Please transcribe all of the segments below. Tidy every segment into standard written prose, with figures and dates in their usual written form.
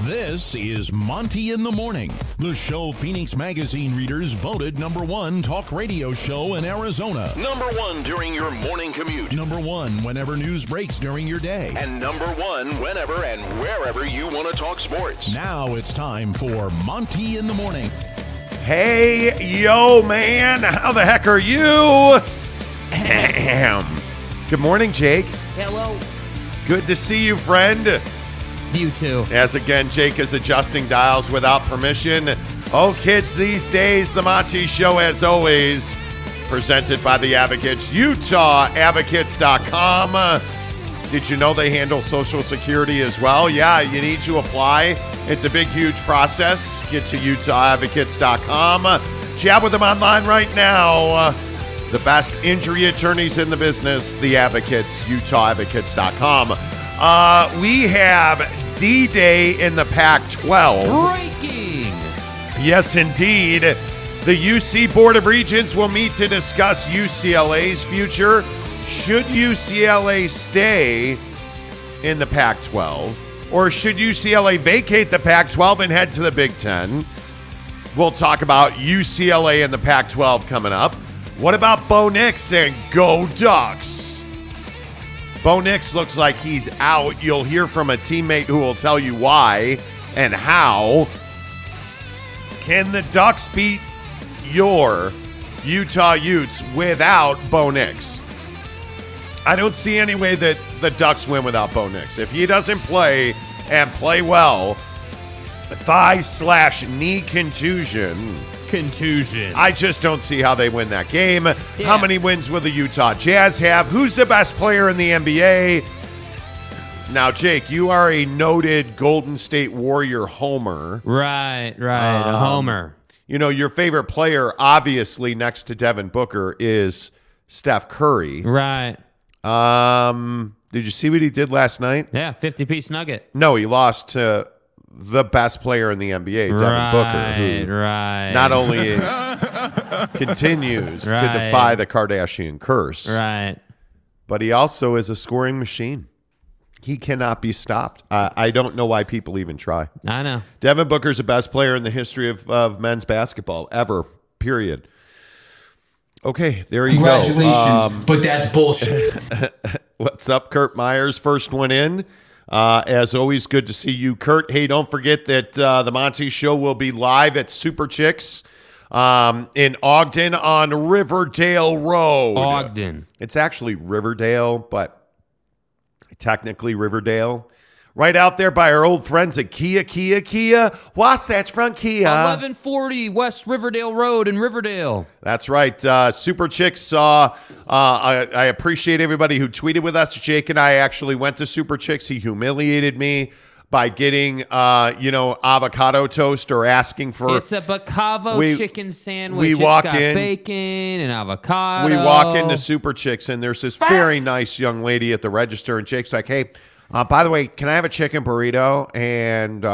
This is Monty in the Morning, the show Phoenix Magazine readers voted #1 talk radio show in Arizona. #1 during your morning commute. #1 whenever news breaks during your day. And #1 whenever and wherever you want to talk sports. Now it's time for Monty in the Morning. Hey, yo, man. How the heck are you? Good morning, Jake. Hello. Good to see you, friend. You too. As again, Jake is adjusting dials without permission. Oh, kids, these days, the Monty Show, as always, presented by the Advocates, UtahAdvocates.com. Did you know they handle Social Security as well? Yeah, you need to apply. It's a big, huge process. Get to UtahAdvocates.com. Chat with them online right now. The best injury attorneys in the business, the Advocates, UtahAdvocates.com. We have D-Day in the Pac-12. Breaking! Yes, indeed. The UC Board of Regents will meet to discuss UCLA's future. Should UCLA stay in the Pac-12? Or should UCLA vacate the Pac-12 and head to the Big Ten? We'll talk about UCLA and the Pac-12 coming up. What about Bo Nix and Go Ducks? Bo Nix looks like he's out. You'll hear from a teammate who will tell you why and how. Can the Ducks beat your Utah Utes without Bo Nix? I don't see any way that the Ducks win without Bo Nix. If he doesn't play and play well, thigh/knee contusion. I just don't see how they win that game. Yeah. How many wins will the Utah Jazz have? Who's the best player in the NBA? Now, Jake, you are a noted Golden State Warrior homer. Right, a homer. You know, your favorite player, obviously, next to Devin Booker, is Steph Curry. Right. Did you see what he did last night? Yeah, 50-piece nugget. No, he lost to the best player in the NBA, Devin Booker, who not only continues to defy the Kardashian curse, but he also is a scoring machine. He cannot be stopped. I don't know why people even try. I know. Devin Booker's the best player in the history of men's basketball ever, period. Okay, there you go. Congratulations, but that's bullshit. What's up, Kurt Myers? First one in. As always, good to see you, Kurt. Hey, don't forget that the Monty Show will be live at Super Chicks in Ogden on Riverdale Road. Ogden. It's actually Riverdale, but technically Riverdale. Right out there by our old friends at Kia. Wasatch Front Kia. 1140 West Riverdale Road in Riverdale. That's right. Super Chicks. I appreciate everybody who tweeted with us. Jake and I actually went to Super Chicks. He humiliated me by getting, avocado toast or asking for... It's a Bacavo chicken sandwich. It's got bacon and avocado. We walk into Super Chicks, and there's this very nice young lady at the register, and Jake's like, hey... by the way, can I have a chicken burrito and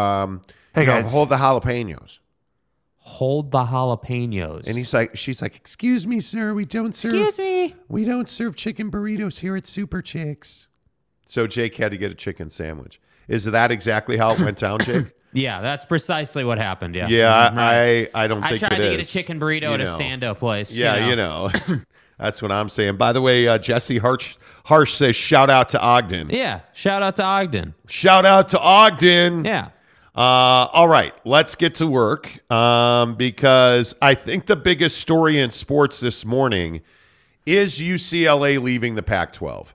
hey guys, hold the jalapenos? Hold the jalapenos. And she's like, excuse me, sir, we don't serve chicken burritos here at Super Chicks. So Jake had to get a chicken sandwich. Is that exactly how it went down, Jake? Yeah, that's precisely what happened. Yeah. Yeah, right. I don't think it is. I tried to get a chicken burrito at a Sando place. Yeah, you know. That's what I'm saying. By the way, Jesse Hirsch says, shout out to Ogden. Yeah, shout out to Ogden. Yeah. All right, let's get to work because I think the biggest story in sports this morning is UCLA leaving the Pac-12.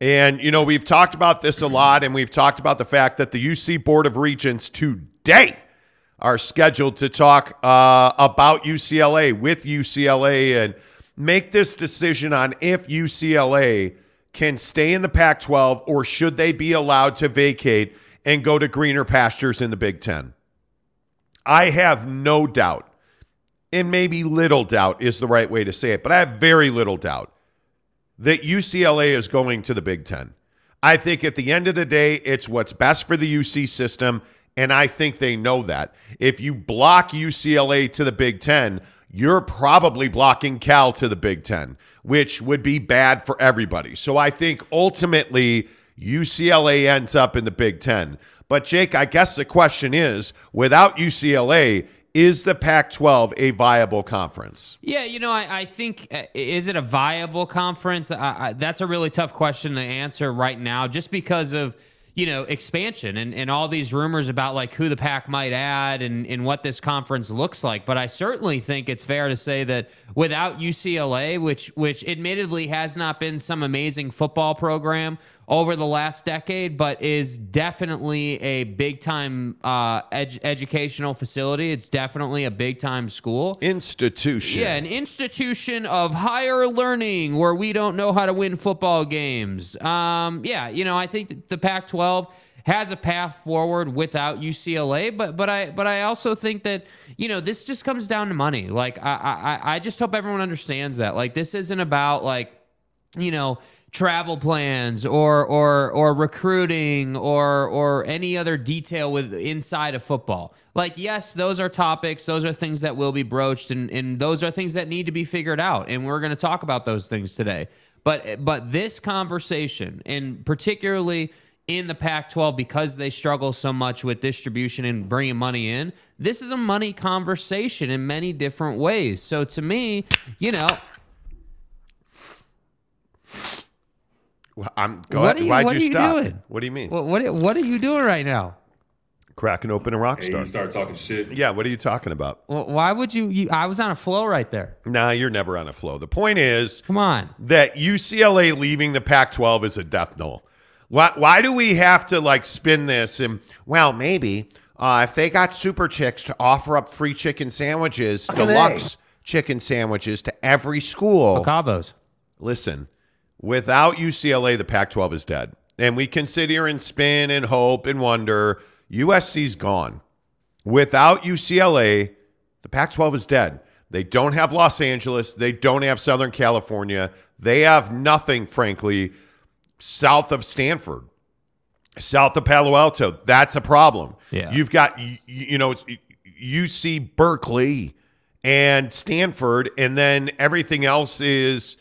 And, you know, we've talked about this a lot, and we've talked about the fact that the UC Board of Regents today are scheduled to talk about UCLA with UCLA and make this decision on if UCLA can stay in the Pac-12 or should they be allowed to vacate and go to greener pastures in the Big Ten. I have no doubt, and maybe little doubt is the right way to say it, but I have very little doubt that UCLA is going to the Big Ten. I think at the end of the day, it's what's best for the UC system, and I think they know that. If you block UCLA to the Big Ten, you're probably blocking Cal to the Big Ten, which would be bad for everybody. So I think ultimately UCLA ends up in the Big Ten. But, Jake, I guess the question is, without UCLA, is the Pac-12 a viable conference? Yeah, you know, I think, is it a viable conference? That's a really tough question to answer right now, just because of, you know, expansion and all these rumors about like who the Pac might add and what this conference looks like. But I certainly think it's fair to say that without UCLA, which admittedly has not been some amazing football program over the last decade, but is definitely a big time educational facility. It's definitely a big time school. Institution. Yeah, an institution of higher learning where we don't know how to win football games. Yeah, you know, I think that the Pac-12 has a path forward without UCLA, but I also think that, you know, this just comes down to money. Like I just hope everyone understands that. Like this isn't about like, you know, travel plans or recruiting or any other detail with inside of football. Like, yes, those are topics. Those are things that will be broached and those are things that need to be figured out. And we're going to talk about those things today. But this conversation, and particularly in the Pac-12, because they struggle so much with distribution and bringing money in, this is a money conversation in many different ways. So to me, you know... Why'd you stop? What do you mean? What are you doing right now? Cracking open a rock star. You start talking shit. Yeah, what are you talking about? Well, why would you? I was on a flow right there. Nah, you're never on a flow. The point is, come on, that UCLA leaving the Pac-12 is a death knell. Why do we have to like spin this? And well, maybe if they got Super Chicks to offer up free chicken sandwiches, deluxe chicken sandwiches to every school. Pacavos. Listen. Without UCLA, the Pac-12 is dead. And we can sit here and spin and hope and wonder. USC's gone. Without UCLA, the Pac-12 is dead. They don't have Los Angeles. They don't have Southern California. They have nothing, frankly, south of Stanford, south of Palo Alto. That's a problem. Yeah. You've got, you know, UC Berkeley and Stanford, and then everything else is...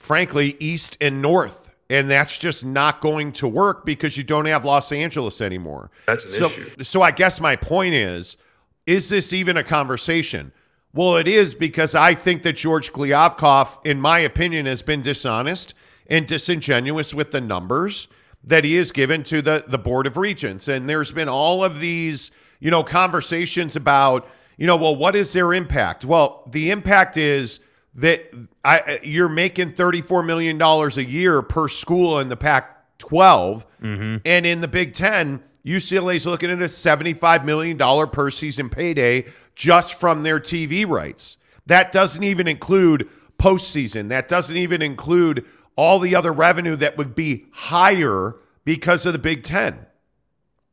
frankly, east and north. And that's just not going to work because you don't have Los Angeles anymore. That's an issue. So I guess my point is this even a conversation? Well, it is, because I think that George Kliavkoff, in my opinion, has been dishonest and disingenuous with the numbers that he has given to the Board of Regents. And there's been all of these, you know, conversations about, you know, well, what is their impact? Well, the impact is that you're making $34 million a year per school in the Pac-12. Mm-hmm. And in the Big Ten, UCLA's looking at a $75 million per season payday just from their TV rights. That doesn't even include postseason. That doesn't even include all the other revenue that would be higher because of the Big Ten.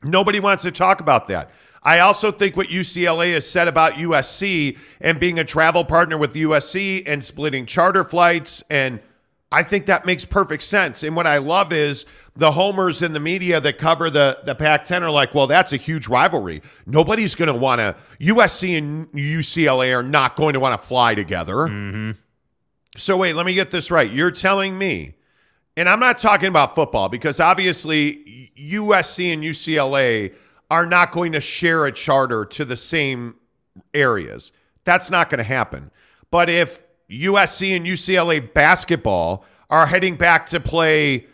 Nobody wants to talk about that. I also think what UCLA has said about USC and being a travel partner with USC and splitting charter flights, and I think that makes perfect sense. And what I love is the homers in the media that cover the Pac-10 are like, well, that's a huge rivalry. Nobody's going to want to – USC and UCLA are not going to want to fly together. Mm-hmm. So wait, let me get this right. You're telling me – and I'm not talking about football, because obviously USC and UCLA – are not going to share a charter to the same areas. That's not going to happen. But if USC and UCLA basketball are heading back to play,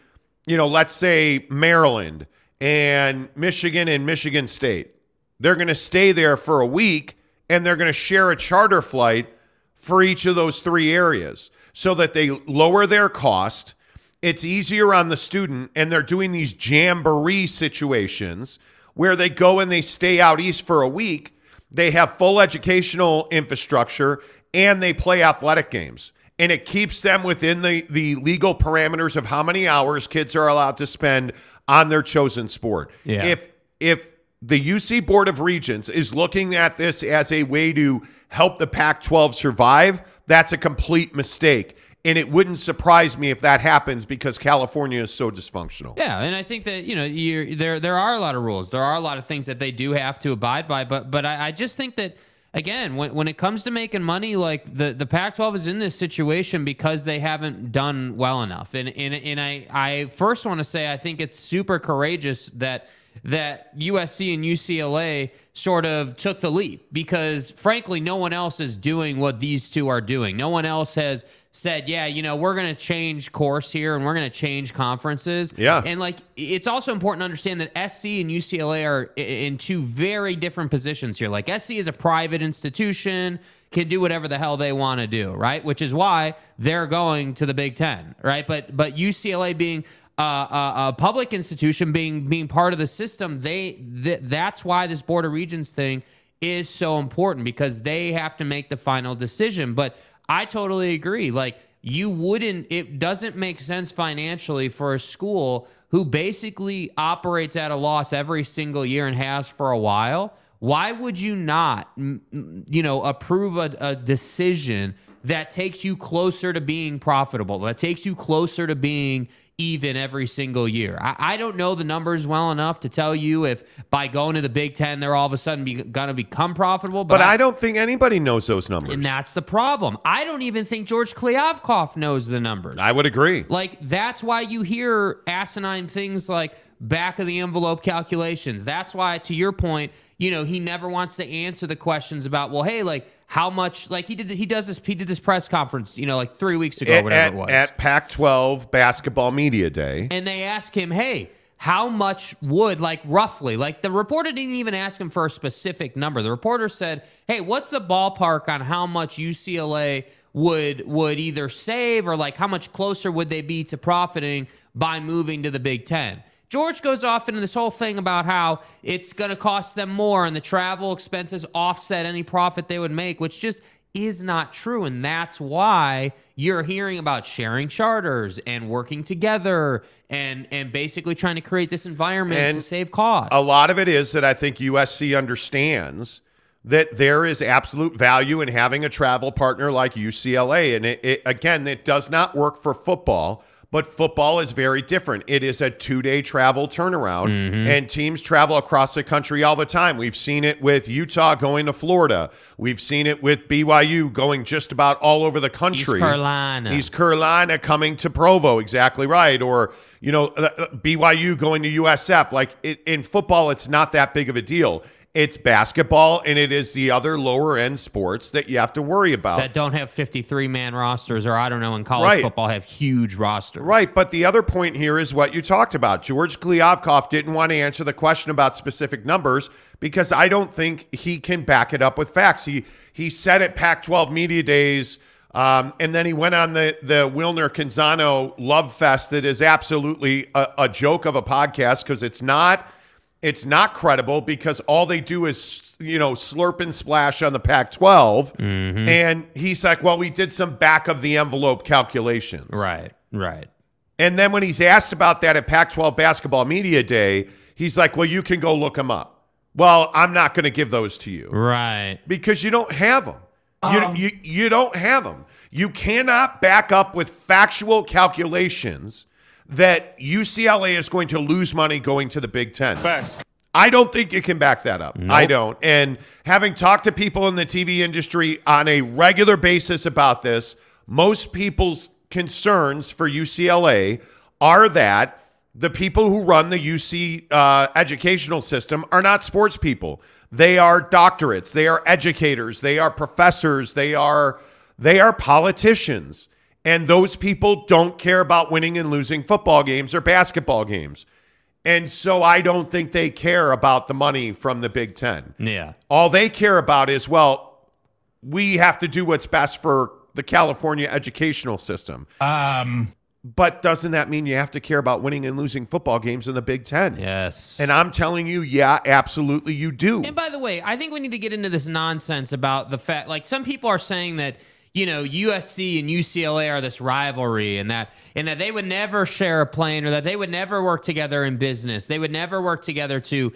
you know, let's say Maryland and Michigan State, they're going to stay there for a week and they're going to share a charter flight for each of those three areas so that they lower their cost. It's easier on the student, and they're doing these jamboree situations where they go and they stay out east for a week. They have full educational infrastructure, and they play athletic games. And it keeps them within the legal parameters of how many hours kids are allowed to spend on their chosen sport. Yeah. If the UC Board of Regents is looking at this as a way to help the Pac-12 survive, that's a complete mistake. And it wouldn't surprise me if that happens, because California is so dysfunctional. Yeah, and I think that, you know, there are a lot of rules. There are a lot of things that they do have to abide by. But I just think that, again, when it comes to making money, like the Pac-12 is in this situation because they haven't done well enough. And I first want to say I think it's super courageous that that USC and UCLA sort of took the leap, because frankly, no one else is doing what these two are doing. No one else has said, yeah, you know, we're going to change course here and we're going to change conferences. Yeah. And like, it's also important to understand that SC and UCLA are in two very different positions here. Like, SC is a private institution, can do whatever the hell they want to do, right? Which is why they're going to the Big Ten, right? But UCLA being a public institution, being part of the system, that's why this Board of Regents thing is so important, because they have to make the final decision. But I totally agree. Like, it doesn't make sense financially for a school who basically operates at a loss every single year and has for a while. Why would you not, you know, approve a decision that takes you closer to being profitable, that takes you closer to being even every single year? I don't know the numbers well enough to tell you if by going to the Big Ten, they're all of a sudden going to become profitable. But I don't think anybody knows those numbers. And that's the problem. I don't even think George Klyavkov knows the numbers. I would agree. Like, that's why you hear asinine things like back of the envelope calculations. That's why, to your point, you know, he never wants to answer the questions about, well, hey, like, how much, like, he did this press conference, you know, like 3 weeks ago, whatever it was, at Pac-12 basketball media day, and they asked him, hey, how much would, like, roughly, like, the reporter didn't even ask him for a specific number. The reporter said, hey, what's the ballpark on how much UCLA would either save, or like how much closer would they be to profiting by moving to the Big Ten? George goes off into this whole thing about how it's going to cost them more and the travel expenses offset any profit they would make, which just is not true. And that's why you're hearing about sharing charters and working together and basically trying to create this environment and to save costs. A lot of it is that I think USC understands that there is absolute value in having a travel partner like UCLA. And it does not work for football. But football is very different. It is a two-day travel turnaround, and teams travel across the country all the time. We've seen it with Utah going to Florida. We've seen it with BYU going just about all over the country. East Carolina coming to Provo, exactly right. Or, you know, BYU going to USF. Like, in football, it's not that big of a deal. It's basketball, and it is the other lower-end sports that you have to worry about. That don't have 53-man rosters, or I don't know, in college football have huge rosters. Right, but the other point here is what you talked about. George Klyavkov didn't want to answer the question about specific numbers because I don't think he can back it up with facts. He said at Pac-12 Media Days, and then he went on the Wilner-Canzano love fest that is absolutely a joke of a podcast, because it's not... It's not credible, because all they do is, you know, slurp and splash on the Pac-12. And he's like, well, we did some back-of-the-envelope calculations. Right. And then when he's asked about that at Pac-12 Basketball Media Day, he's like, well, you can go look them up. Well, I'm not going to give those to you. Right. Because you don't have them. You don't have them. You cannot back up with factual calculations that UCLA is going to lose money going to the Big Ten. Facts. I don't think you can back that up. Nope. I don't. And having talked to people in the TV industry on a regular basis about this, most people's concerns for UCLA are that the people who run the UC educational system are not sports people. They are doctorates. They are educators. They are professors. They are politicians. And those people don't care about winning and losing football games or basketball games. And so I don't think they care about the money from the Big Ten. Yeah. All they care about is, well, we have to do what's best for the California educational system. But doesn't that mean you have to care about winning and losing football games in the Big Ten? Yes. And I'm telling you, yeah, absolutely you do. And by the way, I think we need to get into this nonsense about the fact, like, some people are saying that, you know, USC and UCLA are this rivalry, and that they would never share a plane, or that they would never work together in business. They would never work together to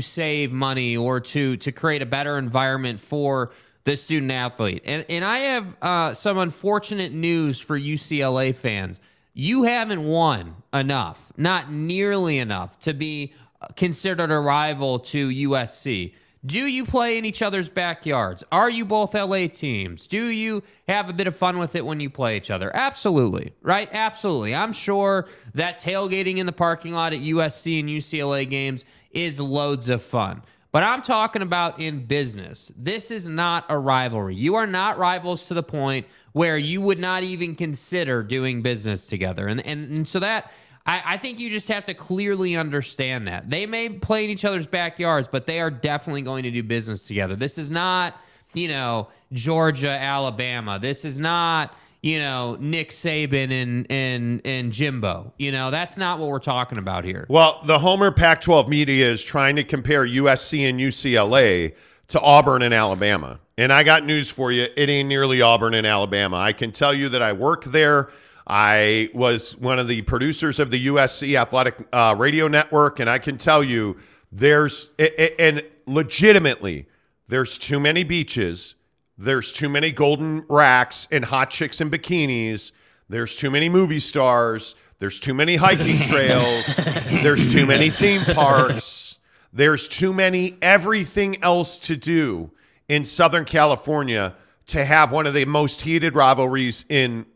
save money or to create a better environment for the student athlete. And I have some unfortunate news for UCLA fans. You haven't won enough, not nearly enough, to be considered a rival to USC. Do you play in each other's backyards? Are you both LA teams? Do you have a bit of fun with it when you play each other? Absolutely, right? Absolutely. I'm sure that tailgating in the parking lot at USC and UCLA games is loads of fun. But I'm talking about in business. This is not a rivalry. You are not rivals to the point where you would not even consider doing business together. And so that... I think you just have to clearly understand that. They may play in each other's backyards, but they are definitely going to do business together. This is not, you know, Georgia, Alabama. This is not, you know, Nick Saban and Jimbo. You know, that's not what we're talking about here. Well, the Homer Pac-12 media is trying to compare USC and UCLA to Auburn and Alabama. And I got news for you. It ain't nearly Auburn and Alabama. I can tell you that I work there. I was one of the producers of the USC Athletic Radio Network, and I can tell you there's – and legitimately, there's too many beaches, there's too many golden racks and hot chicks in bikinis, there's too many movie stars, there's too many hiking trails, there's too many theme parks, there's too many everything else to do in Southern California to have one of the most heated rivalries in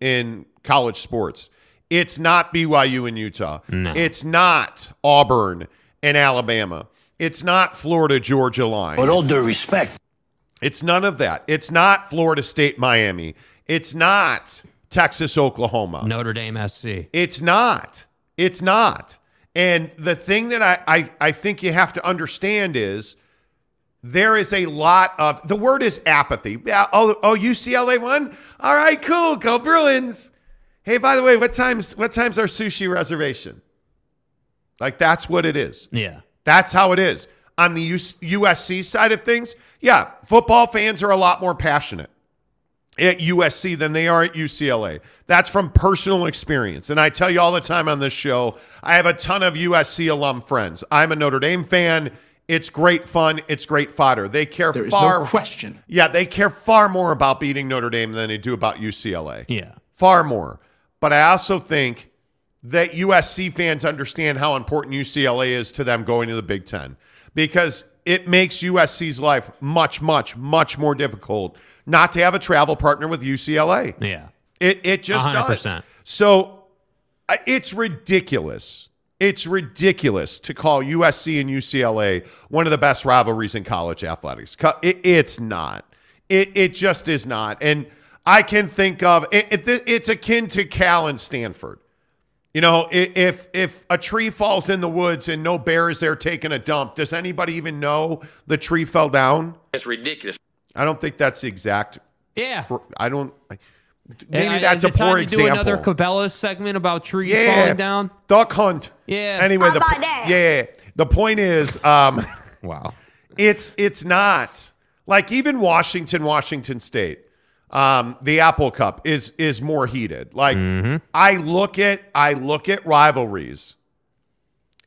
college sports. It's not BYU and Utah. No. It's not Auburn and Alabama. It's not Florida, Georgia line. With all due respect. It's none of that. It's not Florida State, Miami. It's not Texas, Oklahoma. Notre Dame, SC. It's not. It's not. And the thing that I think you have to understand is there is a lot of, the word is apathy. Oh, UCLA won? All right, cool. Go Bruins. Hey, by the way, what time's our sushi reservation? Like, that's what it is. Yeah. That's how it is. On the USC side of things, yeah, football fans are a lot more passionate at USC than they are at UCLA. That's from personal experience. And I tell you all the time on this show, I have a ton of USC alum friends. I'm a Notre Dame fan. It's great fun. It's great fodder. They care there far. There's no question. Yeah, they care far more about beating Notre Dame than they do about UCLA. Yeah. Far more. But I also think that USC fans understand how important UCLA is to them going to the Big Ten, because it makes USC's life much, much, much more difficult not to have a travel partner with UCLA. Yeah. It just 100%. Does. So it's ridiculous. It's ridiculous to call USC and UCLA one of the best rivalries in college athletics. It's not. It just is not. And I can think of it's akin to Cal and Stanford. You know, if a tree falls in the woods and no bear is there taking a dump, does anybody even know the tree fell down? It's ridiculous. I don't think that's the exact. Yeah. Maybe that's a poor example. Do another Cabela's segment about trees falling down. Duck hunt. Yeah. Anyway, the point is, wow, it's not like even Washington State, the Apple Cup is more heated. Like I look at rivalries,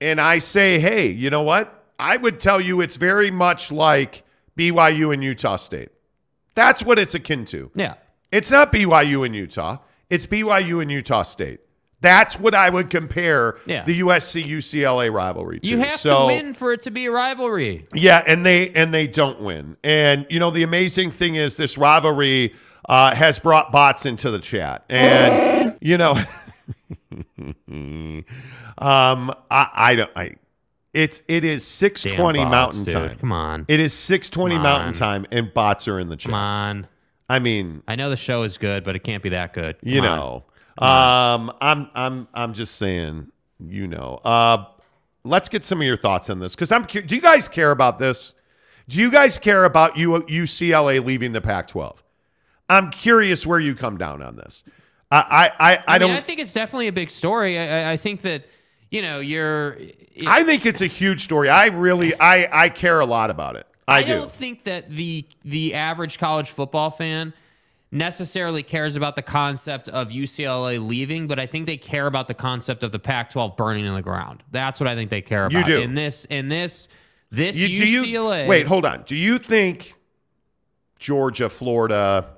and I say, hey, you know what? I would tell you it's very much like BYU and Utah State. That's what it's akin to. Yeah. It's not BYU and Utah. It's BYU and Utah State. That's what I would compare the USC-UCLA rivalry to. You have to win for it to be a rivalry. Yeah, and they don't win. And, you know, the amazing thing is this rivalry has brought bots into the chat. And, you know, It is 6:20 Mountain Time. Come on. It is 6:20 Mountain Time, and bots are in the chat. Come on. I mean, I know the show is good, but it can't be that good. Come you know, on. I'm just saying, you know, let's get some of your thoughts on this. Cause do you guys care about this? Do you guys care about UCLA leaving the Pac-12? I'm curious where you come down on this. I mean, I think it's definitely a big story. I think that, you know, I think it's a huge story. I care a lot about it. I don't think that the average college football fan necessarily cares about the concept of UCLA leaving, but I think they care about the concept of the Pac-12 burning in the ground. That's what I think they care about. You do. In this UCLA. Wait, hold on. Do you think Georgia, Florida,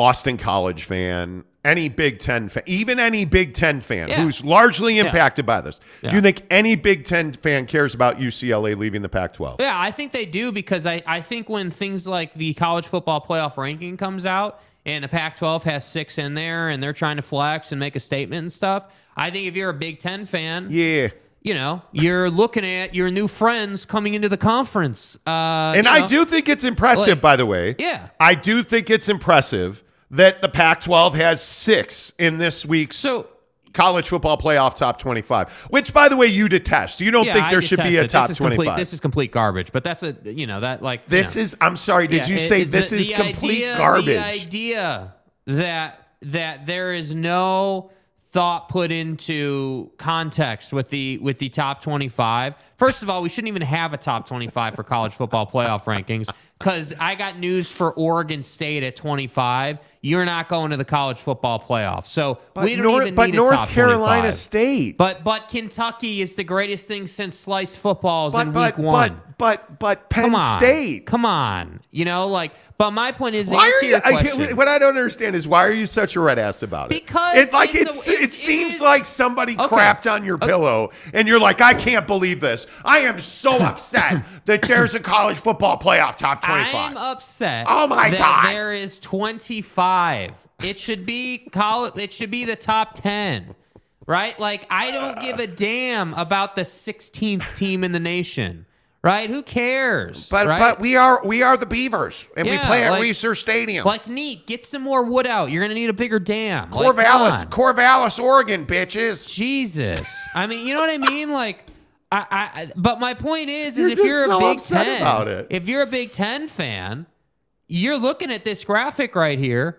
Boston College fan, any Big Ten fan, even any Big Ten fan who's largely impacted by this. Yeah. Do you think any Big Ten fan cares about UCLA leaving the Pac-12? Yeah, I think they do, because I think when things like the college football playoff ranking comes out, and the Pac-12 has 6 in there, and they're trying to flex and make a statement and stuff, I think if you're a Big Ten fan, you know, you're looking at your new friends coming into the conference. And I do think it's impressive, like, by the way. Yeah. I do think it's impressive that the Pac-12 has 6 in this week's college football playoff top 25, which, by the way, you detest. You don't think there should be a top 25. This is complete garbage, but that's I'm sorry. Did you say this is complete garbage? The idea that there is no thought put into context with the top 25. First of all, we shouldn't even have a top 25 for college football playoff rankings, because I got news for Oregon State at 25. You're not going to the college football playoff. So we don't even need a top 25. But North Carolina State. But Kentucky is the greatest thing since sliced footballs in week one. But Penn State. Come on. You know, like, but my point is, what I don't understand is, why are you such a red ass about it? Because it seems like somebody crapped on your pillow, and you're like, I can't believe this. I am so upset that there's a college football playoff top 25. I'm upset. Oh my God. There is 25. It should be the top 10. Right? Like, I don't give a damn about the 16th team in the nation. Right? Who cares? But we are the Beavers, and we play at Research Stadium. Like, neat. Get some more wood out. You're gonna need a bigger dam. Corvallis, Oregon, bitches. Jesus. I mean, you know what I mean? Like, but my point is if you're a Big Ten, if you're a Big Ten fan, you're looking at this graphic right here.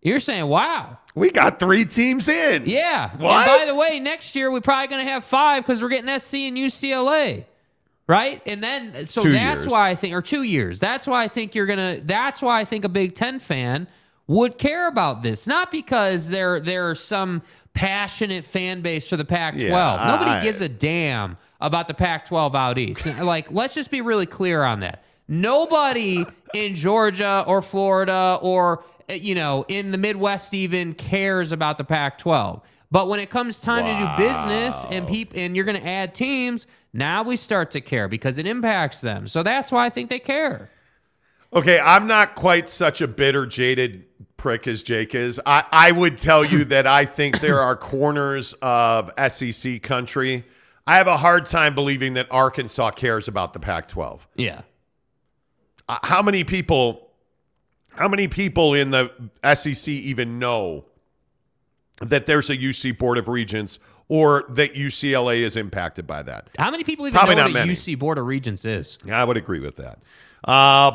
You're saying, "Wow, we got 3 teams in." Yeah. What? And by the way, next year we're probably going to have 5, because we're getting SC and UCLA, right? And then that's why 2 years. That's why I think a Big Ten fan would care about this, not because there are some passionate fan base for the Pac-12. Yeah, nobody gives a damn about the Pac-12 out east. Like, let's just be really clear on that. Nobody in Georgia or Florida or, you know, in the Midwest even cares about the Pac-12. But when it comes time to do business and you're going to add teams, now we start to care, because it impacts them. So that's why I think they care. Okay, I'm not quite such a bitter, jaded prick as Jake is. I would tell you that I think there are corners of SEC country. I have a hard time believing that Arkansas cares about the Pac-12. Yeah. How many people in the SEC even know that there's a UC Board of Regents, or that UCLA is impacted by that? How many people even know what a UC Board of Regents is? Yeah, I would agree with that.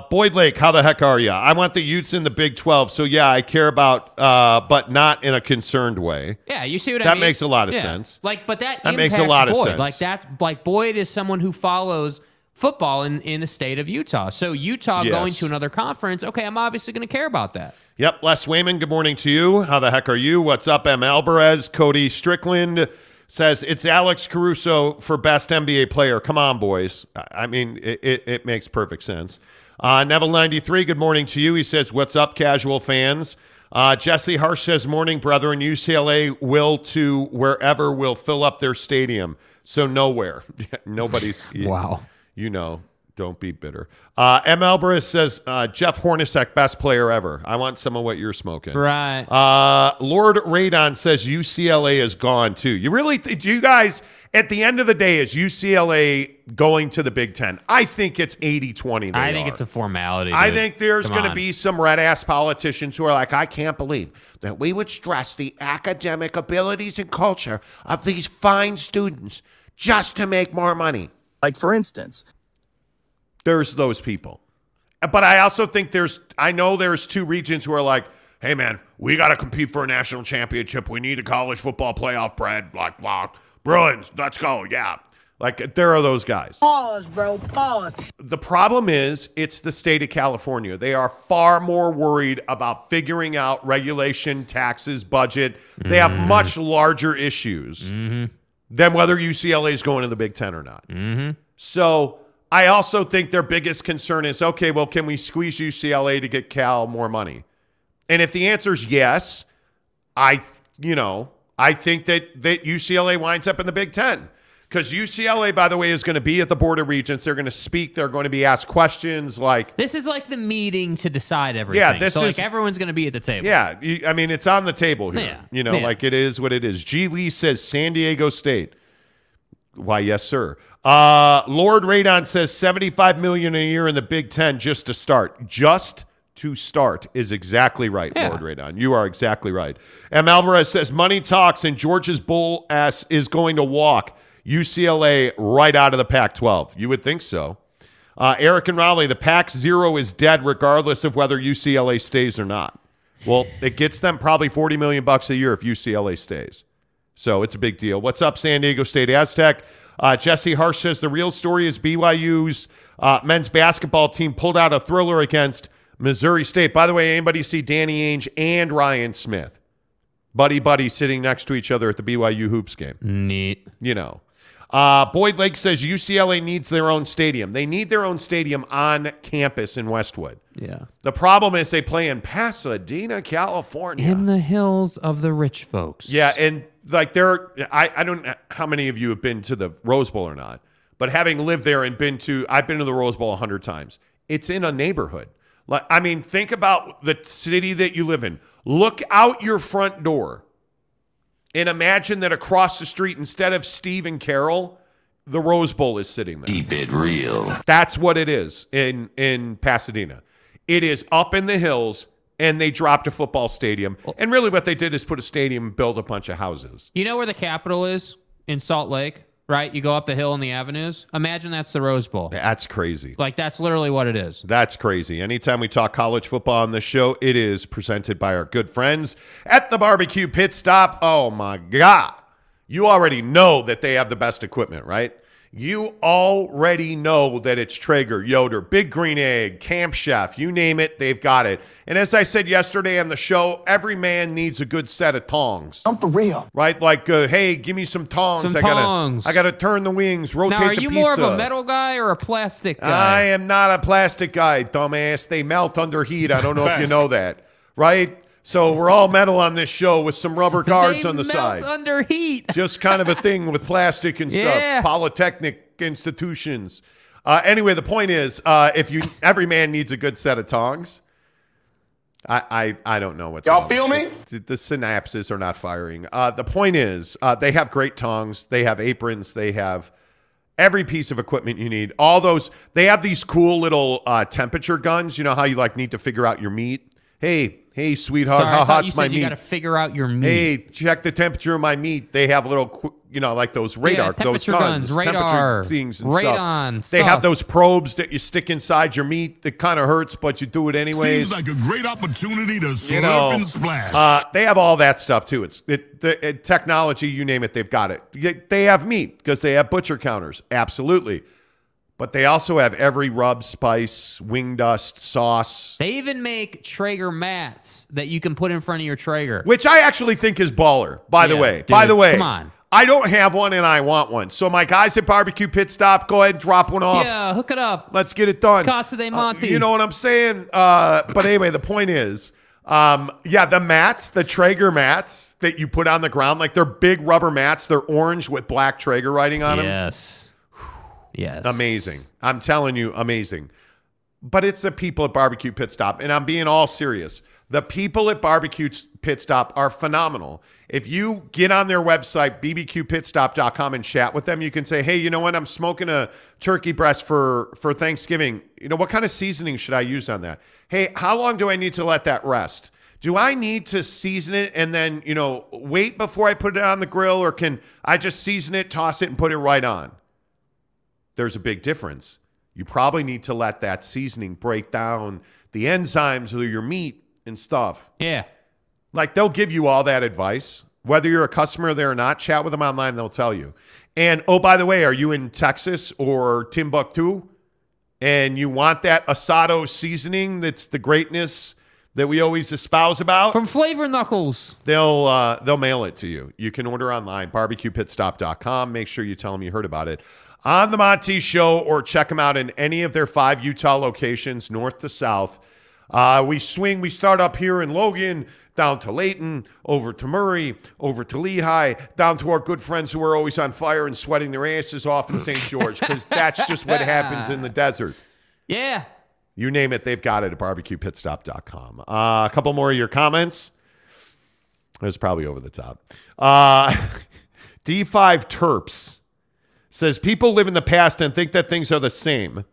Boyd Lake, how the heck are you? I want the Utes in the Big 12, so yeah, I care about, but not in a concerned way. Yeah, you see what I mean? That makes a lot of sense. Like, but that makes a lot of sense. Like, that, like, Boyd is someone who follows football in the state of Utah. So Utah going to another conference, okay, I'm obviously going to care about that. Yep, Les Wayman, good morning to you. How the heck are you? What's up, M. Alvarez? Cody Strickland says, it's Alex Caruso for best NBA player. Come on, boys. I mean, it makes perfect sense. Neville93, good morning to you. He says, what's up, casual fans? Jesse Hirsch says, morning, brethren. UCLA will to wherever will fill up their stadium. So nowhere. Nobody's. Wow. You know. Don't be bitter. M. Alvarez says, Jeff Hornacek, best player ever. I want some of what you're smoking. Right. Lord Radon says UCLA is gone too. You really, do you guys, at the end of the day, is UCLA going to the Big Ten? I think it's 80-20. I think it's a formality. Dude. I think there's going to be some red-ass politicians who are like, I can't believe that we would stress the academic abilities and culture of these fine students just to make more money. Like, for instance... There's those people. But I also think there's 2 regions who are like, hey, man, we got to compete for a national championship. We need a college football playoff, Brad. Like, blah, Bruins, let's go. Yeah. Like, there are those guys. Pause, bro, pause. The problem is, it's the state of California. They are far more worried about figuring out regulation, taxes, budget. They have much larger issues than whether UCLA is going to the Big Ten or not. So... I also think their biggest concern is, okay, well, can we squeeze UCLA to get Cal more money? And if the answer is yes, I think that UCLA winds up in the Big Ten. Because UCLA, by the way, is going to be at the Board of Regents. They're going to speak. They're going to be asked questions. Like, this is like the meeting to decide everything. Yeah, this is, like, everyone's going to be at the table. Yeah, I mean, it's on the table here. Yeah, like, it is what it is. G. Lee says San Diego State. Why, yes, sir. Lord Radon says $75 million a year in the Big Ten just to start. Just to start is exactly right, yeah. Lord Radon. You are exactly right. M. Alvarez says money talks and Georgia's bull ass is going to walk UCLA right out of the Pac-12. You would think so. Eric and Raleigh, the Pac-0 is dead regardless of whether UCLA stays or not. Well, it gets them probably $40 million a year if UCLA stays. So it's a big deal. What's up, San Diego State Aztec? Jesse Hirsch says the real story is BYU's men's basketball team pulled out a thriller against Missouri State. By the way, anybody see Danny Ainge and Ryan Smith? Buddy sitting next to each other at the BYU Hoops game. Neat. Boyd Lake says UCLA needs their own stadium. They need their own stadium on campus in Westwood. Yeah. The problem is they play in Pasadena, California. In the hills of the rich folks. Yeah, and like I don't know how many of you have been to the Rose Bowl or not, but having lived there and I've been to the Rose Bowl 100 times. It's in a neighborhood. Like, I mean, think about the city that you live in. Look out your front door. And imagine that across the street, instead of Steve and Carol, the Rose Bowl is sitting there. Keep it real. That's what it is in Pasadena. It is up in the hills, and they dropped a football stadium. And really what they did is put a stadium and build a bunch of houses. You know where the Capitol is? In Salt Lake, right? You go up the hill in the avenues. Imagine that's the Rose Bowl. That's crazy. Like, that's literally what it is. That's crazy. Anytime we talk college football on this show, it is presented by our good friends at the Barbecue Pit Stop. Oh, my God. You already know that they have the best equipment, right? You already know that it's Traeger, Yoder, Big Green Egg, Camp Chef, you name it, they've got it. And as I said yesterday on the show, every man needs a good set of tongs. I'm for real. Right? Like, hey, give me some tongs. I gotta turn the wings, rotate the pizza. Now, are you more of a metal guy or a plastic guy? I am not a plastic guy, dumbass. They melt under heat. I don't know if you know that. Right? So we're all metal on this show with some rubber guards on the side. Under heat. Just kind of a thing with plastic and stuff. Yeah. Polytechnic institutions. Anyway, the point is, every man needs a good set of tongs. I don't know what's. Y'all feel me? The synapses are not firing. The point is, they have great tongs. They have aprons. They have every piece of equipment you need. All those. They have these cool little temperature guns. You know how you like need to figure out your meat. Hey, sweetheart, how hot's my meat? You got to figure out your meat. Hey, check the temperature of my meat. They have little, like those radar, those guns, radar things and radon stuff. They have those probes that you stick inside your meat. That kind of hurts, but you do it anyways. Seems like a great opportunity to slurp and splash. They have all that stuff too. It's technology, you name it, they've got it. They have meat because they have butcher counters, absolutely. But they also have every rub, spice, wing dust, sauce. They even make Traeger mats that you can put in front of your Traeger. Which I actually think is baller, by the way. Dude, by the way. Come on. I don't have one and I want one. So my guys at Barbecue Pit Stop, go ahead and drop one off. Yeah, hook it up. Let's get it done. Casa de Monty. You know what I'm saying? But anyway, the point is, the mats, the Traeger mats that you put on the ground, like they're big rubber mats. They're orange with black Traeger writing on them. Yes. Yes. Amazing. I'm telling you, amazing. But it's the people at Barbecue Pit Stop, and I'm being all serious. The people at Barbecue Pit Stop are phenomenal. If you get on their website, bbqpitstop.com, and chat with them, you can say, hey, you know what? I'm smoking a turkey breast for Thanksgiving. What kind of seasoning should I use on that? Hey, how long do I need to let that rest? Do I need to season it and then, wait before I put it on the grill, or can I just season it, toss it, and put it right on? There's a big difference. You probably need to let that seasoning break down the enzymes of your meat and stuff. Yeah. Like, they'll give you all that advice. Whether you're a customer there or not, chat with them online, they'll tell you. And, oh, by the way, are you in Texas or Timbuktu and you want that asado seasoning that's the greatness that we always espouse about? From Flavor Knuckles. They'll mail it to you. You can order online, barbecuepitstop.com. Make sure you tell them you heard about it on the Monty Show, or check them out in any of their 5 Utah locations, north to south. We swing, we start up here in Logan, down to Layton, over to Murray, over to Lehigh, down to our good friends who are always on fire and sweating their asses off in St. George, because that's just what happens in the desert. Yeah. You name it, they've got it at barbecuepitstop.com. A couple more of your comments. It was probably over the top. D5 Terps says, people live in the past and think that things are the same.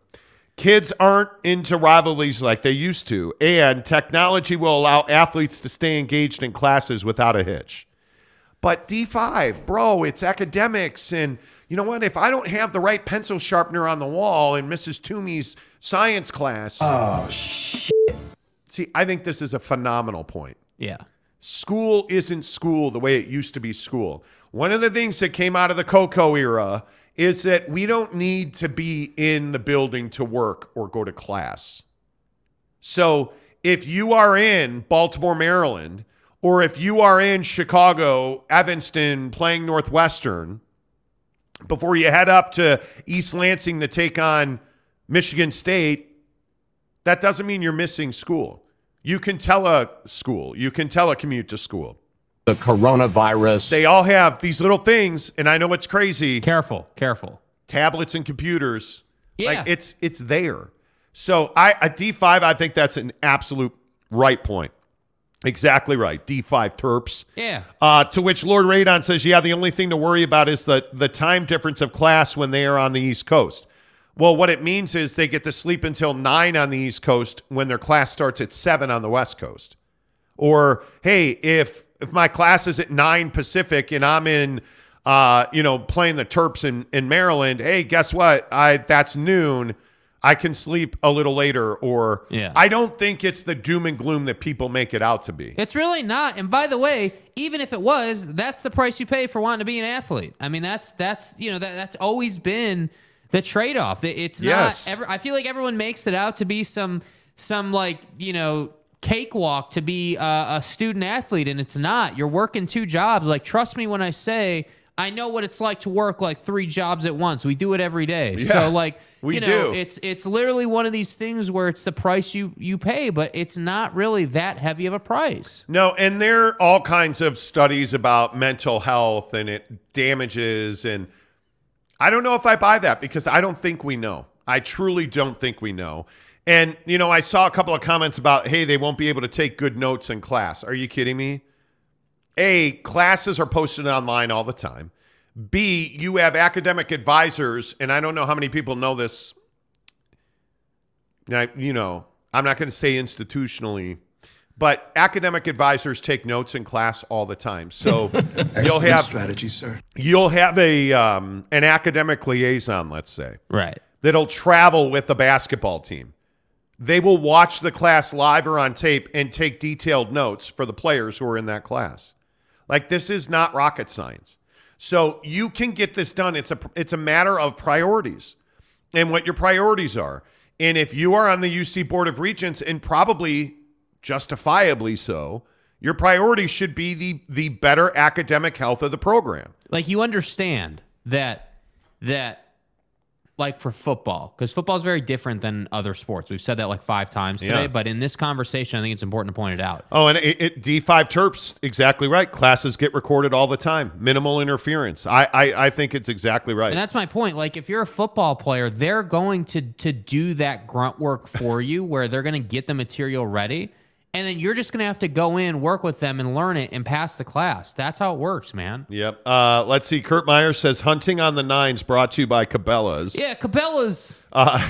Kids aren't into rivalries like they used to, and technology will allow athletes to stay engaged in classes without a hitch. But D5, bro, it's academics, and you know what? If I don't have the right pencil sharpener on the wall in Mrs. Toomey's science class... Oh, shit. See, I think this is a phenomenal point. Yeah. School isn't school the way it used to be school. One of the things that came out of the Coco era is that we don't need to be in the building to work or go to class. So if you are in Baltimore, Maryland, or if you are in Chicago, Evanston, playing Northwestern, before you head up to East Lansing to take on Michigan State, that doesn't mean you're missing school. You can tele-school. You can telecommute to school. The coronavirus. They all have these little things, and I know it's crazy. Careful. Tablets and computers. Yeah. Like, it's there. So at D5, I think that's an absolute right point. Exactly right. D5 Terps. Yeah. To which Lord Radon says, yeah, the only thing to worry about is the time difference of class when they are on the East Coast. Well, what it means is they get to sleep until 9 on the East Coast when their class starts at 7 on the West Coast. Or, hey, if my class is at 9 Pacific and I'm in, playing the Terps in Maryland, hey, guess what? That's noon. I can sleep a little later. Or yeah. I don't think it's the doom and gloom that people make it out to be. It's really not. And by the way, even if it was, that's the price you pay for wanting to be an athlete. I mean, that's always been the trade-off. It's not. I feel like everyone makes it out to be some cakewalk to be a student athlete, and it's not. You're working 2 jobs. Like, trust me when I say I know what it's like to work like 3 jobs at once. We do it every day. Yeah, so we do. It's literally one of these things where it's the price you pay, but it's not really that heavy of a price. No, and there are all kinds of studies about mental health and it damages, and I don't know if I buy that because I don't think we know. I truly don't think we know. And, I saw a couple of comments about, hey, they won't be able to take good notes in class. Are you kidding me? A, classes are posted online all the time. B, you have academic advisors, and I don't know how many people know this. I'm not going to say institutionally, but academic advisors take notes in class all the time. So you'll have strategy, sir. You'll have an academic liaison, let's say, right, that'll travel with the basketball team. They will watch the class live or on tape and take detailed notes for the players who are in that class. Like, this is not rocket science. So you can get this done. It's a matter of priorities and what your priorities are. And if you are on the UC Board of Regents, and probably justifiably so, your priority should be the better academic health of the program. Like, you understand that like for football, because football is very different than other sports. We've said that like 5 times today, yeah. But in this conversation, I think it's important to point it out. Oh, and D5 Terps, exactly right. Classes get recorded all the time. Minimal interference. I think it's exactly right. And that's my point. Like, if you're a football player, they're going to do that grunt work for you where they're going to get the material ready, and then you're just going to have to go in, work with them, and learn it and pass the class. That's how it works, man. Yep. Let's see. Kurt Meyer says, hunting on the nines brought to you by Cabela's. Yeah, Cabela's.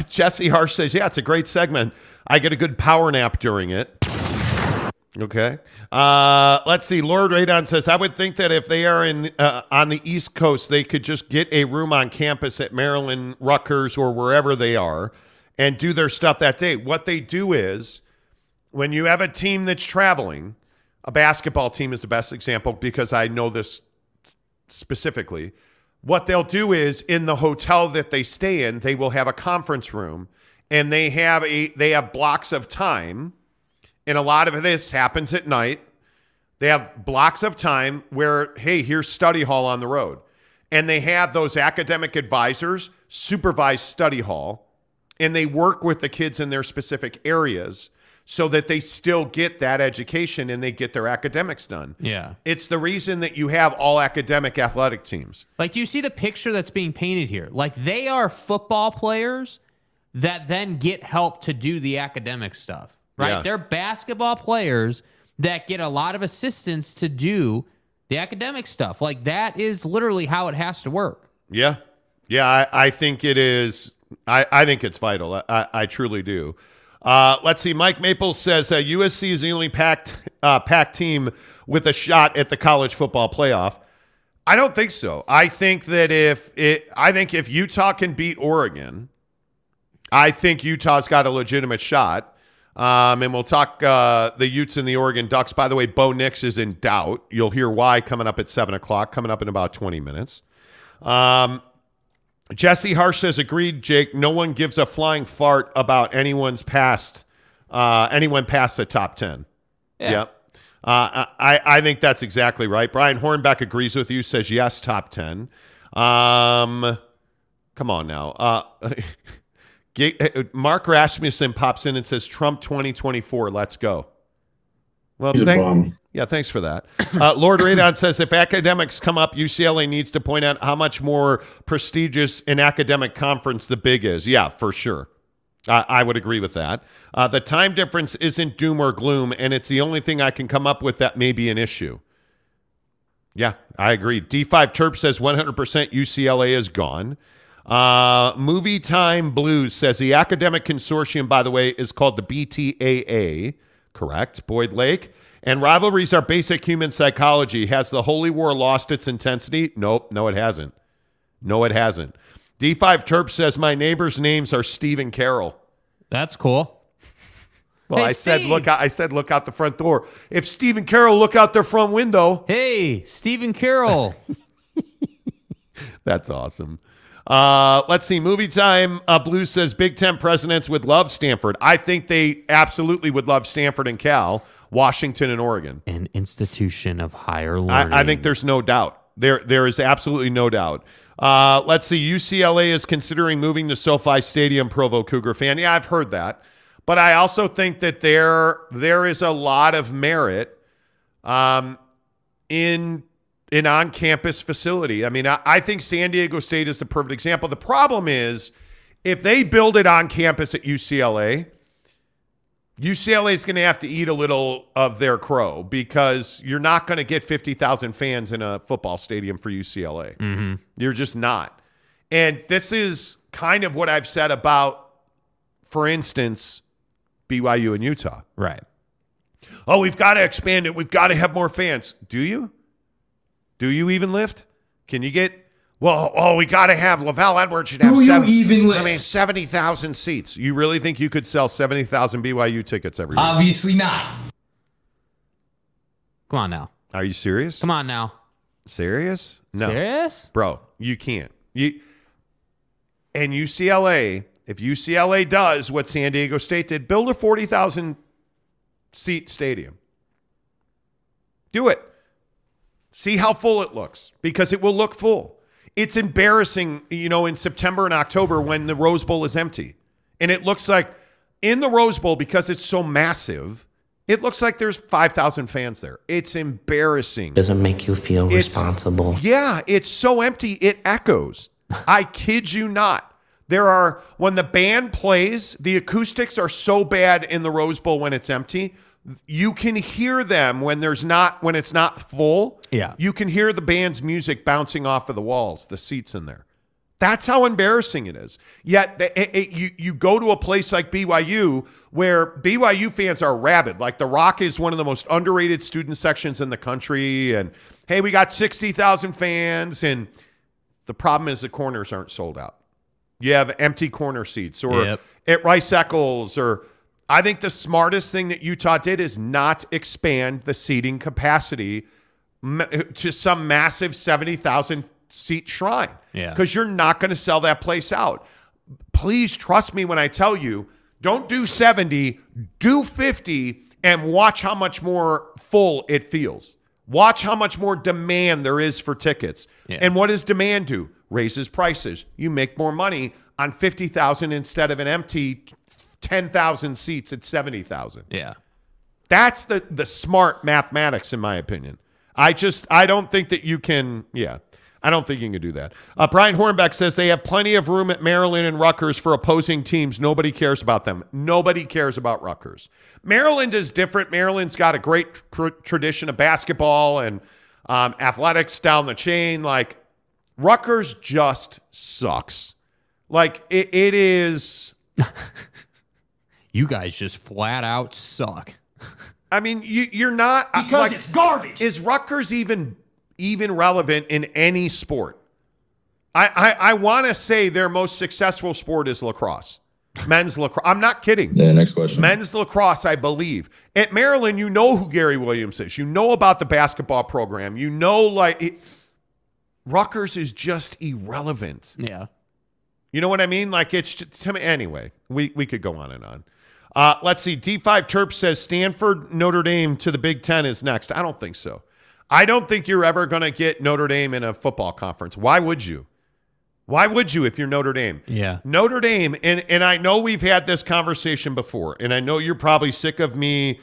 Jesse Hirsch says, yeah, it's a great segment. I get a good power nap during it. Okay. Let's see. Lord Radon says, I would think that if they are on the East Coast, they could just get a room on campus at Maryland, Rutgers, or wherever they are and do their stuff that day. What they do is, when you have a team that's traveling, a basketball team is the best example because I know this specifically. What they'll do is, in the hotel that they stay in, they will have a conference room, and they have blocks of time, and a lot of this happens at night. They have blocks of time where, hey, here's study hall on the road. And they have those academic advisors supervise study hall, and they work with the kids in their specific areas so that they still get that education and they get their academics done. Yeah. It's the reason that you have all academic athletic teams. Like, you see the picture that's being painted here. Like, they are football players that then get help to do the academic stuff, right? Yeah. They're basketball players that get a lot of assistance to do the academic stuff. Like, that is literally how it has to work. Yeah. Yeah, I think it is. I think it's vital. I truly do. Let's see. Mike Maples says USC is the only Pac team with a shot at the college football playoff. I don't think so. I think that if Utah can beat Oregon, I think Utah's got a legitimate shot. And we'll talk the Utes and the Oregon Ducks. By the way, Bo Nix is in doubt. You'll hear why coming up at 7:00. Coming up in about 20 minutes. Jesse Hirsch says, agreed, Jake. No one gives a flying fart about anyone past the top 10. Yeah. Yep. I think that's exactly right. Brian Hornbeck agrees with you, says yes, top 10. Come on now. Mark Rasmussen pops in and says, Trump 2024, let's go. Well, thanks for that. Lord Radon says, if academics come up, UCLA needs to point out how much more prestigious an academic conference the Big is. Yeah, for sure. I would agree with that. The time difference isn't doom or gloom, and it's the only thing I can come up with that may be an issue. Yeah, I agree. D5 Terp says 100% UCLA is gone. Movie Time Blues says the academic consortium, by the way, is called the BTAA. Correct. Boyd Lake. And rivalries are basic human psychology. Has the Holy War lost its intensity? Nope. No, it hasn't. D5 Terp says, my neighbors' names are Steve and Carol. That's cool. Well, hey, I said, look out the front door. If Steve and Carol look out their front window. Hey, Steve and Carol. That's awesome. Let's see. Movie Time Blue says Big Ten presidents would love Stanford. I think they absolutely would love Stanford and Cal, Washington and Oregon. An institution of higher learning. I think there's no doubt. There is absolutely no doubt. Let's see. UCLA is considering moving to SoFi Stadium, Provo Cougar fan. Yeah, I've heard that. But I also think that there is a lot of merit in an on-campus facility. I mean, I think San Diego State is the perfect example. The problem is, if they build it on campus at UCLA, UCLA is going to have to eat a little of their crow because you're not going to get 50,000 fans in a football stadium for UCLA. Mm-hmm. You're just not. And this is kind of what I've said about, for instance, BYU and Utah. Right. Oh, we've got to expand it. We've got to have more fans. Do you? Do you even lift? Can you get? Well, oh, we got to have Lavelle Edwards should have 70,000 seats. You really think you could sell 70,000 BYU tickets every year? Obviously not. Come on now. Are you serious? Come on now. Serious? No. Serious? Bro, you can't. And UCLA, if UCLA does what San Diego State did, build a 40,000 seat stadium. Do it. See how full it looks, because it will look full. It's embarrassing, in September and October when the Rose Bowl is empty. And it looks like in the Rose Bowl, because it's so massive, it looks like there's 5,000 fans there. It's embarrassing. Doesn't make you feel responsible. Yeah, it's so empty, it echoes. I kid you not. When the band plays, the acoustics are so bad in the Rose Bowl when it's empty. You can hear them when it's not full. Yeah. You can hear the band's music bouncing off of the walls, the seats in there. That's how embarrassing it is. Yet you go to a place like BYU where BYU fans are rabid. Like the Rock is one of the most underrated student sections in the country. And hey, we got 60,000 fans. And the problem is the corners aren't sold out. You have empty corner seats at Rice-Eccles or... I think the smartest thing that Utah did is not expand the seating capacity to some massive 70,000 seat shrine. Yeah. Because you're not going to sell that place out. Please trust me when I tell you, don't do 70, do 50, and watch how much more full it feels. Watch how much more demand there is for tickets. Yeah. And what does demand do? Raises prices. You make more money on 50,000 instead of an empty 10,000 seats at 70,000. Yeah. That's the smart mathematics, in my opinion. I don't think that you can, I don't think you can do that. Brian Hornbeck says they have plenty of room at Maryland and Rutgers for opposing teams. Nobody cares about them. Nobody cares about Rutgers. Maryland is different. Maryland's got a great tradition of basketball and athletics down the chain. Like, Rutgers just sucks. Like, it is... You guys just flat out suck. I mean, you're not... Because it's garbage. Is Rutgers even relevant in any sport? I want to say their most successful sport is lacrosse. Men's lacrosse. I'm not kidding. Yeah, next question. Men's lacrosse, I believe. At Maryland, you know who Gary Williams is. You know about the basketball program. You know, like... Rutgers is just irrelevant. Yeah. You know what I mean? Like, it's just... Anyway, we could go on and on. Let's see. D5 Terp says Stanford, Notre Dame to the Big Ten is next. I don't think so. I don't think you're ever going to get Notre Dame in a football conference. Why would you? Why would you if you're Notre Dame? Yeah. Notre Dame, and I know we've had this conversation before, and I know you're probably sick of me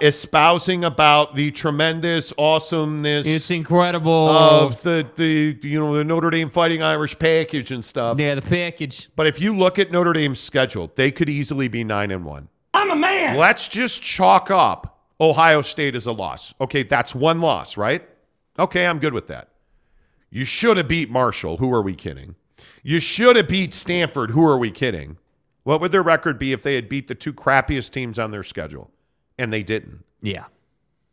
espousing about the tremendous awesomeness. It's incredible. Of the Notre Dame Fighting Irish package and stuff. Yeah, the package. But if you look at Notre Dame's schedule, they could easily be 9-1. I'm a man. Let's just chalk up Ohio State as a loss. Okay, that's one loss, right? Okay, I'm good with that. You should have beat Marshall. Who are we kidding? You should have beat Stanford. Who are we kidding? What would their record be if they had beat the two crappiest teams on their schedule? And they didn't. Yeah.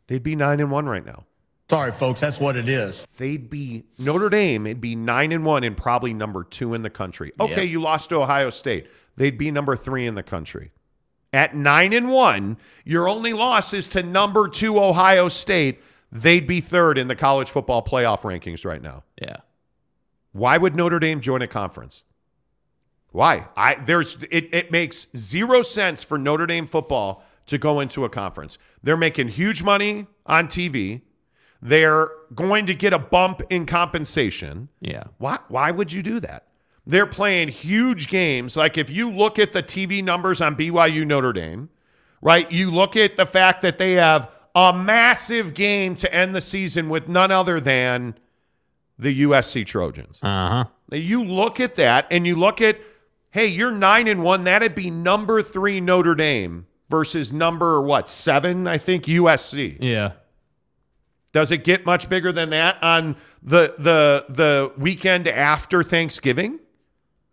They'd be 9-1 right now. Sorry, folks. That's what it is. They'd be Notre Dame. It'd be 9-1 and probably number 2 in the country. Okay, yep. You lost to Ohio State. They'd be number 3 in the country. At 9-1, your only loss is to number 2 Ohio State. They'd be 3rd in the college football playoff rankings right now. Yeah. Why would Notre Dame join a conference? Why? It makes zero sense for Notre Dame football to go into a conference. They're making huge money on TV. They're going to get a bump in compensation. Yeah. Why would you do that? They're playing huge games. Like, if you look at the TV numbers on BYU Notre Dame, right? You look at the fact that they have a massive game to end the season with none other than the USC Trojans. Uh-huh. Now you look at that and you look at, hey, you're 9-1. That'd be number 3 Notre Dame versus number, 7, I think, USC. Yeah. Does it get much bigger than that on the weekend after Thanksgiving?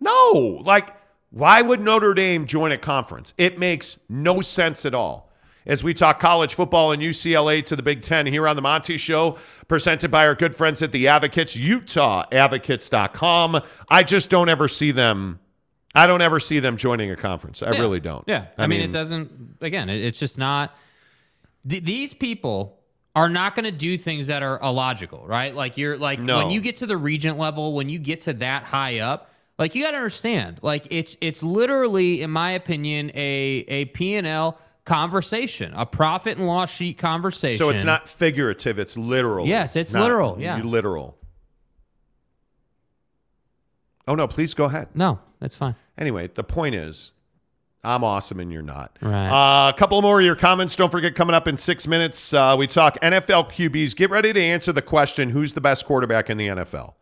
No. Like, why would Notre Dame join a conference? It makes no sense at all. As we talk college football and UCLA to the Big Ten here on the Monty Show, presented by our good friends at the Advocates, UtahAdvocates.com. I just don't ever see them. I don't ever see them joining a conference. I really don't. Yeah. I mean, it doesn't, again, it's just not, these people are not going to do things that are illogical, right? Like, you're like, no. When you get to the regent level, when you get to that high up, like, you got to understand, like, it's literally, in my opinion, a P&L conversation, a profit and loss sheet conversation. So it's not figurative. It's literal. Yes. It's literal. Yeah. Literal. Oh, no, please go ahead. No, that's fine. Anyway, the point is, I'm awesome and you're not. Right. A couple more of your comments. Don't forget, coming up in 6 minutes, we talk NFL QBs. Get ready to answer the question, who's the best quarterback in the NFL?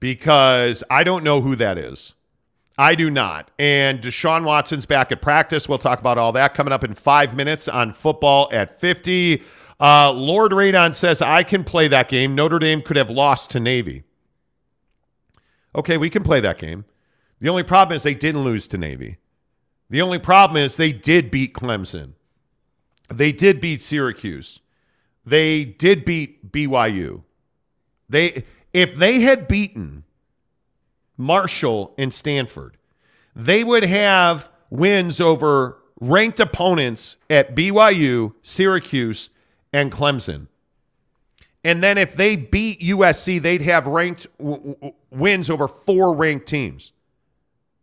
Because I don't know who that is. I do not. And Deshaun Watson's back at practice. We'll talk about all that coming up in 5 minutes on Football at 50. Lord Radon says, I can play that game. Notre Dame could have lost to Navy. Okay, we can play that game. The only problem is they didn't lose to Navy. The only problem is they did beat Clemson. They did beat Syracuse. They did beat BYU. If they had beaten Marshall and Stanford, they would have wins over ranked opponents at BYU, Syracuse, and Clemson. And then if they beat USC, they'd have ranked wins over 4 ranked teams.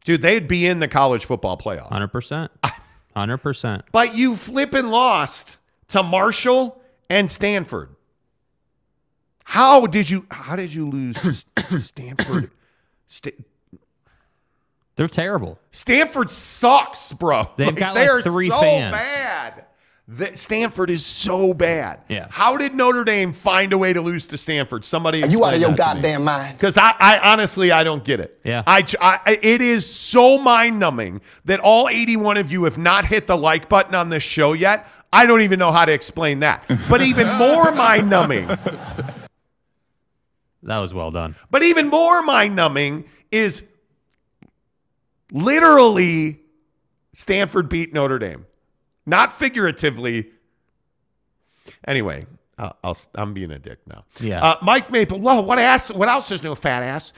Dude, they'd be in the college football playoff. 100%. 100%. But you flipping lost to Marshall and Stanford. How did you lose to Stanford? They're terrible. Stanford sucks, bro. They've like, got they like three so fans. Bad. That Stanford is so bad. Yeah. How did Notre Dame find a way to lose to Stanford? Somebody explain that to me. Are you out of your goddamn mind? Because I honestly, I don't get it. Yeah. It is so mind-numbing that all 81 of you have not hit the like button on this show yet. I don't even know how to explain that. But even more mind-numbing. That was well done. But even more mind-numbing is literally Stanford beat Notre Dame. Not figuratively. Anyway, I'm being a dick now. Yeah. Mike Maple. Whoa, what ass? What else is new, fat ass?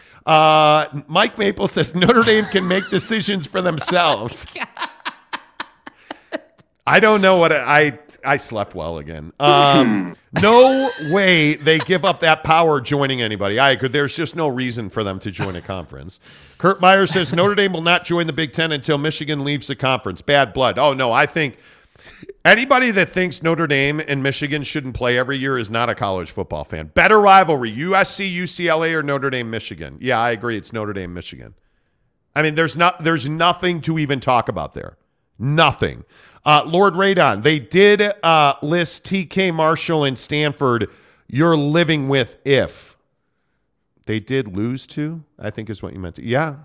Mike Maple says Notre Dame can make decisions for themselves. I don't know what I slept well again. No way they give up that power joining anybody. I agree. There's just no reason for them to join a conference. Kurt Meyer says Notre Dame will not join the Big Ten until Michigan leaves the conference. Bad blood. Oh, no, I think anybody that thinks Notre Dame and Michigan shouldn't play every year is not a college football fan. Better rivalry, USC, UCLA, or Notre Dame, Michigan. Yeah, I agree. It's Notre Dame, Michigan. I mean, there's nothing to even talk about there. Nothing. Lord Radon, they did list TK Marshall and Stanford. You're living with if they did lose to, I think is what you meant to. Yeah.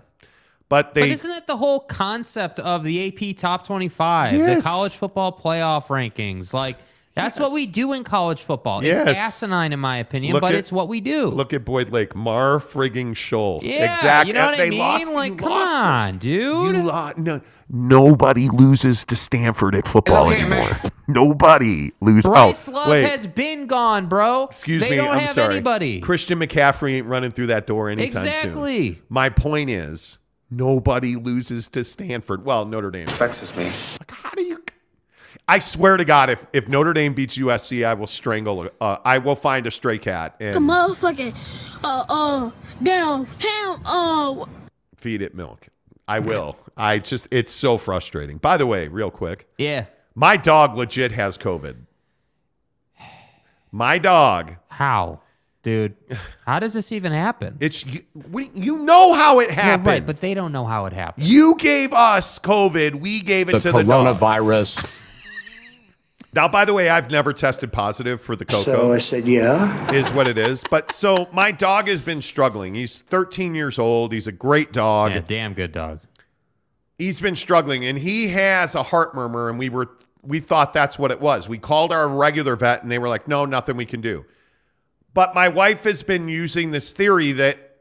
But isn't it the whole concept of the AP Top 25, yes. The college football playoff rankings? Like, that's yes. What we do in college football. Yes. It's asinine, in my opinion, but it's what we do. Look at Boyd Lake. Mar frigging Scholl. Yeah, exactly. You know what I mean? Lost, like, come on, dude. Nobody loses to Stanford at football anymore. Man. Nobody loses. Bryce Love has been gone, bro. Excuse me, I'm sorry. Anybody. Christian McCaffrey ain't running through that door anytime soon. My point is, nobody loses to Stanford. Well, Notre Dame. Vexes me. Like, how do you... I swear to God, if Notre Dame beats USC, I will strangle. I will find a stray cat and the motherfucking down ham feed it milk. I will. It's so frustrating. By the way, real quick. Yeah. My dog legit has COVID. My dog. How? Dude, how does this even happen? It's you know how it happened. Yeah, right, but they don't know how it happened. You gave us COVID. We gave it to the dog. Coronavirus. Now, by the way, I've never tested positive for the cocoa. So I said, yeah. Is what it is. But so my dog has been struggling. He's 13 years old. He's a great dog. Yeah, damn good dog. He's been struggling, and he has a heart murmur, and we thought that's what it was. We called our regular vet, and they were like, no, nothing we can do. But my wife has been using this theory that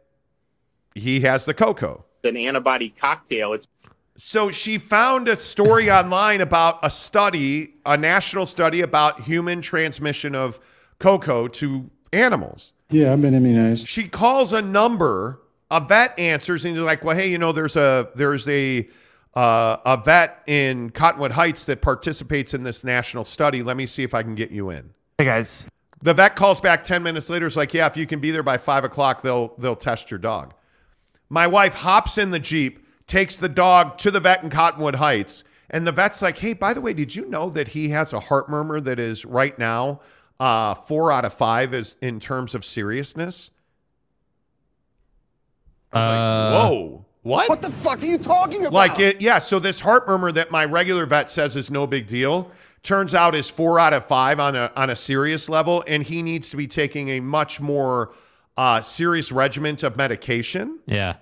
he has the cocoa. An antibody cocktail. So she found a story online about a national study about human transmission of cocoa to animals. Yeah, I've been immunized. She calls a number, a vet answers, and you're like, well, hey, you know, there's a vet in Cottonwood Heights that participates in this national study. Let me see if I can get you in. Hey, guys. The vet calls back 10 minutes later. It's like, yeah, if you can be there by 5 o'clock, they'll test your dog. My wife hops in the Jeep, takes the dog to the vet in Cottonwood Heights, and the vet's like, hey, by the way, did you know that he has a heart murmur that is right now 4 out of 5 is in terms of seriousness? I was like, whoa, what? What the fuck are you talking about? Like, so this heart murmur that my regular vet says is no big deal turns out is 4 out of 5 on a serious level, and he needs to be taking a much more serious regimen of medication. Yeah.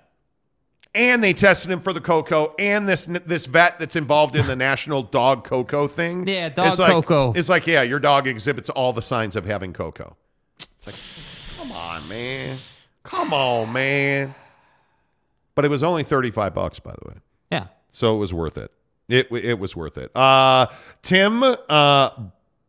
And they tested him for the cocoa, and this vet that's involved in the national dog cocoa thing. Yeah, dog cocoa. It's like, yeah, your dog exhibits all the signs of having cocoa. It's like, come on, man. Come on, man. But it was only $35, by the way. Yeah. So it was worth it. It was worth it. Tim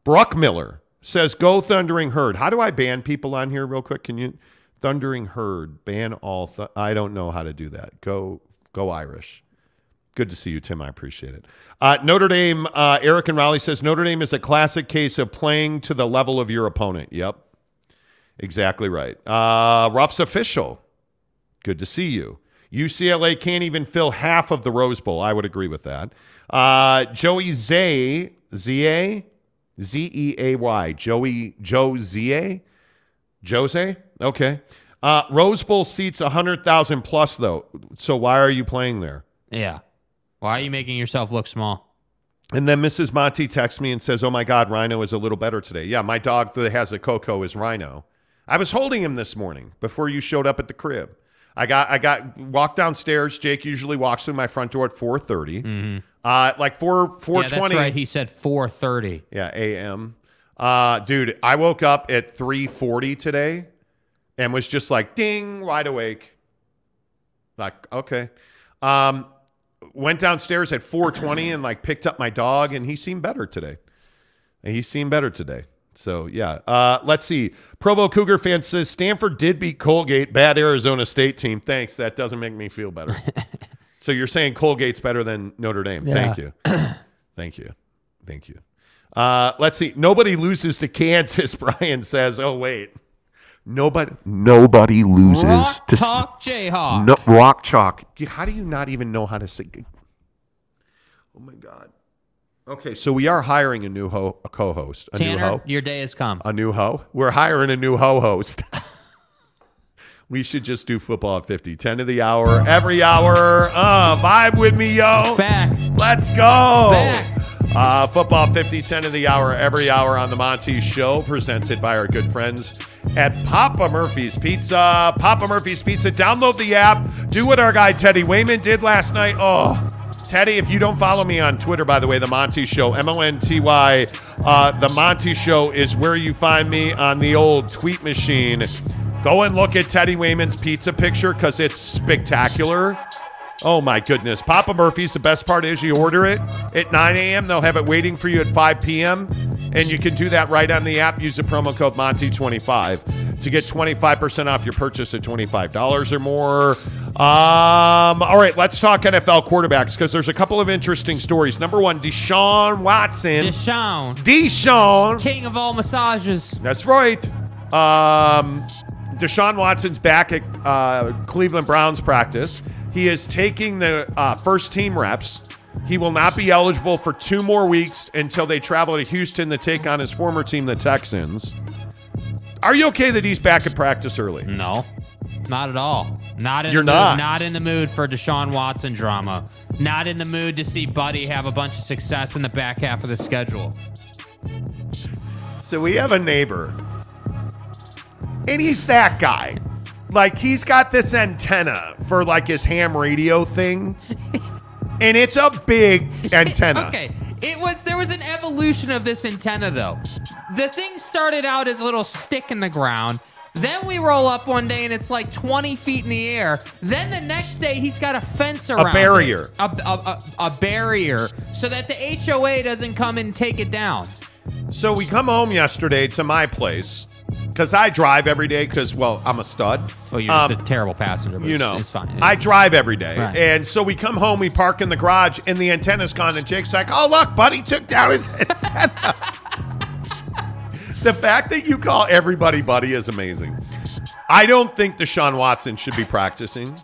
Bruckmiller says, go Thundering Herd. How do I ban people on here real quick? Can you... Thundering Herd, ban all. I don't know how to do that. Go Irish. Good to see you, Tim. I appreciate it. Notre Dame, Eric and Raleigh says, Notre Dame is a classic case of playing to the level of your opponent. Yep. Exactly right. Ruff's Official, good to see you. UCLA can't even fill half of the Rose Bowl. I would agree with that. Joey Zay, Z-A? Z-E-A-Y. Joe Z-A? Jose? Okay. Rose Bowl seats 100,000 plus, though. So why are you playing there? Yeah. Why are you making yourself look small? And then Mrs. Monty texts me and says, oh, my God, Rhino is a little better today. Yeah, my dog that has a Coco is Rhino. I was holding him this morning before you showed up at the crib. I got walked downstairs. Jake usually walks through my front door at 4:30. Mm-hmm. Like 4:20. That's right. He said 4:30. Yeah, a.m. Dude, I woke up at 3:40 today and was just like, ding, wide awake. Like, okay. Went downstairs at 4:20 and like picked up my dog, and he seemed better today. So, yeah. Let's see. Provo Cougar fan says Stanford did beat Colgate, bad Arizona State team. Thanks. That doesn't make me feel better. So you're saying Colgate's better than Notre Dame. Yeah. Thank you. Thank you. Let's see. Nobody loses to Kansas, Brian says. Oh, wait. Nobody loses rock to Talk Jayhawk. No, rock Chalk. How do you not even know how to say? Oh, my God. Okay, so we are hiring a co-host. Tanner, your day has come. A new ho. We're hiring a new ho-host. We should just do football at 50. 10 to the hour. Every hour. Vibe with me, yo. It's back. Let's go. It's back. Football 50, 10 to the hour. Every hour on the Monty Show. Presented by our good friends at Papa Murphy's Pizza. Papa Murphy's Pizza. Download the app. Do what our guy Teddy Wayman did last night. Oh, Teddy, if you don't follow me on Twitter, by the way, The Monty Show, MONTY, The Monty Show is where you find me on the old tweet machine. Go and look at Teddy Wayman's pizza picture because it's spectacular. Oh, my goodness. Papa Murphy's, the best part is you order it at 9 a.m. They'll have it waiting for you at 5 p.m. And you can do that right on the app. Use the promo code MONTY25 to get 25% off your purchase at $25 or more. All right, let's talk NFL quarterbacks because there's a couple of interesting stories. Number one, Deshaun Watson. Deshaun. King of all massages. That's right. Deshaun Watson's back at Cleveland Browns practice. He is taking the first team reps. He will not be eligible for 2 more weeks until they travel to Houston to take on his former team, the Texans. Are you okay that he's back at practice early? No, not at all. Not in the mood for Deshaun Watson drama. Not in the mood to see Buddy have a bunch of success in the back half of the schedule. So we have a neighbor, and he's that guy. Like, he's got this antenna for, like, his ham radio thing. And it's a big antenna. Okay. There was an evolution of this antenna, though. The thing started out as a little stick in the ground. Then we roll up one day, and it's like 20 feet in the air. Then the next day, he's got a fence around it. A barrier. A barrier so that the HOA doesn't come and take it down. So we come home yesterday to my place because I drive every day because, well, I'm a stud. Oh, you're just a terrible passenger. But you know, it's fine. I drive every day. Right. And so we come home, we park in the garage, and the antenna's gone. And Jake's like, oh, look, buddy took down his antenna. The fact that you call everybody buddy is amazing. I don't think Deshaun Watson should be practicing.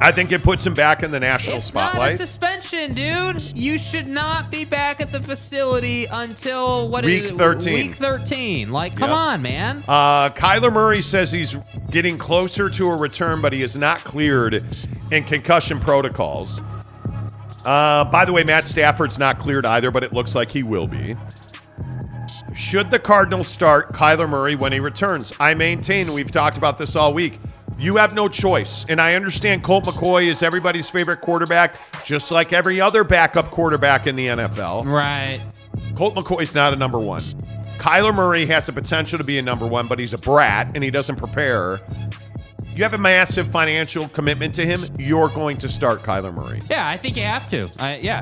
I think it puts him back in the national spotlight. It's not a suspension, dude. You should not be back at the facility until, week 13. Week 13. Like, come on, man. Kyler Murray says he's getting closer to a return, but he is not cleared in concussion protocols. By the way, Matt Stafford's not cleared either, but it looks like he will be. Should the Cardinals start Kyler Murray when he returns? I maintain, we've talked about this all week, you have no choice. And I understand Colt McCoy is everybody's favorite quarterback, just like every other backup quarterback in the NFL. Right. Colt McCoy's not a number one. Kyler Murray has the potential to be a number one, but he's a brat and he doesn't prepare. You have a massive financial commitment to him. You're going to start Kyler Murray. Yeah, I think you have to.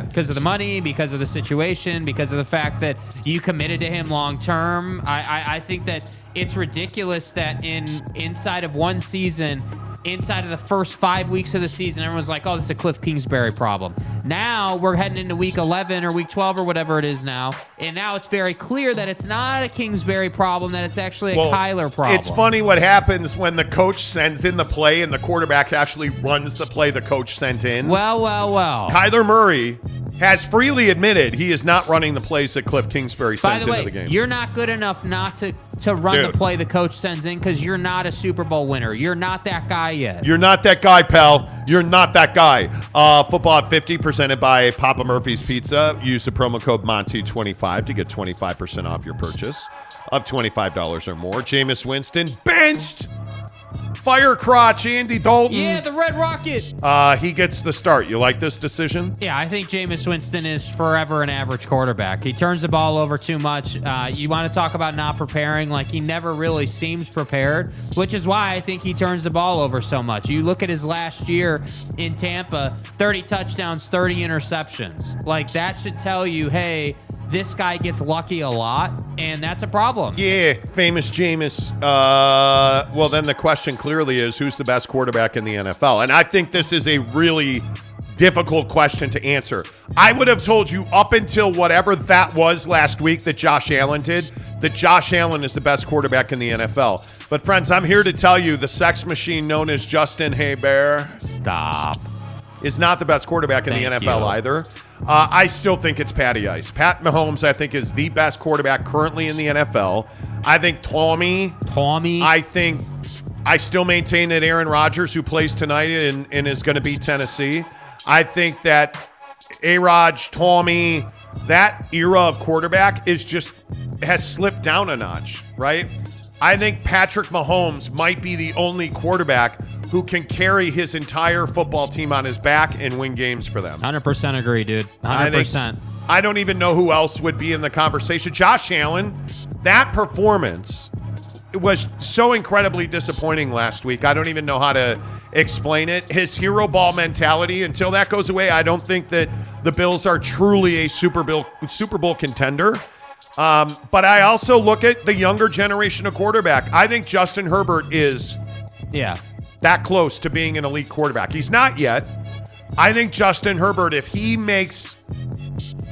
Because of the money, because of the situation, because of the fact that you committed to him long term. I think that it's ridiculous that inside of one season, inside of the first 5 weeks of the season, everyone's like, oh, this is a Cliff Kingsbury problem. Now we're heading into week 11 or week 12 or whatever it is now, and now it's very clear that it's not a Kingsbury problem, that it's actually a Kyler problem. It's funny what happens when the coach sends in the play and the quarterback actually runs the play the coach sent in. Well. Kyler Murray has freely admitted he is not running the plays that Cliff Kingsbury sends into the game. By the way, you're not good enough not to run the play the coach sends in because you're not a Super Bowl winner. You're not that guy yet. You're not that guy, pal. You're not that guy. Football at 50 presented by Papa Murphy's Pizza. Use the promo code Monty25 to get 25% off your purchase of $25 or more. Jameis Winston benched. Fire crotch, Andy Dalton. Yeah, the Red Rocket. He gets the start. You like this decision? Yeah, I think Jameis Winston is forever an average quarterback. He turns the ball over too much. You want to talk about not preparing? Like, he never really seems prepared, which is why I think he turns the ball over so much. You look at his last year in Tampa, 30 touchdowns, 30 interceptions. Like, that should tell you, hey, this guy gets lucky a lot, and that's a problem. Yeah, famous Jameis. Well, then the question clearly is, who's the best quarterback in the NFL? And I think this is a really difficult question to answer. I would have told you up until whatever that was last week that Josh Allen did, that Josh Allen is the best quarterback in the NFL. But friends, I'm here to tell you the sex machine known as Justin Herbert is not the best quarterback in the NFL either. I still think it's Patty Ice. Pat Mahomes, I think, is the best quarterback currently in the NFL. I think Tommy. I still maintain that Aaron Rodgers, who plays tonight and is going to beat Tennessee, I think that A-Rodge, Tommy, that era of quarterback has slipped down a notch, right? I think Patrick Mahomes might be the only quarterback who can carry his entire football team on his back and win games for them. 100% agree, dude. 100%. I don't even know who else would be in the conversation. Josh Allen, that performance was so incredibly disappointing last week. I don't even know how to explain it. His hero ball mentality, until that goes away, I don't think that the Bills are truly a Super Bowl contender. But I also look at the younger generation of quarterback. I think Justin Herbert is... yeah. That close to being an elite quarterback. He's not yet. I think Justin Herbert, if he makes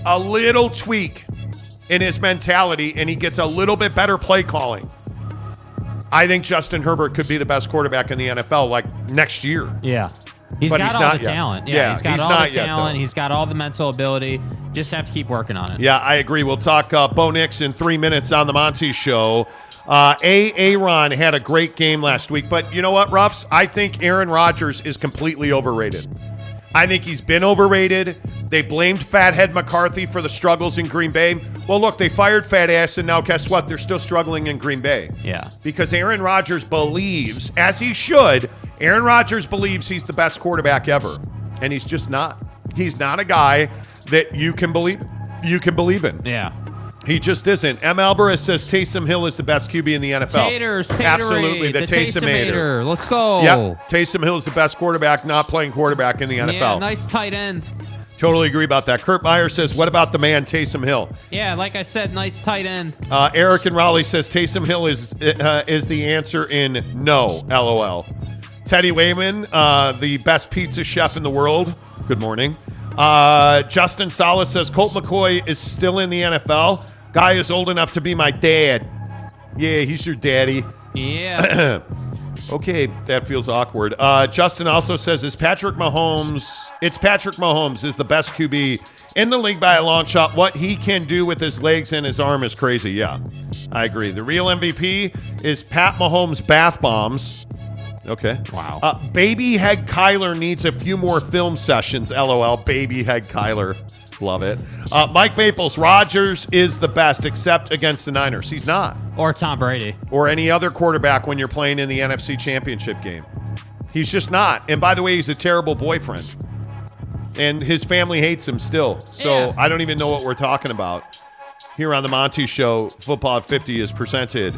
a little tweak in his mentality and he gets a little bit better play calling, I think Justin Herbert could be the best quarterback in the NFL like next year. Yeah. He's got all the talent. Yeah, he's got all the talent. He's got all the mental ability. Just have to keep working on it. Yeah, I agree. We'll talk Bo Nix in 3 minutes on the Monty Show. Aaron had a great game last week, but you know what, Ruffs? I think Aaron Rodgers is completely overrated. I think he's been overrated. They blamed Fathead McCarthy for the struggles in Green Bay. Well, look, they fired Fat Ass, and now guess what? They're still struggling in Green Bay. Yeah. Because Aaron Rodgers believes, as he should, Aaron Rodgers believes he's the best quarterback ever, and he's just not. He's not a guy that you can believe in. Yeah. He just isn't. M. Alvarez says Taysom Hill is the best QB in the NFL. Taters. Absolutely. The Taysomator. Let's go. Yep. Taysom Hill is the best quarterback, not playing quarterback in the NFL. Yeah, nice tight end. Totally agree about that. Kurt Meyer says, what about the man Taysom Hill? Yeah, like I said, nice tight end. Eric and Raleigh says Taysom Hill is the answer in no, LOL. Teddy Wayman, the best pizza chef in the world. Good morning. Justin Salas says Colt McCoy is still in the NFL. Guy is old enough to be my dad. Yeah, he's your daddy. Yeah. Okay, that feels awkward. Justin also says, Patrick Mahomes is the best QB in the league by a long shot. What he can do with his legs and his arm is crazy. Yeah, I agree. The real MVP is Pat Mahomes' bath bombs. Okay. Wow. Babyhead Kyler needs a few more film sessions. LOL. Babyhead Kyler. Love it. Mike Maples. Rodgers is the best, except against the Niners. He's not. Or Tom Brady. Or any other quarterback when you're playing in the NFC Championship game. He's just not. And by the way, he's a terrible boyfriend. And his family hates him still. So yeah. I don't even know what we're talking about. Here on The Monty Show, Football at 50 is presented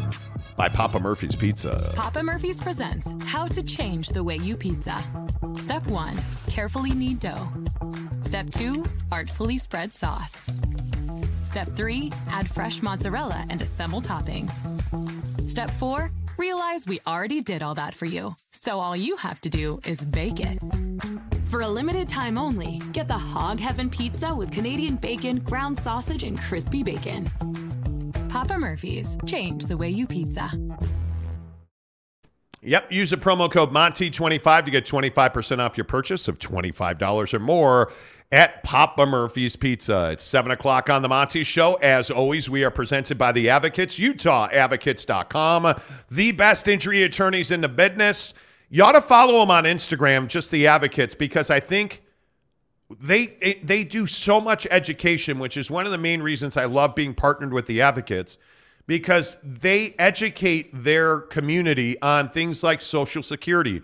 by Papa Murphy's Pizza. Papa Murphy's presents how to change the way you pizza. Step 1, carefully knead dough. Step 2, artfully spread sauce. Step 3, add fresh mozzarella and assemble toppings. Step 4, realize we already did all that for you, so all you have to do is bake it. For a limited time only, get the Hog Heaven Pizza with Canadian bacon, ground sausage, and crispy bacon. Papa Murphy's. Change the way you pizza. Yep, use the promo code Monty25 to get 25% off your purchase of $25 or more at Papa Murphy's Pizza. It's 7 o'clock on The Monty Show. As always, we are presented by the Advocates, UtahAdvocates.com, the best injury attorneys in the business. You ought to follow them on Instagram, just the Advocates, because I think they do so much education, which is one of the main reasons I love being partnered with the Advocates, because they educate their community on things like Social Security.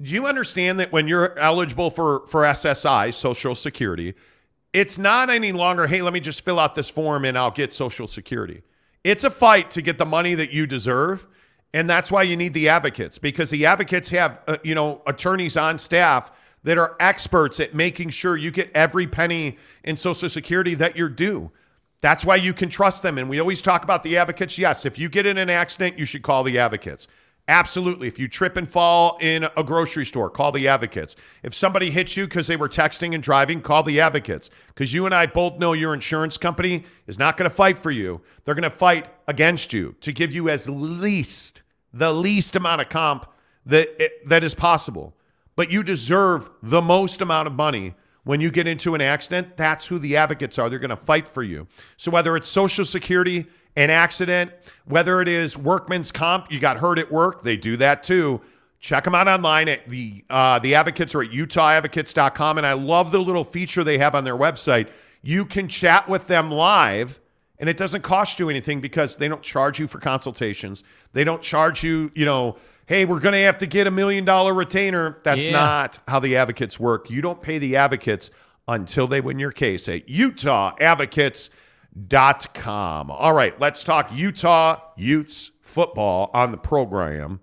Do you understand that when you're eligible for SSI, Social Security, it's not any longer, hey, let me just fill out this form and I'll get Social Security. It's a fight to get the money that you deserve, and that's why you need the Advocates, because the Advocates have attorneys on staff that are experts at making sure you get every penny in Social Security that you're due. That's why you can trust them. And we always talk about the Advocates. Yes, if you get in an accident, you should call the Advocates. Absolutely. If you trip and fall in a grocery store, call the Advocates. If somebody hits you because they were texting and driving, call the Advocates. Because you and I both know your insurance company is not going to fight for you. They're going to fight against you to give you the least amount of comp that is possible. But you deserve the most amount of money. When you get into an accident, that's who the Advocates are. They're going to fight for you. So whether it's Social Security, an accident, whether it is workman's comp, you got hurt at work, they do that too. Check them out online at the Advocates or at UtahAdvocates.com. And I love the little feature they have on their website. You can chat with them live, and it doesn't cost you anything because they don't charge you for consultations. They don't charge you, hey, we're going to have to get $1 million retainer. That's not how the Advocates work. You don't pay the Advocates until they win your case at UtahAdvocates.com. All right, let's talk Utah Utes football on the program.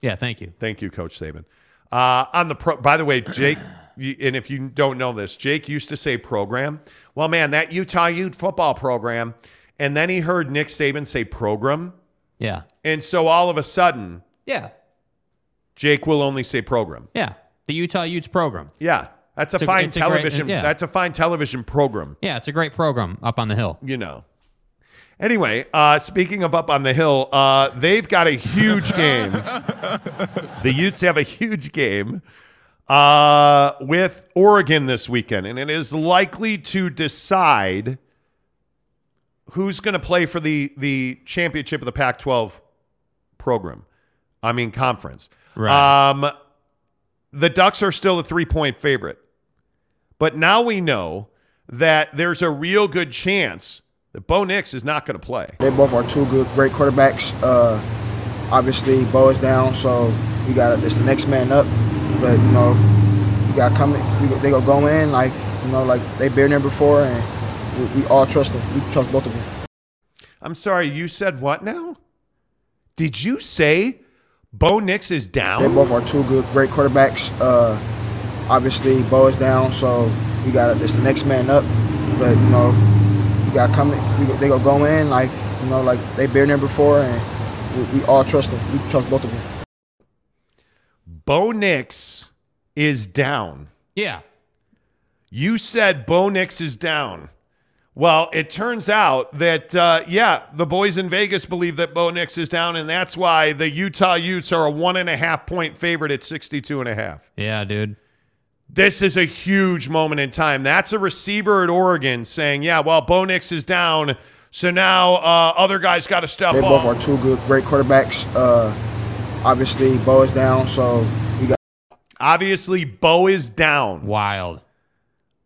Yeah, thank you. Thank you, Coach Saban. By the way, Jake, and if you don't know this, Jake used to say program. Well, man, that Utah Ute football program. And then he heard Nick Saban say program. Yeah. And so all of a sudden, Jake will only say program. Yeah. The Utah Utes program. Yeah. That's a fine television. That's a fine television program. Yeah, it's a great program up on the hill. Anyway, speaking of up on the hill, they've got a huge game. The Utes have a huge game with Oregon this weekend, and it is likely to decide who's going to play for the championship of the Pac-12 program? I mean, conference. Right. The Ducks are still a 3-point favorite. But now we know that there's a real good chance that Bo Nix is not going to play. They both are two great quarterbacks. Obviously, Bo is down, so it's the next man up. But, you got to come in. They're going to go in like they've been there before, and we all trust them. We trust both of them. I'm sorry, you said what now? Did you say Bo Nix is down? They both are two great quarterbacks. Obviously, Bo is down, so it's the next man up. But you got to come. They gonna go in like they've been there before, and we all trust them. We trust both of them. Bo Nix is down. Yeah. You said Bo Nix is down. Well, it turns out that, the boys in Vegas believe that Bo Nix is down, and that's why the Utah Utes are a 1.5-point favorite at 62.5. Yeah, dude. This is a huge moment in time. That's a receiver at Oregon saying, Bo Nix is down, so now other guys got to step up. They both are two great quarterbacks. Obviously, Bo is down, so you got... Obviously, Bo is down. Wild.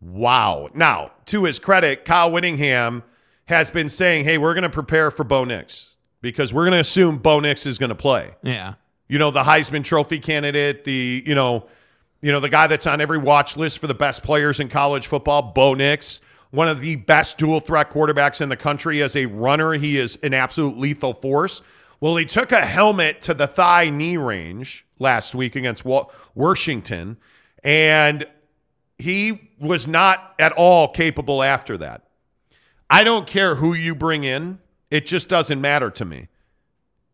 Wow. Now, to his credit, Kyle Whittingham has been saying, hey, we're going to prepare for Bo Nix because we're going to assume Bo Nix is going to play. Yeah. The Heisman Trophy candidate, the guy that's on every watch list for the best players in college football, Bo Nix, one of the best dual threat quarterbacks in the country as a runner. He is an absolute lethal force. Well, he took a helmet to the thigh knee range last week against Washington, and he was not at all capable after that. I don't care who you bring in. It just doesn't matter to me.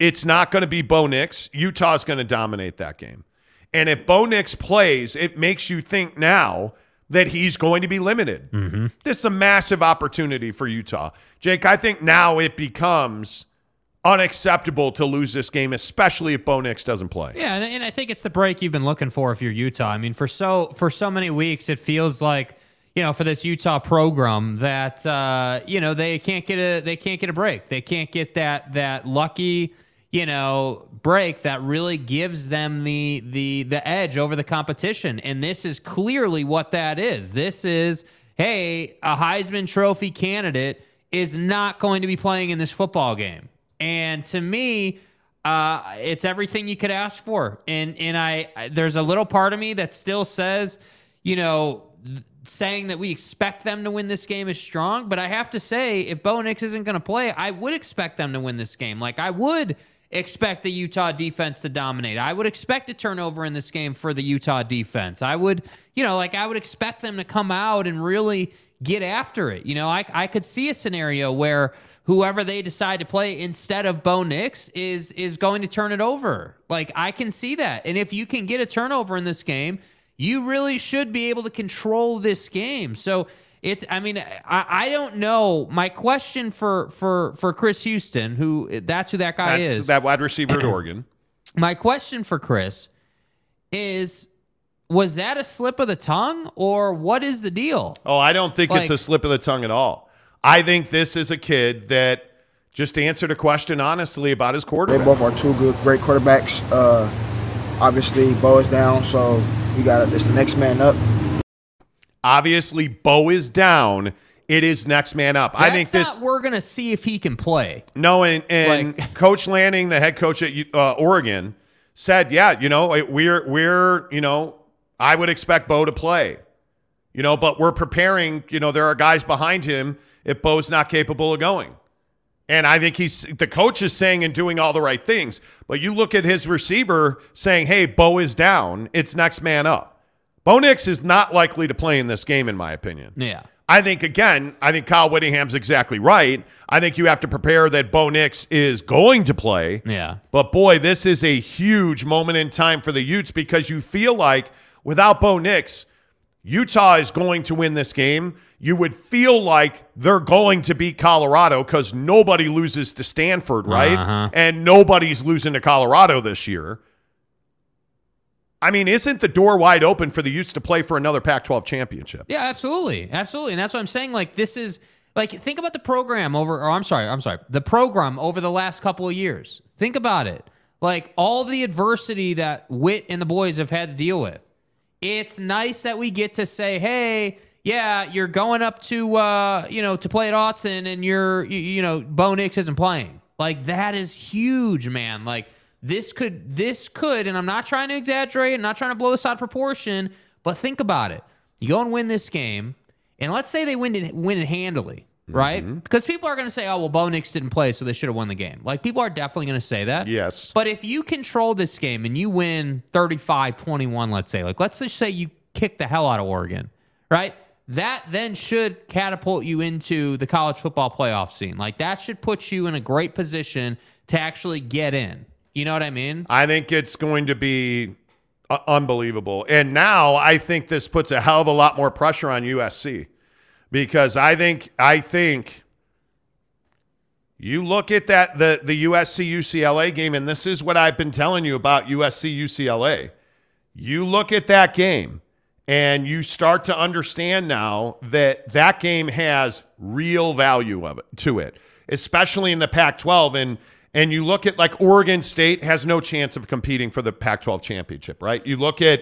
It's not going to be Bo Nix. Utah's going to dominate that game. And if Bo Nix plays, it makes you think now that he's going to be limited. Mm-hmm. This is a massive opportunity for Utah. Jake, I think now it becomes unacceptable to lose this game, especially if Bo Nix doesn't play. Yeah, and I think it's the break you've been looking for if you're Utah. I mean, for so many weeks, it feels like, you know, for this Utah program that you know, they can't get a break. They can't get that lucky, you know, break that really gives them the edge over the competition. And this is clearly what that is. This is, hey, a Heisman Trophy candidate is not going to be playing in this football game. And to me, it's everything you could ask for. And there's a little part of me that still says, you know, saying that we expect them to win this game is strong. But I have to say, if Bo Nix isn't going to play, I would expect them to win this game. Like, I would expect the Utah defense to dominate. I would expect a turnover in this game for the Utah defense. I would, you know, like, I would expect them to come out and really get after it. You know, I could see a scenario where whoever they decide to play instead of Bo Nix is going to turn it over. Like, I can see that. And if you can get a turnover in this game, you really should be able to control this game. So it's, I mean, I don't know. My question for Chris Houston, that's who that guy is. That wide receiver at Oregon. My question for Chris is, was that a slip of the tongue, or what is the deal? Oh, I don't think it's a slip of the tongue at all. I think this is a kid that just answered a question honestly about his quarterback. They both are two great quarterbacks. Obviously, Bo is down, so it's the next man up. Obviously, Bo is down. It is next man up. That's, I think, this. Not, we're going to see if he can play. No, and Coach Lanning, the head coach at Oregon, said, yeah, you know, we're, you know, I would expect Bo to play, you know, but we're preparing, you know, there are guys behind him if Bo's not capable of going. And I think the coach is saying and doing all the right things. But you look at his receiver saying, hey, Bo is down. It's next man up. Bo Nix is not likely to play in this game, in my opinion. Yeah. I think Kyle Whittingham's exactly right. I think you have to prepare that Bo Nix is going to play. Yeah. But, boy, this is a huge moment in time for the Utes, because you feel like without Bo Nix, Utah is going to win this game. You would feel like they're going to beat Colorado, because nobody loses to Stanford, right? Uh-huh. And nobody's losing to Colorado this year. I mean, isn't the door wide open for the Utes to play for another Pac-12 championship? Yeah, absolutely. Absolutely. And that's what I'm saying. Like, this is, like, think about the program the program over the last couple of years. Think about it. Like, all the adversity that Witt and the boys have had to deal with. It's nice that we get to say, hey, yeah, you're going up to, you know, to play at Autzen, and you know, Bo Nix isn't playing. Like, that is huge, man. Like, this could, and I'm not trying to exaggerate, I'm not trying to blow this out of proportion, but think about it. You go and win this game, and let's say they win it handily, right? Mm-hmm. Because people are going to say, oh, well, Bo Nix didn't play, so they should have won the game. Like, people are definitely going to say that. Yes. But if you control this game and you win 35-21, let's say, like, let's just say you kick the hell out of Oregon, right? That then should catapult you into the college football playoff scene. Like, that should put you in a great position to actually get in. You know what I mean? I think it's going to be unbelievable. And now I think this puts a hell of a lot more pressure on USC, because I think you look at that the USC-UCLA game, and this is what I've been telling you about USC-UCLA. You look at that game, and you start to understand now that game has real value to it, especially in the Pac-12. And you look at, like, Oregon State has no chance of competing for the Pac-12 championship, right? You look at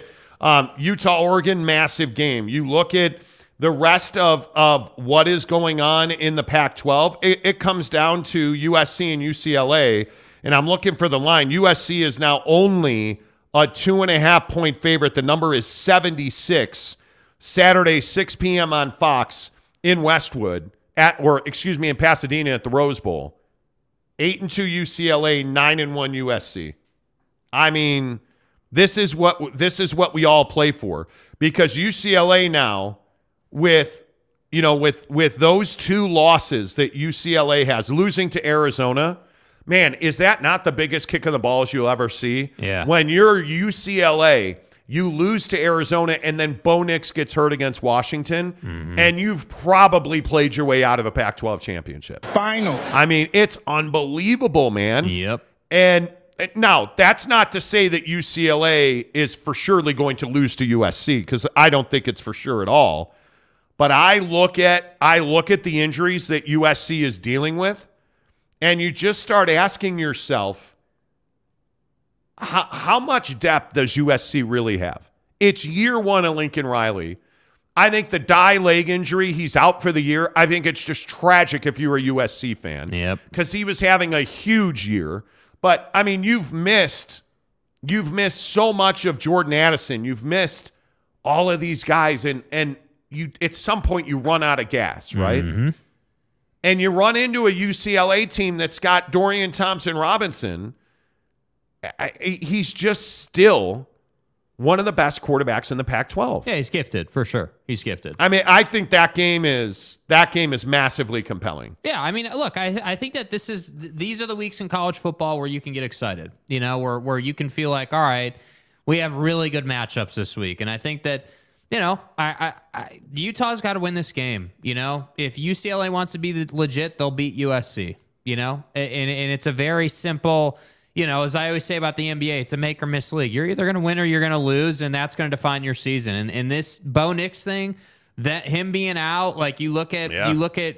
Utah-Oregon, massive game. You look at the rest of what is going on in the Pac-12. It comes down to USC and UCLA, and I'm looking for the line. USC is now only a 2.5-point favorite. The number is 76. Saturday, 6 p.m. on Fox in Westwood, in Pasadena at the Rose Bowl. 8-2 UCLA, 9-1 USC. I mean, this is what we all play for, because UCLA now with those two losses that UCLA has, losing to Arizona, man, is that not the biggest kick of the balls you'll ever see? Yeah. When you're UCLA, you lose to Arizona, and then Bo Nix gets hurt against Washington, and you've probably played your way out of a Pac-12 championship. Final. I mean, it's unbelievable, man. Yep. And now, that's not to say that UCLA is for surely going to lose to USC, because I don't think it's for sure at all. But I look at the injuries that USC is dealing with, and you just start asking yourself, how much depth does USC really have? It's year one of Lincoln Riley. I think the Dye leg injury, he's out for the year. I think it's just tragic if you're a USC fan. Yep. Because he was having a huge year. But, I mean, you've missed so much of Jordan Addison. You've missed all of these guys. And you at some point you run out of gas, right? Mm-hmm. And you run into a UCLA team that's got Dorian Thompson-Robinson. He's just still one of the best quarterbacks in the Pac-12. Yeah, he's gifted, for sure. He's gifted. I mean, I think that game is massively compelling. Yeah, I mean, look, I think that these are the weeks in college football where you can get excited, you know, where you can feel like, all right, we have really good matchups this week. And I think that, you know, Utah's got to win this game, you know. If UCLA wants to be legit, they'll beat USC, you know. And it's a very simple... You know, as I always say about the NBA, it's a make or miss league. You're either going to win or you're going to lose, and that's going to define your season. And this Bo Nix thing, that him being out, like you look at,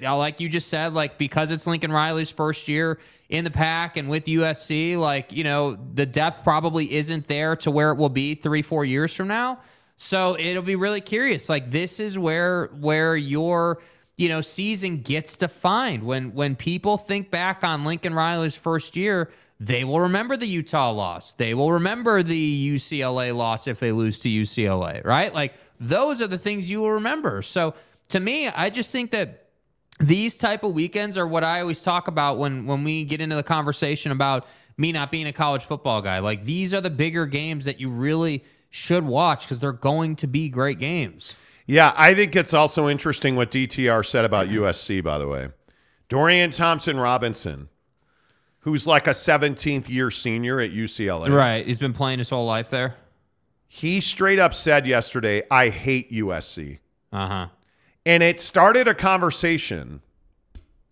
like you just said, like because it's Lincoln Riley's first year in the Pac and with USC, like, you know, the depth probably isn't there to where it will be 3-4 years from now. So it'll be really curious. Like this is where your, you know, season gets defined when people think back on Lincoln Riley's first year. They will remember the Utah loss. They will remember the UCLA loss if they lose to UCLA, right? Like, those are the things you will remember. So, to me, I just think that these type of weekends are what I always talk about when we get into the conversation about me not being a college football guy. Like, these are the bigger games that you really should watch because they're going to be great games. Yeah, I think it's also interesting what DTR said about USC, by the way. Dorian Thompson-Robinson, who's like a 17th year senior at UCLA. Right. He's been playing his whole life there. He straight up said yesterday, I hate USC. Uh-huh. And it started a conversation.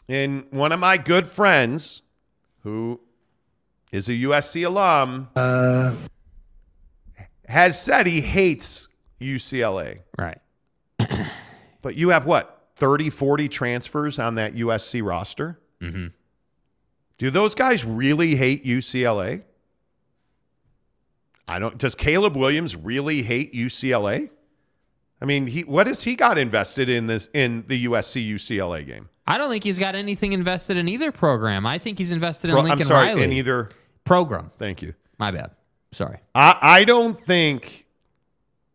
And one of my good friends, who is a USC alum, has said he hates UCLA. Right. But you have what, 30, 40 transfers on that USC roster? Mm-hmm. Do those guys really hate UCLA? Does Caleb Williams really hate UCLA? I mean, what has he got invested in the USC-UCLA game? I don't think he's got anything invested in either program. I think he's invested in Lincoln Riley. I'm sorry, in either program. Thank you. My bad. Sorry. I don't think,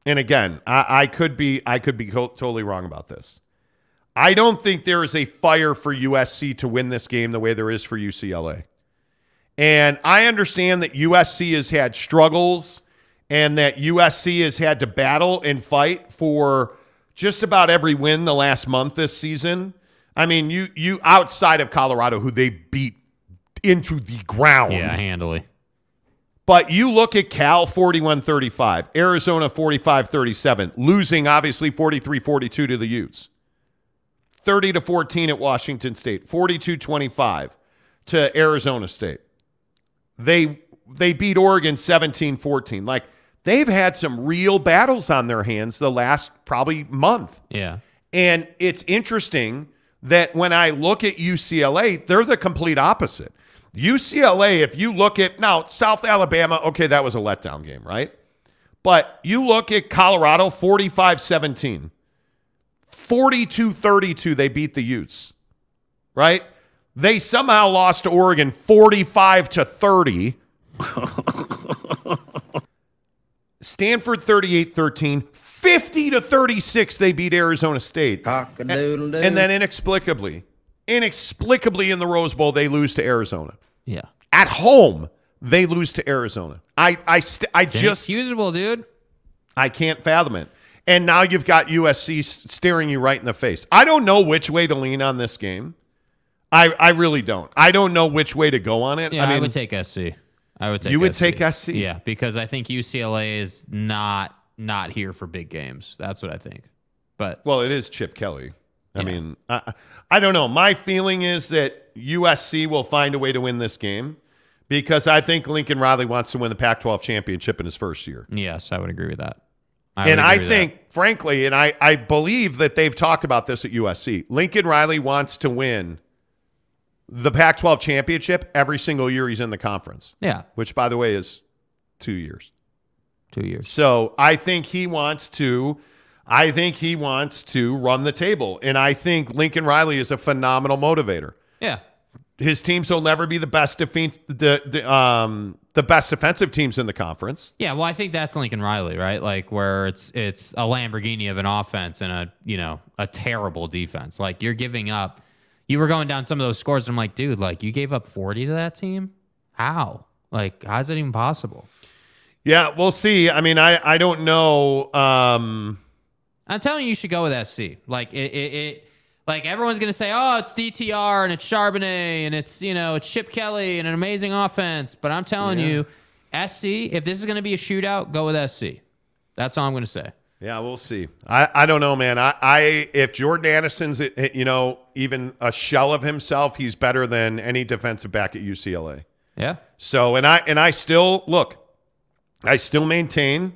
and again, I could be totally wrong about this. I don't think there is a fire for USC to win this game the way there is for UCLA. And I understand that USC has had struggles and that USC has had to battle and fight for just about every win the last month this season. I mean, you outside of Colorado, who they beat into the ground. Yeah, handily. But you look at Cal 41-35, Arizona 45-37, losing obviously 43-42 to the Utes. 30-14 at Washington State, 42-25 to Arizona State. They beat Oregon 17-14. Like, they've had some real battles on their hands the last probably month. Yeah. And it's interesting that when I look at UCLA, they're the complete opposite. UCLA, if you look at, now, South Alabama, okay, that was a letdown game, right? But you look at Colorado, 45-17. 42-32, they beat the Utes, right? They somehow lost to Oregon 45-30. Stanford 38-13, 50-36, they beat Arizona State. And then inexplicably in the Rose Bowl, they lose to Arizona. Yeah. At home, they lose to Arizona. It's inexcusable, dude. I can't fathom it. And now you've got USC staring you right in the face. I don't know which way to lean on this game. I really don't. I don't know which way to go on it. Yeah, I mean, I would take SC. I would take You would SC. Take SC? Yeah, because I think UCLA is not here for big games. That's what I think. But well, it is Chip Kelly. I mean, I don't know. My feeling is that USC will find a way to win this game because I think Lincoln Riley wants to win the Pac-12 championship in his first year. Yes, I would agree with that. I believe that they've talked about this at USC. Lincoln Riley wants to win the Pac-12 championship every single year he's in the conference. Yeah. Which, by the way, is 2 years. 2 years. So I think he wants to... run the table. And I think Lincoln Riley is a phenomenal motivator. Yeah. His teams will never be the best the best defensive teams in the conference. Yeah, well, I think that's Lincoln Riley, right? Like where it's a Lamborghini of an offense and a terrible defense. Like you're giving up. You were going down some of those scores, and I'm like, dude, like you gave up 40 to that team? How? Like, how's that even possible? Yeah, we'll see. I mean, I don't know. I'm telling you, you should go with SC. Like it like everyone's gonna say, oh, it's DTR and it's Charbonnet and it's it's Chip Kelly and an amazing offense. But I'm telling you, SC. If this is gonna be a shootout, go with SC. That's all I'm gonna say. Yeah, we'll see. I don't know, man. If Jordan Addison's even a shell of himself, he's better than any defensive back at UCLA. Yeah. So and I still maintain.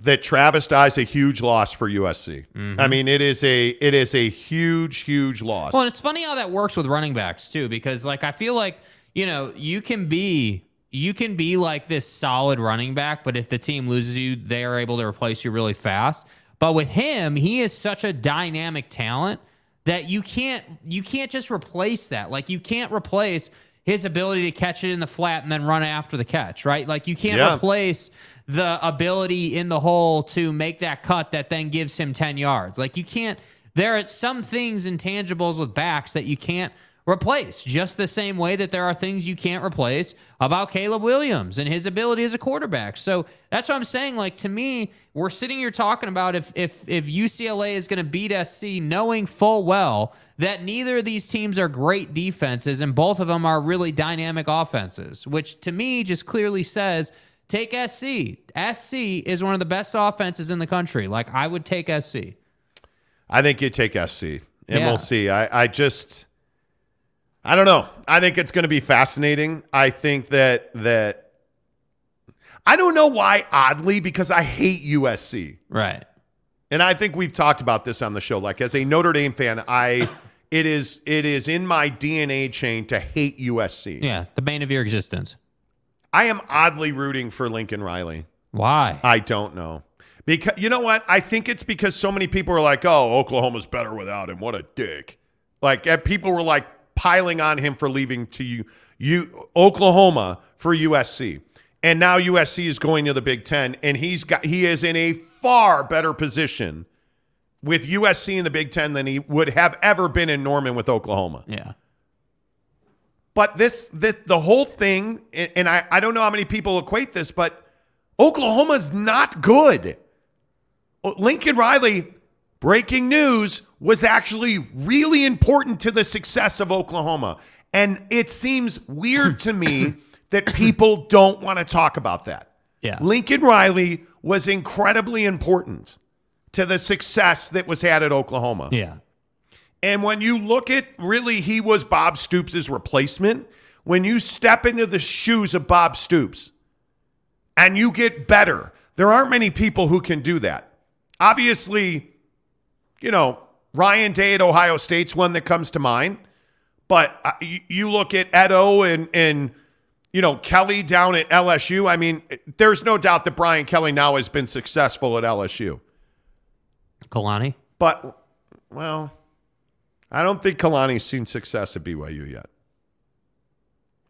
That Travis Dye's a huge loss for USC. Mm-hmm. I mean, it is a huge, huge loss. Well, and it's funny how that works with running backs too, because like I feel like you can be like this solid running back, but if the team loses you, they are able to replace you really fast. But with him, he is such a dynamic talent that you can't just replace that. Like you can't replace his ability to catch it in the flat and then run after the catch, right? Like you can't replace the ability in the hole to make that cut that then gives him 10 yards. Like you can't, there are some things intangibles with backs that you can't replace, just the same way that there are things you can't replace about Caleb Williams and his ability as a quarterback. So that's what I'm saying. Like to me, we're sitting here talking about if UCLA is going to beat SC, knowing full well that neither of these teams are great defenses and both of them are really dynamic offenses, which to me just clearly says take SC. SC is one of the best offenses in the country. Like I would take SC. I think you take SC, and we'll see. I don't know. I think it's going to be fascinating. I think that I don't know why, oddly, because I hate USC. Right. And I think we've talked about this on the show. Like as a Notre Dame fan, it is in my DNA chain to hate USC. Yeah, the bane of your existence. I am oddly rooting for Lincoln Riley. Why? I don't know. Because you know what? I think it's because so many people are like, "Oh, Oklahoma's better without him. What a dick." Like people were like piling on him for leaving to Oklahoma for USC. And now USC is going to the Big Ten, and he is in a far better position with USC in the Big Ten than he would have ever been in Norman with Oklahoma. Yeah. But the whole thing, and I don't know how many people equate this, but Oklahoma's not good. Lincoln Riley, breaking news, was actually really important to the success of Oklahoma. And it seems weird to me that people don't want to talk about that. Yeah. Lincoln Riley was incredibly important to the success that was had at Oklahoma. Yeah. And when you look at, really, he was Bob Stoops' replacement. When you step into the shoes of Bob Stoops and you get better, there aren't many people who can do that. Obviously, Ryan Day at Ohio State's one that comes to mind. But you look at Edo and Kelly down at LSU. I mean, there's no doubt that Brian Kelly now has been successful at LSU. Kalani? But, well, I don't think Kalani's seen success at BYU yet.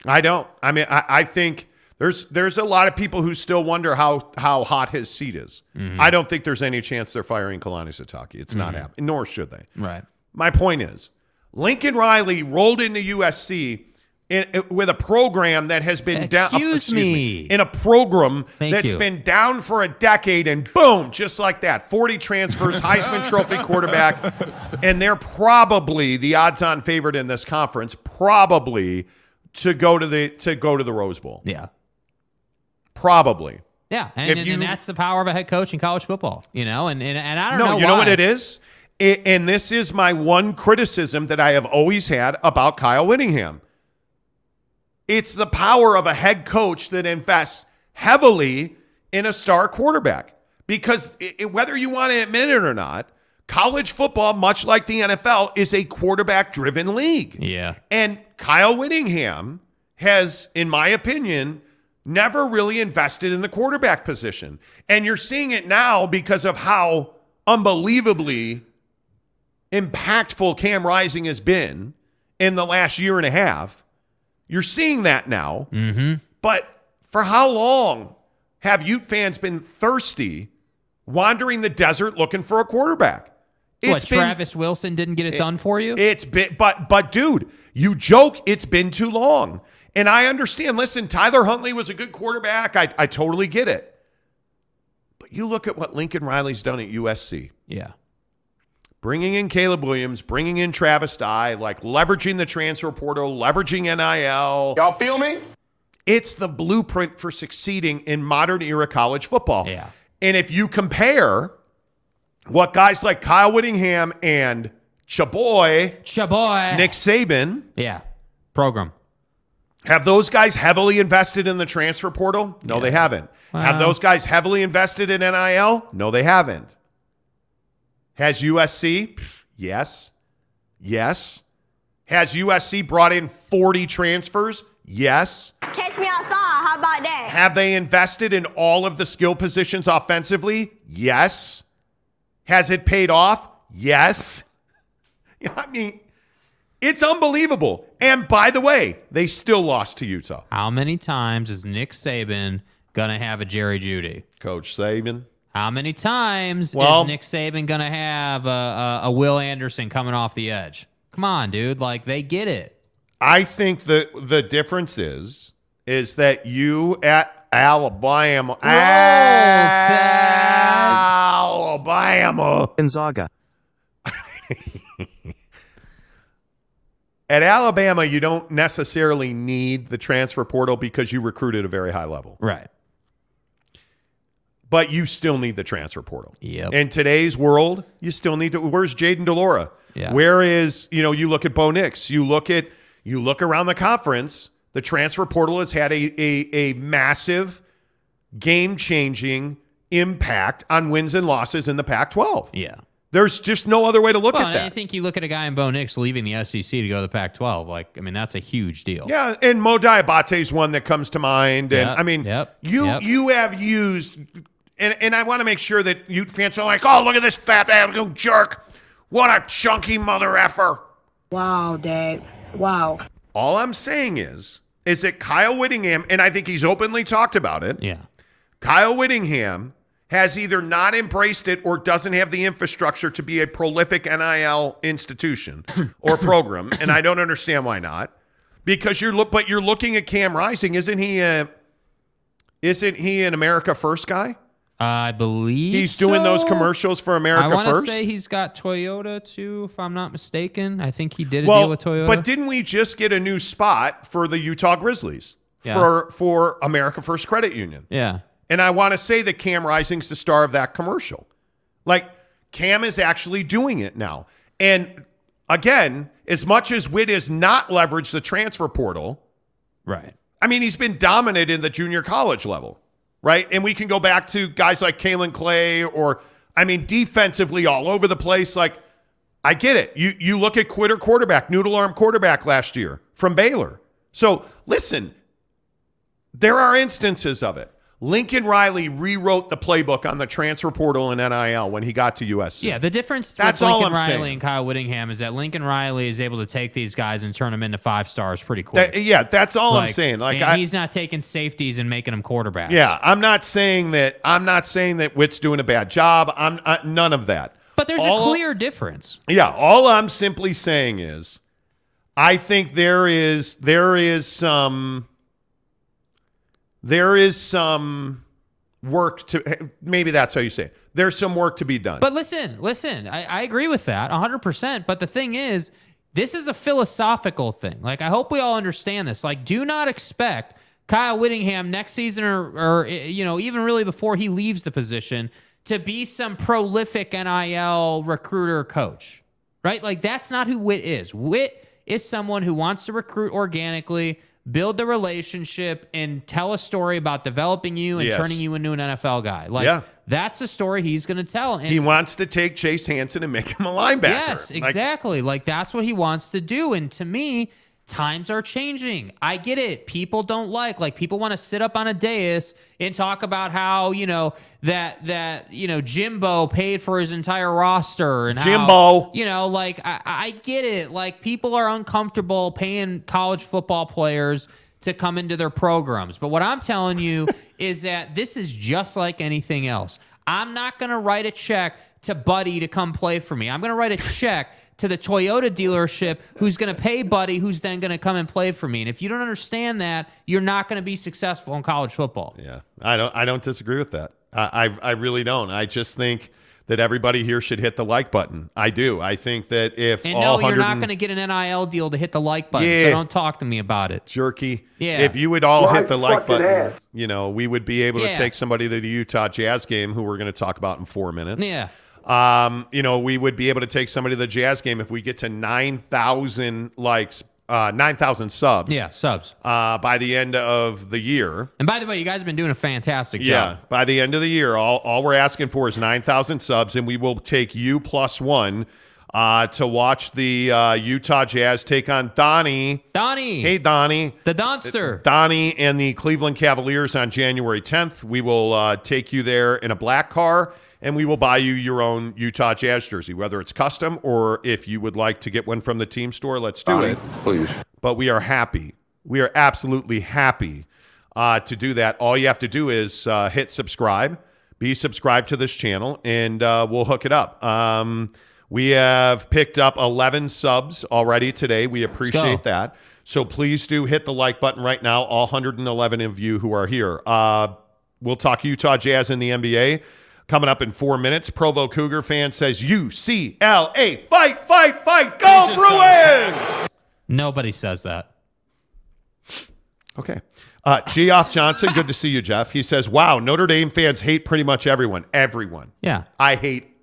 I don't. I mean, I think there's a lot of people who still wonder how hot his seat is. Mm-hmm. I don't think there's any chance they're firing Kalani Sitake. It's not happening, nor should they. Right. My point is, Lincoln Riley rolled into USC with a program that has been down. Been down for a decade, and boom, just like that, 40 transfers, Heisman Trophy quarterback, and they're probably the odds-on favorite in this conference. Probably to go to the Rose Bowl. Yeah. Probably. Yeah, and that's the power of a head coach in college football, you know. And I don't know. No, you know what it is? And this is my one criticism that I have always had about Kyle Whittingham. It's the power of a head coach that invests heavily in a star quarterback. Because whether you want to admit it or not, college football, much like the NFL, is a quarterback-driven league. Yeah. And Kyle Whittingham has, in my opinion, never really invested in the quarterback position. And you're seeing it now because of how unbelievably impactful Cam Rising has been in the last year and a half. You're seeing that now. Mm-hmm. But for how long have Ute fans been thirsty, wandering the desert looking for a quarterback? Travis Wilson didn't get it done for you? It's been, but dude, you joke, it's been too long. And I understand. Listen, Tyler Huntley was a good quarterback. I totally get it. But you look at what Lincoln Riley's done at USC. Yeah. Bringing in Caleb Williams, bringing in Travis Dye, like leveraging the transfer portal, leveraging NIL. Y'all feel me? It's the blueprint for succeeding in modern era college football. Yeah. And if you compare what guys like Kyle Whittingham and Chaboy, Nick Saban. Yeah. Program. Have those guys heavily invested in the transfer portal? No, they haven't. Wow. Have those guys heavily invested in NIL? No, they haven't. Has USC? Yes. Yes. Has USC brought in 40 transfers? Yes. Catch me outside. How about that? Have they invested in all of the skill positions offensively? Yes. Has it paid off? Yes. I mean, it's unbelievable. And by the way, they still lost to Utah. How many times is Nick Saban going to have a Jerry Jeudy? Coach Saban. How many times is Nick Saban going to have a Will Anderson coming off the edge? Come on, dude. Like, they get it. I think the difference is that you at Alabama. Alabama. Gonzaga. At Alabama, you don't necessarily need the transfer portal because you recruit at a very high level. Right. But you still need the transfer portal. Yep. In today's world, you still need to. Where's Jaden DeLora? Yeah. Where is, you look at Bo Nix. You look around the conference, the transfer portal has had a massive game-changing impact on wins and losses in the Pac-12. Yeah. There's just no other way to look at that. I think you look at a guy in Bo Nix leaving the SEC to go to the Pac-12. That's a huge deal. Yeah, and Mo Diabate's one that comes to mind. And you have used, and I want to make sure that Ute fans are like, oh, look at this fat little jerk. What a chunky mother effer. Wow, Dave. Wow. All I'm saying is that Kyle Whittingham, and I think he's openly talked about it. Yeah. Kyle Whittingham has either not embraced it or doesn't have the infrastructure to be a prolific NIL institution or program, and I don't understand why not. Because you're looking at Cam Rising, isn't he an America First guy? I believe he's doing those commercials for America First. I want to say he's got Toyota too, if I'm not mistaken. I think he did a deal with Toyota. But didn't we just get a new spot for the Utah Grizzlies for America First Credit Union? Yeah. And I want to say that Cam Rising's the star of that commercial. Cam is actually doing it now. And again, as much as Witt has not leveraged the transfer portal, right? I mean, he's been dominant in the junior college level, right? And we can go back to guys like Kalen Clay or defensively all over the place. I get it. You look at quitter quarterback, noodle arm quarterback last year from Baylor. So listen, there are instances of it. Lincoln Riley rewrote the playbook on the transfer portal and NIL when he got to USC. Yeah, the difference between Lincoln Riley and Kyle Whittingham is that Lincoln Riley is able to take these guys and turn them into five stars pretty quick. That's all I'm saying. He's not taking safeties and making them quarterbacks. Yeah, I'm not saying that Witt's doing a bad job. None of that. But there's a clear difference. Yeah, all I'm simply saying is I think there is some work to, maybe that's how you say it. There's some work to be done. But listen, I agree with that 100%. But the thing is, This is a philosophical thing. Like, I hope we all understand this. Like, do not expect Kyle Whittingham next season or you know, even really before he leaves the position to be some prolific NIL recruiter coach, right? Like, that's not who Witt is. Witt is someone who wants to recruit organically, build the relationship, and tell a story about developing you and turning you into an NFL guy. Like, that's the story he's going to tell. And he wants to take Chase Hansen and make him a linebacker. Yes, exactly. Like, that's what he wants to do. And to me, times are changing. I get it. People don't like people want to sit up on a dais and talk about how, you know, that, you know, Jimbo paid for his entire roster and how, you know, like, I get it. Like, people are uncomfortable paying college football players to come into their programs. But what I'm telling you is that this is just like anything else. I'm not going to write a check to Buddy to come play for me. I'm going to write a check to the Toyota dealership who's going to pay Buddy, who's then going to come and play for me. And if you don't understand that, you're not going to be successful in college football. Yeah, I don't disagree with that. I really don't. I just think that everybody here should hit the like button. I do. I think that if and all no, you're not going to get an NIL deal to hit the like button, so don't talk to me about it. Jerky. Yeah. If you would all hit the like button, you know, we would be able to take somebody to the Utah Jazz game, who we're going to talk about in 4 minutes. Yeah. You know, we would be able to take somebody to the Jazz game if we get to 9,000 likes. 9,000 subs. Yeah, subs. By the end of the year. And by the way, you guys have been doing a fantastic job. Yeah, by the end of the year, all we're asking for is 9,000 subs, and we will take you plus one to watch the Utah Jazz take on Donnie. Donnie. Hey, Donnie. The Donster. Donnie and the Cleveland Cavaliers on January 10th. We will take you there in a black car, and we will buy you your own Utah Jazz jersey, whether it's custom or if you would like to get one from the team store, let's do it. Please. But we are happy. We are absolutely happy to do that. All you have to do is hit subscribe, be subscribed to this channel, and we'll hook it up. We have picked up 11 subs already today. We appreciate that. So please do hit the like button right now, all 111 of you who are here. We'll talk Utah Jazz and the NBA coming up in 4 minutes. Provo Cougar fan says, UCLA, fight, fight, fight, go Bruins! Nobody says that. Okay. Geoff Johnson, good to see you, Jeff. He says, wow, Notre Dame fans hate pretty much everyone. Everyone. Yeah. I hate...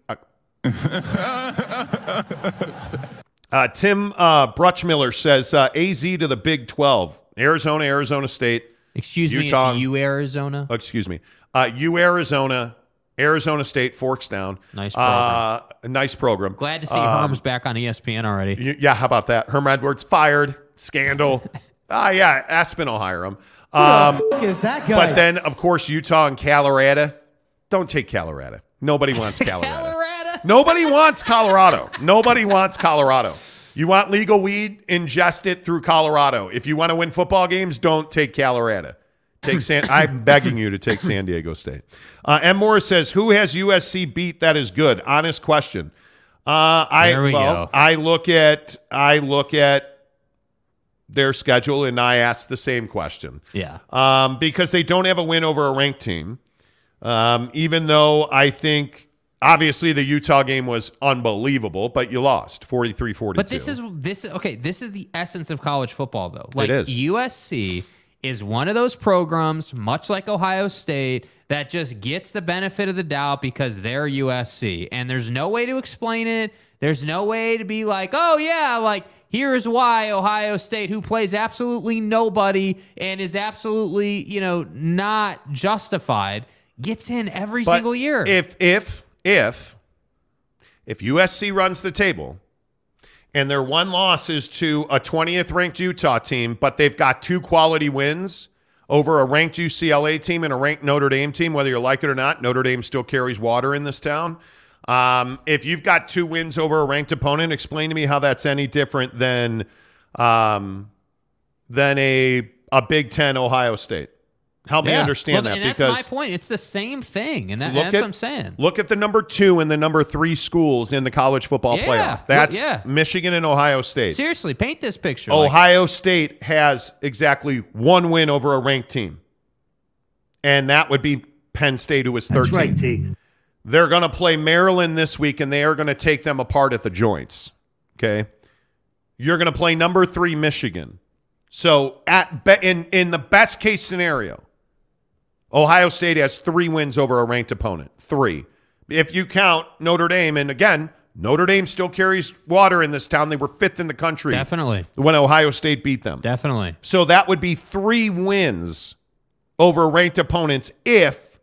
Tim Brutchmiller says, AZ to the Big 12. Arizona, Arizona State. Excuse Utah, me, it's U Arizona? Excuse me. U Arizona... Arizona State, forks down. Nice program. Nice program. Glad to see Herm's back on ESPN already. Yeah, how about that? Herm Edwards fired. Scandal. Yeah, Aspen will hire him. Who the fuck is that guy? But then, of course, Utah and Colorado. Don't take Colorado. Nobody wants Colorado. Nobody wants Colorado. Nobody wants Colorado. You want legal weed? Ingest it through Colorado. If you want to win football games, don't take Colorado. I'm begging you to take San Diego State. M. Morris says, who has USC beat that is good? Honest question. There we go. I look at their schedule and I ask the same question. Yeah. Because they don't have a win over a ranked team. Even though I think obviously the Utah game was unbelievable, but you lost 43-42. But this is the essence of college football though. Like, it is. USC is one of those programs, much like Ohio State, that just gets the benefit of the doubt because they're USC. And there's no way to explain it. There's no way to be like, oh, yeah, like, here's why Ohio State, who plays absolutely nobody and is absolutely, you know, not justified, gets in every single year. If USC runs the table... and their one loss is to a 20th ranked Utah team, but they've got two quality wins over a ranked UCLA team and a ranked Notre Dame team, whether you like it or not. Notre Dame still carries water in this town. If you've got two wins over a ranked opponent, explain to me how that's any different than a Big Ten Ohio State. Help me understand that, because that's my point. It's the same thing, and that's what I'm saying. Look at the number 2 and the number 3 schools in the college football playoff. That's Michigan and Ohio State. Seriously, paint this picture. Ohio State has exactly one win over a ranked team, and that would be Penn State, who was 13. That's right, T. They're going to play Maryland this week, and they are going to take them apart at the joints. Okay, You're going to play number 3 Michigan. So in the best case scenario, Ohio State has 3 wins over a ranked opponent. 3. If you count Notre Dame, and again, Notre Dame still carries water in this town. They were 5th in the country. Definitely. When Ohio State beat them. Definitely. So that would be 3 wins over ranked opponents if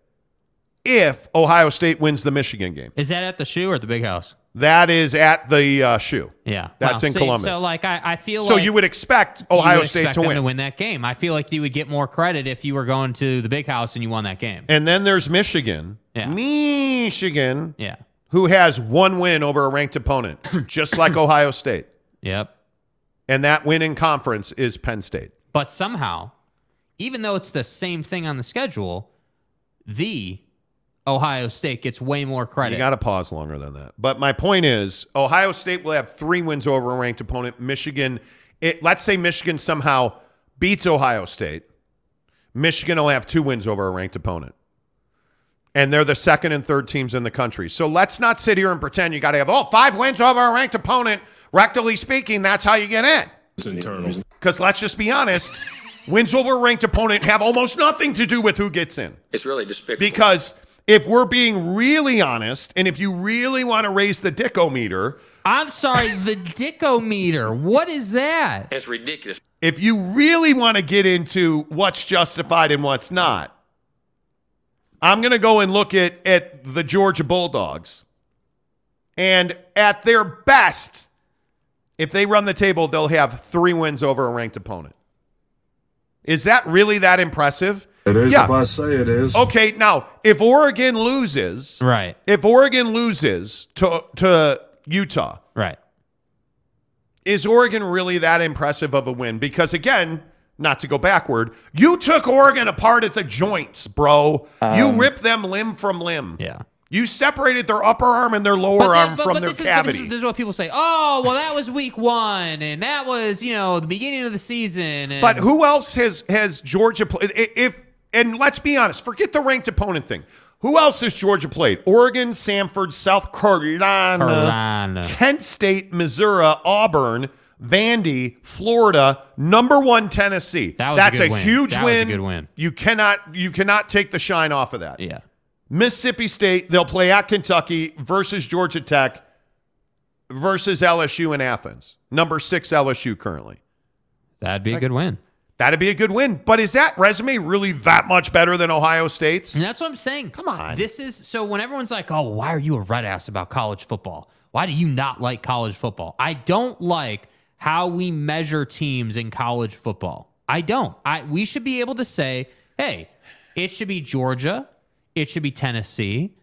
Ohio State wins the Michigan game. Is that at the Shoe or at the Big House? That is at the Shoe. Yeah. That's in Columbus. So, like, I feel so like... So you would expect Ohio State to win. To win that game. I feel like you would get more credit if you were going to the Big House and you won that game. And then there's Michigan. Yeah. Michigan. Yeah. Who has 1 win over a ranked opponent, just like Ohio State. Yep. And that win in conference is Penn State. But somehow, even though it's the same thing on the schedule, the Ohio State gets way more credit. You got to pause longer than that. But my point is, Ohio State will have 3 wins over a ranked opponent. Michigan, let's say Michigan somehow beats Ohio State. Michigan will have 2 wins over a ranked opponent. And they're the 2nd and 3rd teams in the country. So let's not sit here and pretend you got to have, 5 wins over a ranked opponent. Rectally speaking, that's how you get in. It's internal. Because let's just be honest, wins over a ranked opponent have almost nothing to do with who gets in. It's really despicable. Because if we're being really honest, and if you really want to raise the dickometer. I'm sorry, the dickometer. What is that? That's ridiculous. If you really want to get into what's justified and what's not, I'm going to go and look at the Georgia Bulldogs. And at their best, if they run the table, they'll have 3 wins over a ranked opponent. Is that really that impressive? It is, yeah. If I say it is. Okay, now, if Oregon loses, right? If Oregon loses to Utah, right? Is Oregon really that impressive of a win? Because, again, not to go backward, you took Oregon apart at the joints, bro. You ripped them limb from limb. Yeah. You separated their upper arm and their lower arm from their cavity. This is what people say. Oh, well, that was week 1, and that was, the beginning of the season. And... But who else has Georgia played? And let's be honest, forget the ranked opponent thing. Who else has Georgia played? Oregon, Stanford, South Carolina, Kent State, Missouri, Auburn, Vandy, Florida, #1 Tennessee. That was a huge win. You cannot take the shine off of that. Yeah. Mississippi State, they'll play at Kentucky versus Georgia Tech versus LSU in Athens. #6 LSU currently. That'd be a good win. That'd be a good win. But is that resume really that much better than Ohio State's? And that's what I'm saying. Come on. So when everyone's like, oh, why are you a red ass about college football? Why do you not like college football? I don't like how we measure teams in college football. I don't. We should be able to say, hey, it should be Georgia, it should be Tennessee,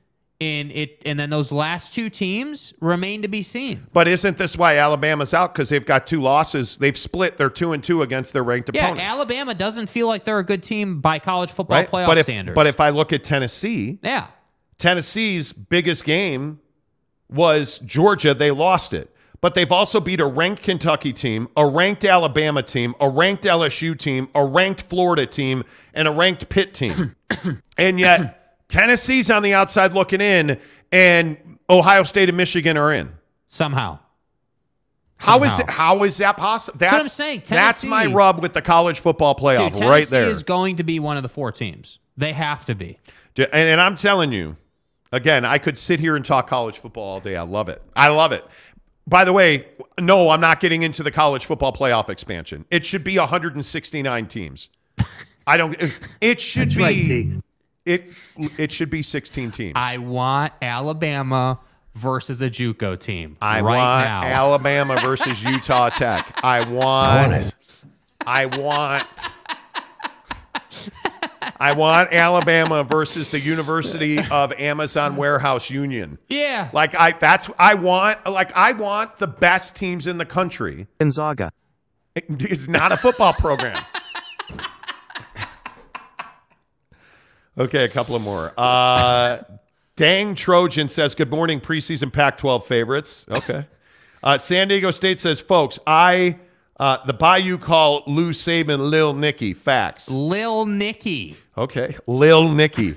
and then those last 2 teams remain to be seen. But isn't this why Alabama's out? Because they've got 2 losses. They've split. They're 2-2 against their ranked opponents. Yeah, Alabama doesn't feel like they're a good team by college football playoff standards. But if I look at Tennessee, yeah, Tennessee's biggest game was Georgia. They lost it. But they've also beat a ranked Kentucky team, a ranked Alabama team, a ranked LSU team, a ranked Florida team, and a ranked Pitt team. And yet, Tennessee's on the outside looking in, and Ohio State and Michigan are in. Somehow. How is that possible? That's what I'm saying. That's my rub with the college football playoff, dude, right there. Tennessee is going to be one of the 4 teams. They have to be. And I'm telling you, again, I could sit here and talk college football all day. I love it. By the way, no, I'm not getting into the college football playoff expansion. It should be 169 teams. It should be 16 teams. I want Alabama versus a JUCO team. I want Alabama versus Utah Tech. I want Alabama versus the University of Amazon Warehouse Union. Yeah. I want the best teams in the country. Gonzaga. It's not a football program. Okay, a couple of more. Dang Trojan says, good morning, preseason Pac-12 favorites. Okay. San Diego State says, folks, the Bayou call Lou Saban Lil Nicky. Facts. Lil Nicky. Okay. Lil Nicky.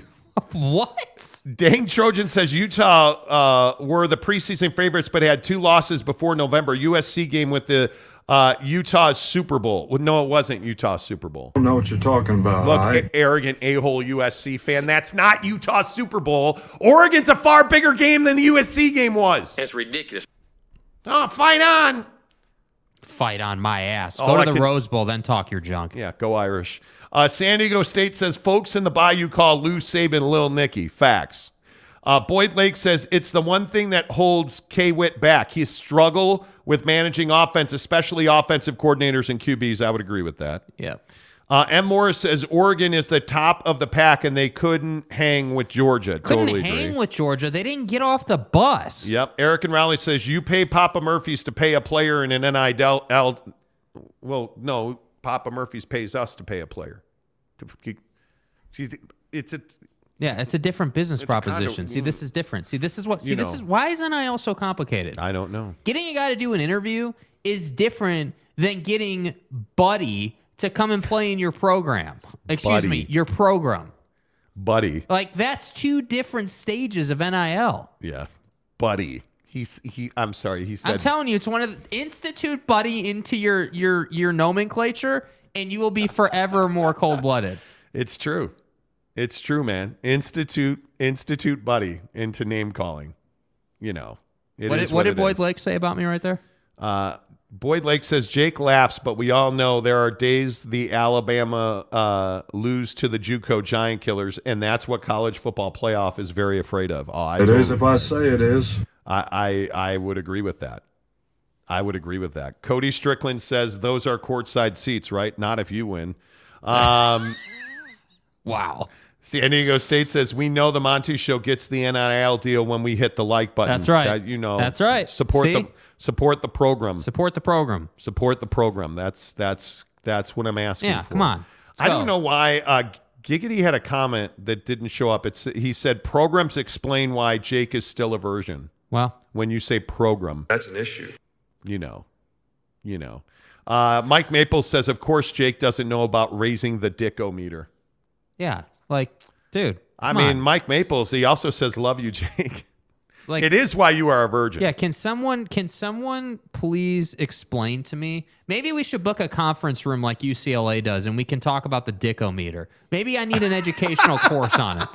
What? Dang Trojan says Utah were the preseason favorites but had 2 losses before November. USC game with the Utah's Super Bowl. Well, no, it wasn't Utah's Super Bowl. I don't know what you're talking about. Look, arrogant a-hole USC fan. That's not Utah's Super Bowl. Oregon's a far bigger game than the USC game was. That's ridiculous. Oh, fight on. Fight on my ass. Go to the Rose Bowl, then talk your junk. Yeah, go Irish. San Diego State says, folks in the Bayou call Lou Saban Lil Nicky. Facts. Boyd Lake says, it's the one thing that holds K-Witt back. His struggle with managing offense, especially offensive coordinators and QBs. I would agree with that. Yeah. M. Morris says, Oregon is the top of the pack, and they couldn't hang with Georgia. Couldn't hang with Georgia. They didn't get off the bus. Yep. Eric and Rowley says, you pay Papa Murphy's to pay a player in an NIL. Well, no, Papa Murphy's pays us to pay a player. Yeah, it's a different business proposition. Kind of, see, this is different. See, this is what. See, this is why is NIL so complicated? I don't know. Getting a guy to do an interview is different than getting Buddy to come and play in your program. Excuse me, your program, Buddy. Like that's two different stages of NIL. Yeah, Buddy. I'm sorry. He said. I'm telling you, it's one of the, institute Buddy into your nomenclature, and you will be forever more cold-blooded. It's true. It's true, man. Institute Buddy into name calling. You know. What did Boyd Lake say about me right there? Boyd Lake says, Jake laughs, but we all know there are days the Alabama lose to the JUCO giant killers, and that's what college football playoff is very afraid of. It is if I say it is. I would agree with that. I would agree with that. Cody Strickland says, those are courtside seats, right? Not if you win. Wow. San Diego State says, we know the Monty Show gets the NIL deal when we hit the like button. That's right. That's right. Support the program. That's what I'm asking for. Yeah, come on. I don't know why Giggity had a comment that didn't show up. He said, programs explain why Jake is still a virgin. Well, when you say program. That's an issue. You know. Mike Maples says, of course, Jake doesn't know about raising the dick-o-meter. Yeah, like, dude. I mean, Mike Maples, he also says, love you, Jake. Like, it is why you are a virgin. Yeah, can someone please explain to me? Maybe we should book a conference room like UCLA does, and we can talk about the dickometer. Maybe I need an educational course on it.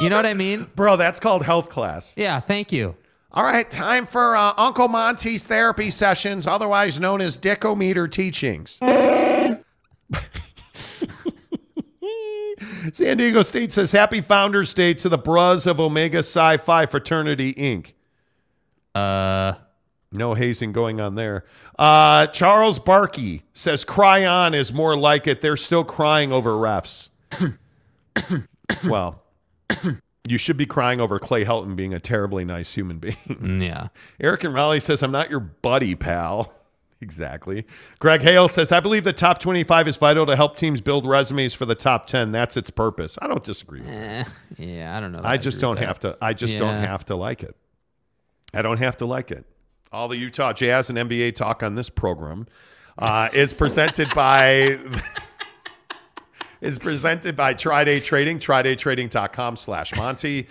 You know what I mean? Bro, that's called health class. Yeah, thank you. All right, time for Uncle Monty's therapy sessions, otherwise known as dickometer teachings. San Diego State says, happy Founders Day to the bros of Omega Sci-Fi Fraternity, Inc. No hazing going on there. Charles Barkey says, cry on is more like it. They're still crying over refs. Well, you should be crying over Clay Helton being a terribly nice human being. Yeah. Eric and Raleigh says, I'm not your buddy, pal. Exactly. Greg Hale says, I believe the top 25 is vital to help teams build resumes for the top 10. That's its purpose. I don't disagree with that. Yeah, I don't know. I just don't have to like it. I don't have to like it. All the Utah Jazz and NBA talk on this program is presented by Tri-Day Trading, tridaytrading.com/Monty.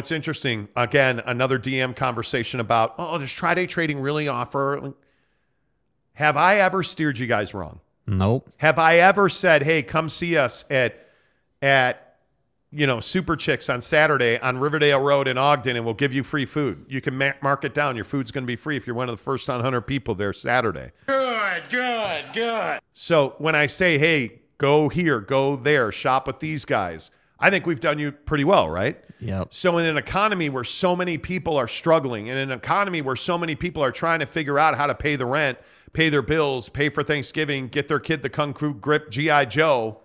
It's interesting. Again, another DM conversation about, does Tri-Day Trading really offer? Have I ever steered you guys wrong? Nope. Have I ever said, hey, come see us at Super Chicks on Saturday on Riverdale Road in Ogden, and we'll give you free food. You can mark it down. Your food's going to be free if you're one of the first 100 people there Saturday. Good. So when I say, hey, go here, go there, shop with these guys, I think we've done you pretty well, right? Yep. So in an economy where so many people are struggling, in an economy where so many people are trying to figure out how to pay the rent, pay their bills, pay for Thanksgiving, get their kid the Kung Fu Grip G.I. Joe,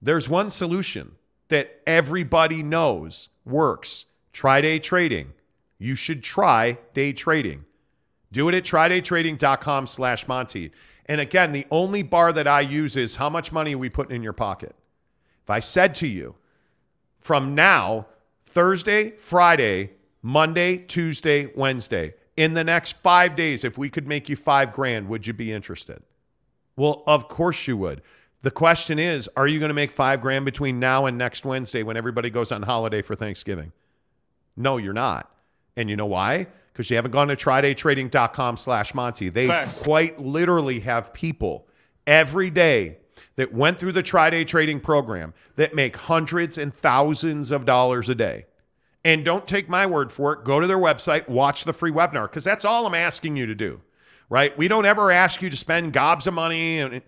there's one solution that everybody knows works. Tri-Day Trading. You should try day trading. Do it at tridaytrading.com/Monty. And again, the only bar that I use is how much money are we putting in your pocket? If I said to you, from now, Thursday, Friday, Monday, Tuesday, Wednesday, in the next 5 days, if we could make you $5,000, would you be interested? Well, of course you would. The question is, are you going to make $5,000 between now and next Wednesday when everybody goes on holiday for Thanksgiving? No, you're not. And you know why? because you haven't gone to TrydayTrading.com/Monty. They quite literally have people every day that went through the Tri-Day Trading program that make hundreds and thousands of dollars a day. And don't take my word for it. Go to their website, watch the free webinar, because that's all I'm asking you to do, right? We don't ever ask you to spend gobs of money. And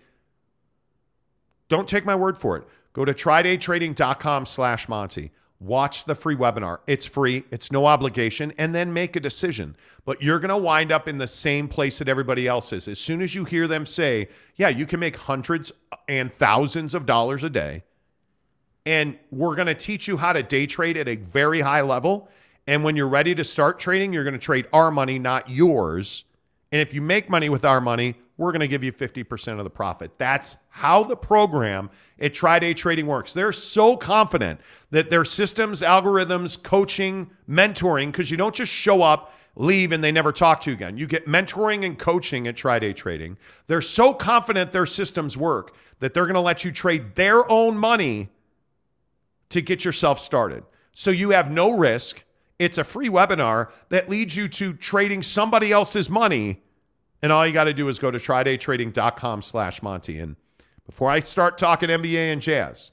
don't take my word for it. Go to TrydayTrading.com/Monty. Watch the free webinar. It's free. It's no obligation. And then make a decision. But you're going to wind up in the same place that everybody else is. As soon as you hear them say, yeah, you can make hundreds and thousands of dollars a day, and we're going to teach you how to day trade at a very high level. And when you're ready to start trading, you're going to trade our money, not yours. And if you make money with our money, we're going to give you 50% of the profit. That's how the program at Tri-Day Trading works. They're so confident that their systems, algorithms, coaching, mentoring, because you don't just show up, leave, and they never talk to you again. You get mentoring and coaching at Tri-Day Trading. They're so confident their systems work that they're going to let you trade their own money to get yourself started. So you have no risk. It's a free webinar that leads you to trading somebody else's money. And all you got to do is go to TrydayTrading.com/Monty. And before I start talking NBA and Jazz,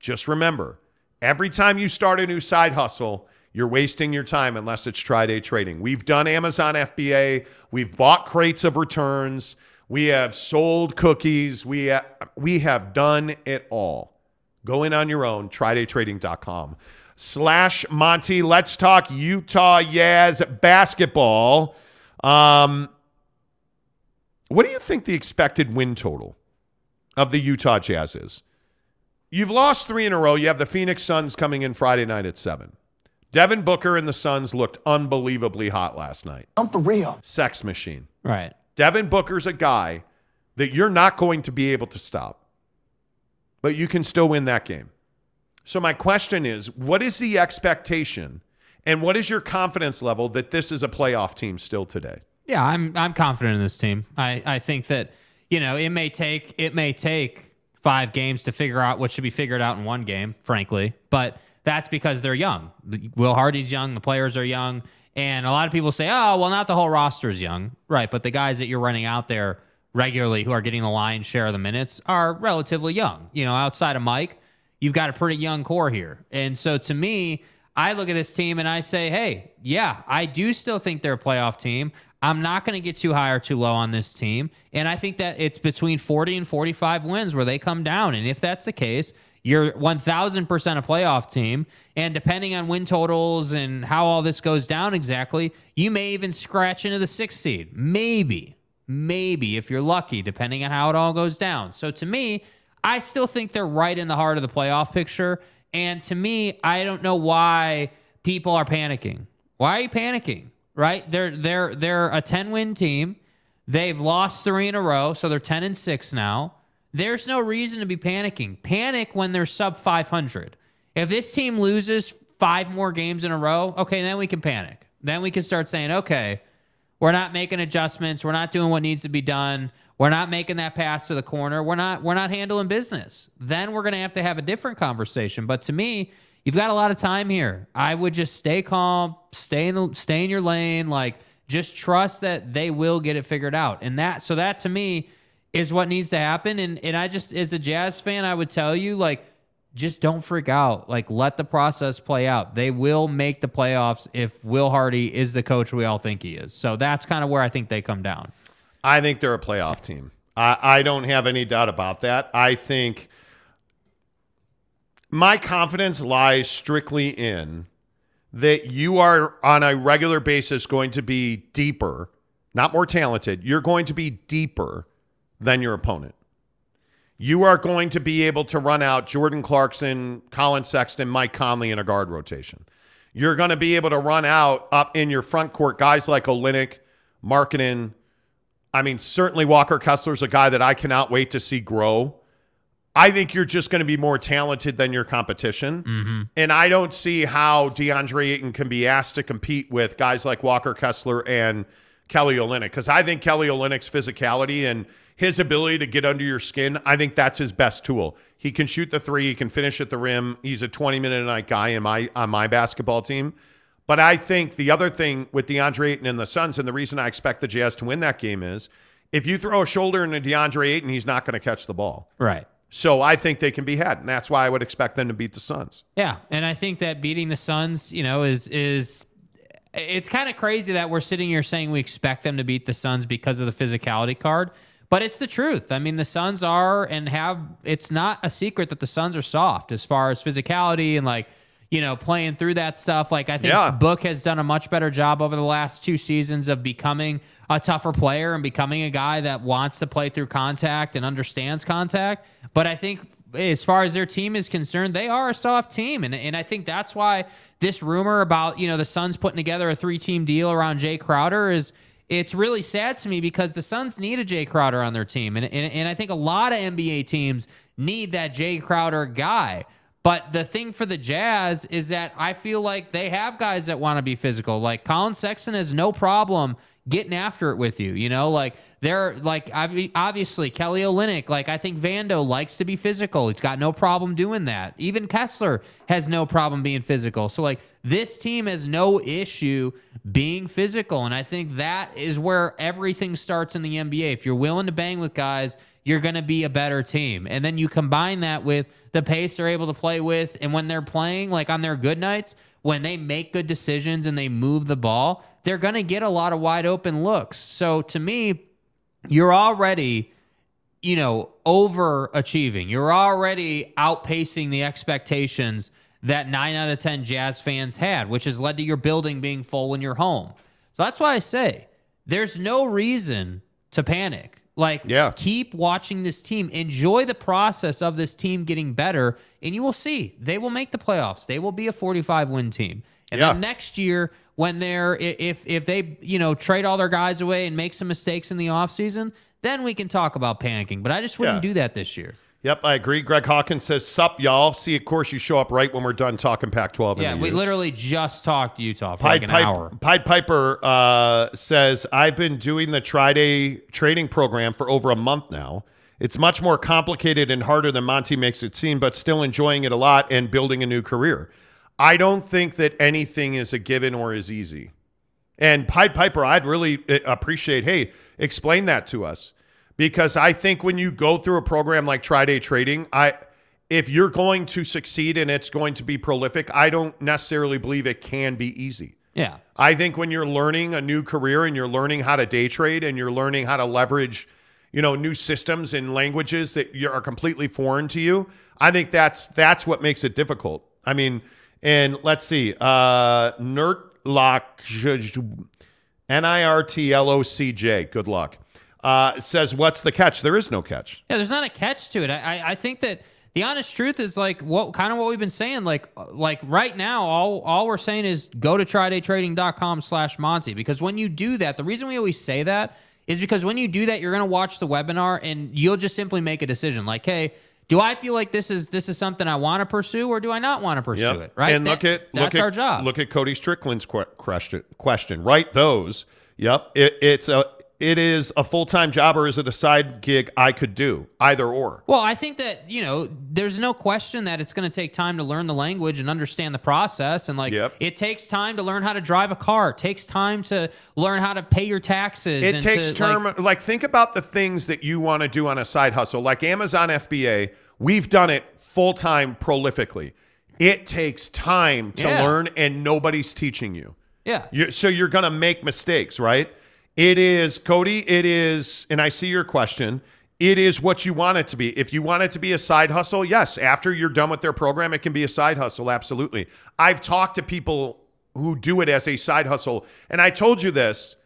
just remember, every time you start a new side hustle, you're wasting your time unless it's Tri-Day Trading. We've done Amazon FBA. We've bought crates of returns. We have sold cookies. We have done it all. Go in on your own, TrydayTrading.com/Monty. Let's talk Utah Jazz basketball. What do you think the expected win total of the Utah Jazz is? You've lost three in a row. You have the Phoenix Suns coming in Friday night at 7. Devin Booker and the Suns looked unbelievably hot last night. I'm for real. Sex machine. Right. Devin Booker's a guy that you're not going to be able to stop, but you can still win that game. So my question is, what is the expectation? And what is your confidence level that this is a playoff team still today? Yeah, I'm confident in this team. I think that, you know, it may take 5 games to figure out what should be figured out in one game, frankly. But that's because they're young. Will Hardy's young, the players are young, and a lot of people say, "Oh, well, not the whole roster's young." Right, but the guys that you're running out there regularly who are getting the lion's share of the minutes are relatively young. You know, outside of Mike, you've got a pretty young core here. And so to me, I look at this team and I say, hey, yeah, I do still think they're a playoff team. I'm not going to get too high or too low on this team. And I think that it's between 40 and 45 wins where they come down. And if that's the case, you're 1,000% a playoff team. And depending on win totals and how all this goes down exactly, you may even scratch into the 6th seed. Maybe if you're lucky, depending on how it all goes down. So to me, I still think they're right in the heart of the playoff picture. And to me, I don't know why people are panicking. Why are you panicking? Right? They're a 10-win team. They've lost 3 in a row, so they're 10-6 now. There's no reason to be panicking. Panic when they're sub 500. If this team loses 5 more games in a row, okay, then we can panic. Then we can start saying, okay, we're not making adjustments. We're not doing what needs to be done. We're not making that pass to the corner. We're not handling business. Then we're going to have a different conversation. But to me, you've got a lot of time here. I would just stay calm, stay in your lane, like just trust that they will get it figured out. And that to me is what needs to happen. And I just, as a Jazz fan, I would tell you, like, just don't freak out. Like, let the process play out. They will make the playoffs if Will Hardy is the coach we all think he is. So that's kind of where I think they come down. I think they're a playoff team. I don't have any doubt about that. I think my confidence lies strictly in that you are on a regular basis going to be deeper, not more talented. You're going to be deeper than your opponent. You are going to be able to run out Jordan Clarkson, Colin Sexton, Mike Conley in a guard rotation. You're going to be able to run out up in your front court guys like Olynyk, Markkanen. I mean, certainly Walker Kessler's a guy that I cannot wait to see grow. I think you're just going to be more talented than your competition. Mm-hmm. And I don't see how DeAndre Ayton can be asked to compete with guys like Walker Kessler and Kelly Olynyk, because I think Kelly Olynyk's physicality and his ability to get under your skin, I think that's his best tool. He can shoot the three. He can finish at the rim. He's a 20-minute-a-night guy on my basketball team. But I think the other thing with DeAndre Ayton and the Suns, and the reason I expect the Jazz to win that game is, if you throw a shoulder into DeAndre Ayton, he's not going to catch the ball. Right. So I think they can be had, and that's why I would expect them to beat the Suns. Yeah, and I think that beating the Suns, you know, is it's kind of crazy that we're sitting here saying we expect them to beat the Suns because of the physicality card, but it's the truth. I mean, the Suns are and have, it's not a secret that the Suns are soft as far as physicality and, like, you know, playing through that stuff. Like, I think Book has done a much better job over the last two seasons of becoming a tougher player and becoming a guy that wants to play through contact and understands contact. But I think as far as their team is concerned, they are a soft team. And I think that's why this rumor about, you know, the Suns putting together a 3-team deal around Jay Crowder is, it's really sad to me, because the Suns need a Jay Crowder on their team. And I think a lot of NBA teams need that Jay Crowder guy. But the thing for the Jazz is that I feel like they have guys that want to be physical. Like, Colin Sexton has no problem getting after it with you. You know, like, they're like, obviously Kelly Olynyk, like, I think Vando likes to be physical. He's got no problem doing that. Even Kessler has no problem being physical. So, like, this team has no issue being physical. And I think that is where everything starts in the NBA. If you're willing to bang with guys, you're going to be a better team. And then you combine that with the pace they're able to play with. And when they're playing, like, on their good nights, when they make good decisions and they move the ball, they're going to get a lot of wide open looks. So to me, you're already, you know, overachieving. You're already outpacing the expectations that 9 out of 10 Jazz fans had, which has led to your building being full when you're home. So that's why I say there's no reason to panic. Like, keep watching this team. Enjoy the process of this team getting better, and you will see. They will make the playoffs. They will be a 45-win team. And then next year, when they're, if they, you know, trade all their guys away and make some mistakes in the offseason, then we can talk about panicking. But I just wouldn't do that this year. Yep, I agree. Greg Hawkins says, sup, y'all. See, of course, you show up right when we're done talking Pac-12. Yeah, we literally just talked Utah for like an hour. Pied Piper says, I've been doing the tri-day trading program for over a month now. It's much more complicated and harder than Monty makes it seem, but still enjoying it a lot and building a new career. I don't think that anything is a given or is easy. And Pied Piper, I'd really appreciate, hey, explain that to us. Because I think when you go through a program like Tri-Day Trading, if you're going to succeed and it's going to be prolific, I don't necessarily believe it can be easy. Yeah. I think when you're learning a new career and you're learning how to day trade and you're learning how to leverage, you know, new systems and languages that are completely foreign to you, I think that's what makes it difficult. I mean, and let's see, Nirtlock, Nirtlocj, good luck. Says, what's the catch? There is no catch. Yeah, there's not a catch to it. I think that the honest truth is, like, what we've been saying. Like right now, all we're saying is go to tridaytrading.com/Monty, because when you do that, the reason we always say that is because when you do that, you're going to watch the webinar and you'll just simply make a decision. Like, hey, do I feel like this is something I want to pursue, or do I not want to pursue it? Right. And that's our job. Look at Cody Strickland's question. Right. Those. Yep. It is a full-time job, or is it a side gig I could do? Either or. Well, I think that, you know, there's no question that it's going to take time to learn the language and understand the process. And, like, it takes time to learn how to drive a car. It takes time to learn how to pay your taxes. It takes time. Like, think about the things that you want to do on a side hustle. Like Amazon FBA, we've done it full-time prolifically. It takes time to learn, and nobody's teaching you. Yeah. So you're going to make mistakes, right? It is, Cody, it is, and I see your question, it is what you want it to be. If you want it to be a side hustle, yes, after you're done with their program, it can be a side hustle, absolutely. I've talked to people who do it as a side hustle, and I told you this,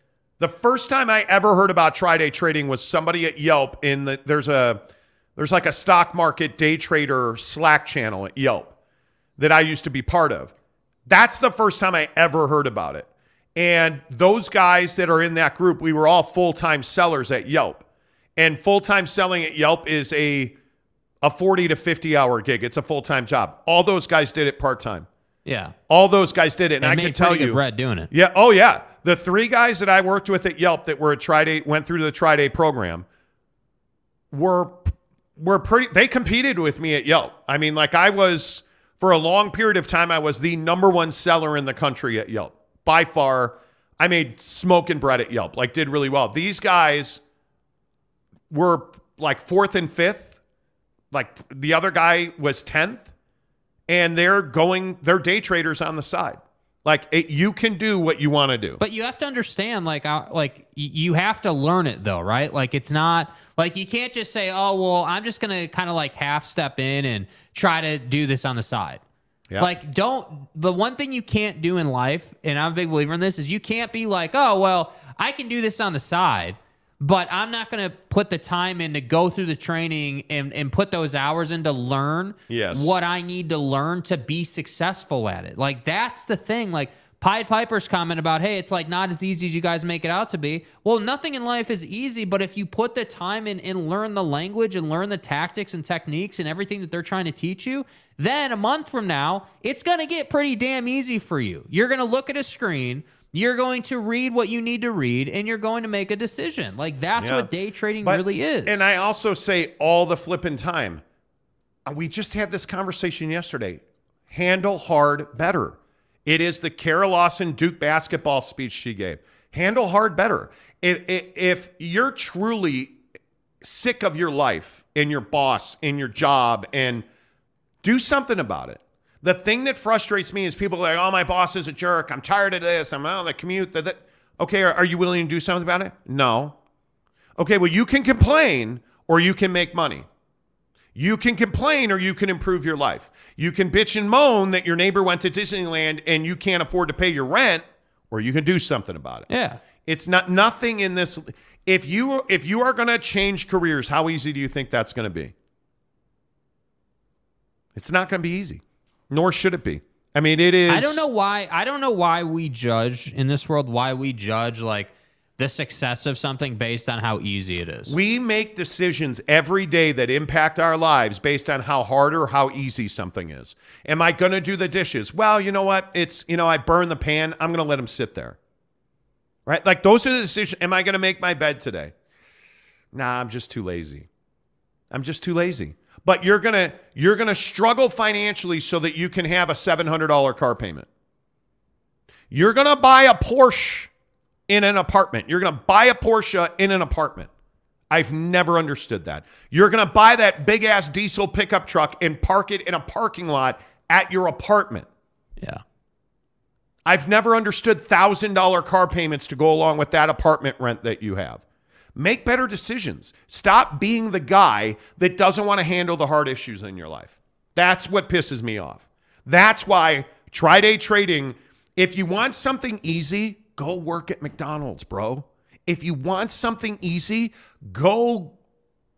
the first time I ever heard about Tri-Day Trading was somebody at Yelp, there's like a stock market day trader Slack channel at Yelp that I used to be part of. That's the first time I ever heard about it. And those guys that are in that group, we were all full-time sellers at Yelp. And full-time selling at Yelp is a 40 to 50-hour gig. It's a full-time job. All those guys did it part-time. Yeah. All those guys did it. And I can tell you, Brad doing it. Yeah. Oh, yeah. The three guys that I worked with at Yelp that were at Tri-Day, went through the Tri-Day program, were pretty. They competed with me at Yelp. I mean, like, I was For a long period of time, I was the #1 seller in the country at Yelp. By far, I made smoke and bread at Yelp, like did really well. These guys were like 4th and 5th. Like the other guy was 10th. And they're day traders on the side. Like you can do what you want to do, but you have to understand, like you have to learn it though, right? Like it's not like you can't just say, oh, well, I'm just going to kind of like half step in and try to do this on the side. Yeah. Like the one thing you can't do in life, and I'm a big believer in this, is you can't be like, oh, well, I can do this on the side, but I'm not going to put the time in to go through the training and put those hours in to learn what I need to learn to be successful at it. Like, that's the thing. Like, Pied Piper's comment about, hey, it's like not as easy as you guys make it out to be. Well, nothing in life is easy, but if you put the time in and learn the language and learn the tactics and techniques and everything that they're trying to teach you, then a month from now, it's going to get pretty damn easy for you. You're going to look at a screen. You're going to read what you need to read, and you're going to make a decision. Like, that's what day trading really is. And I also say all the flipping time, we just had this conversation yesterday, handle hard better. It is the Kara Lawson Duke basketball speech she gave. Handle hard better. If you're truly sick of your life and your boss and your job, and do something about it. The thing that frustrates me is people are like, oh, my boss is a jerk. I'm tired of this. I'm on the commute. Okay, are you willing to do something about it? No. Okay, well, you can complain or you can make money. You can complain or you can improve your life. You can bitch and moan that your neighbor went to Disneyland and you can't afford to pay your rent, or you can do something about it. Yeah. It's nothing in this. If you are going to change careers, how easy do you think that's going to be? It's not going to be easy. Nor should it be. I mean, it is. I don't know why we judge in this world, why we judge like the success of something based on how easy it is. We make decisions every day that impact our lives based on how hard or how easy something is. Am I going to do the dishes? Well, you know what? I burn the pan. I'm going to let them sit there. Right? Like, those are the decisions. Am I going to make my bed today? Nah, I'm just too lazy. But you're gonna struggle financially so that you can have a $700 car payment. You're gonna buy a Porsche in an apartment. I've never understood that. You're gonna buy that big ass diesel pickup truck and park it in a parking lot at your apartment. Yeah. I've never understood $1,000 car payments to go along with that apartment rent that you have. Make better decisions. Stop being the guy that doesn't want to handle the hard issues in your life. That's what pisses me off. That's why tri-day trading, if you want something easy, go work at McDonald's, bro. If you want something easy, go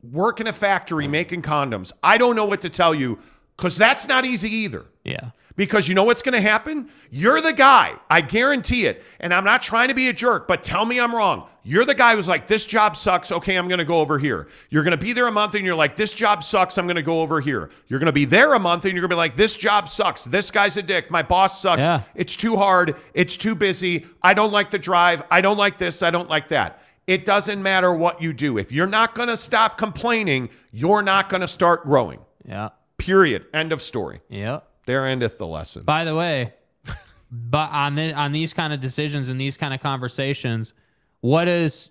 work in a factory making condoms. I don't know what to tell you, because that's not easy either. Yeah. Because you know what's going to happen? You're the guy. I guarantee it. And I'm not trying to be a jerk, but tell me I'm wrong. You're the guy who's like, this job sucks. Okay, I'm going to go over here. You're going to be there a month and you're like, this job sucks. I'm going to go over here. You're going to be there a month and you're going to be like, this job sucks. This guy's a dick. My boss sucks. Yeah. It's too hard. It's too busy. I don't like the drive. I don't like this. I don't like that. It doesn't matter what you do. If you're not going to stop complaining, you're not going to start growing. Yeah. Period. End of story. Yeah. There endeth the lesson. By the way, but on these kind of decisions and these kind of conversations, what is,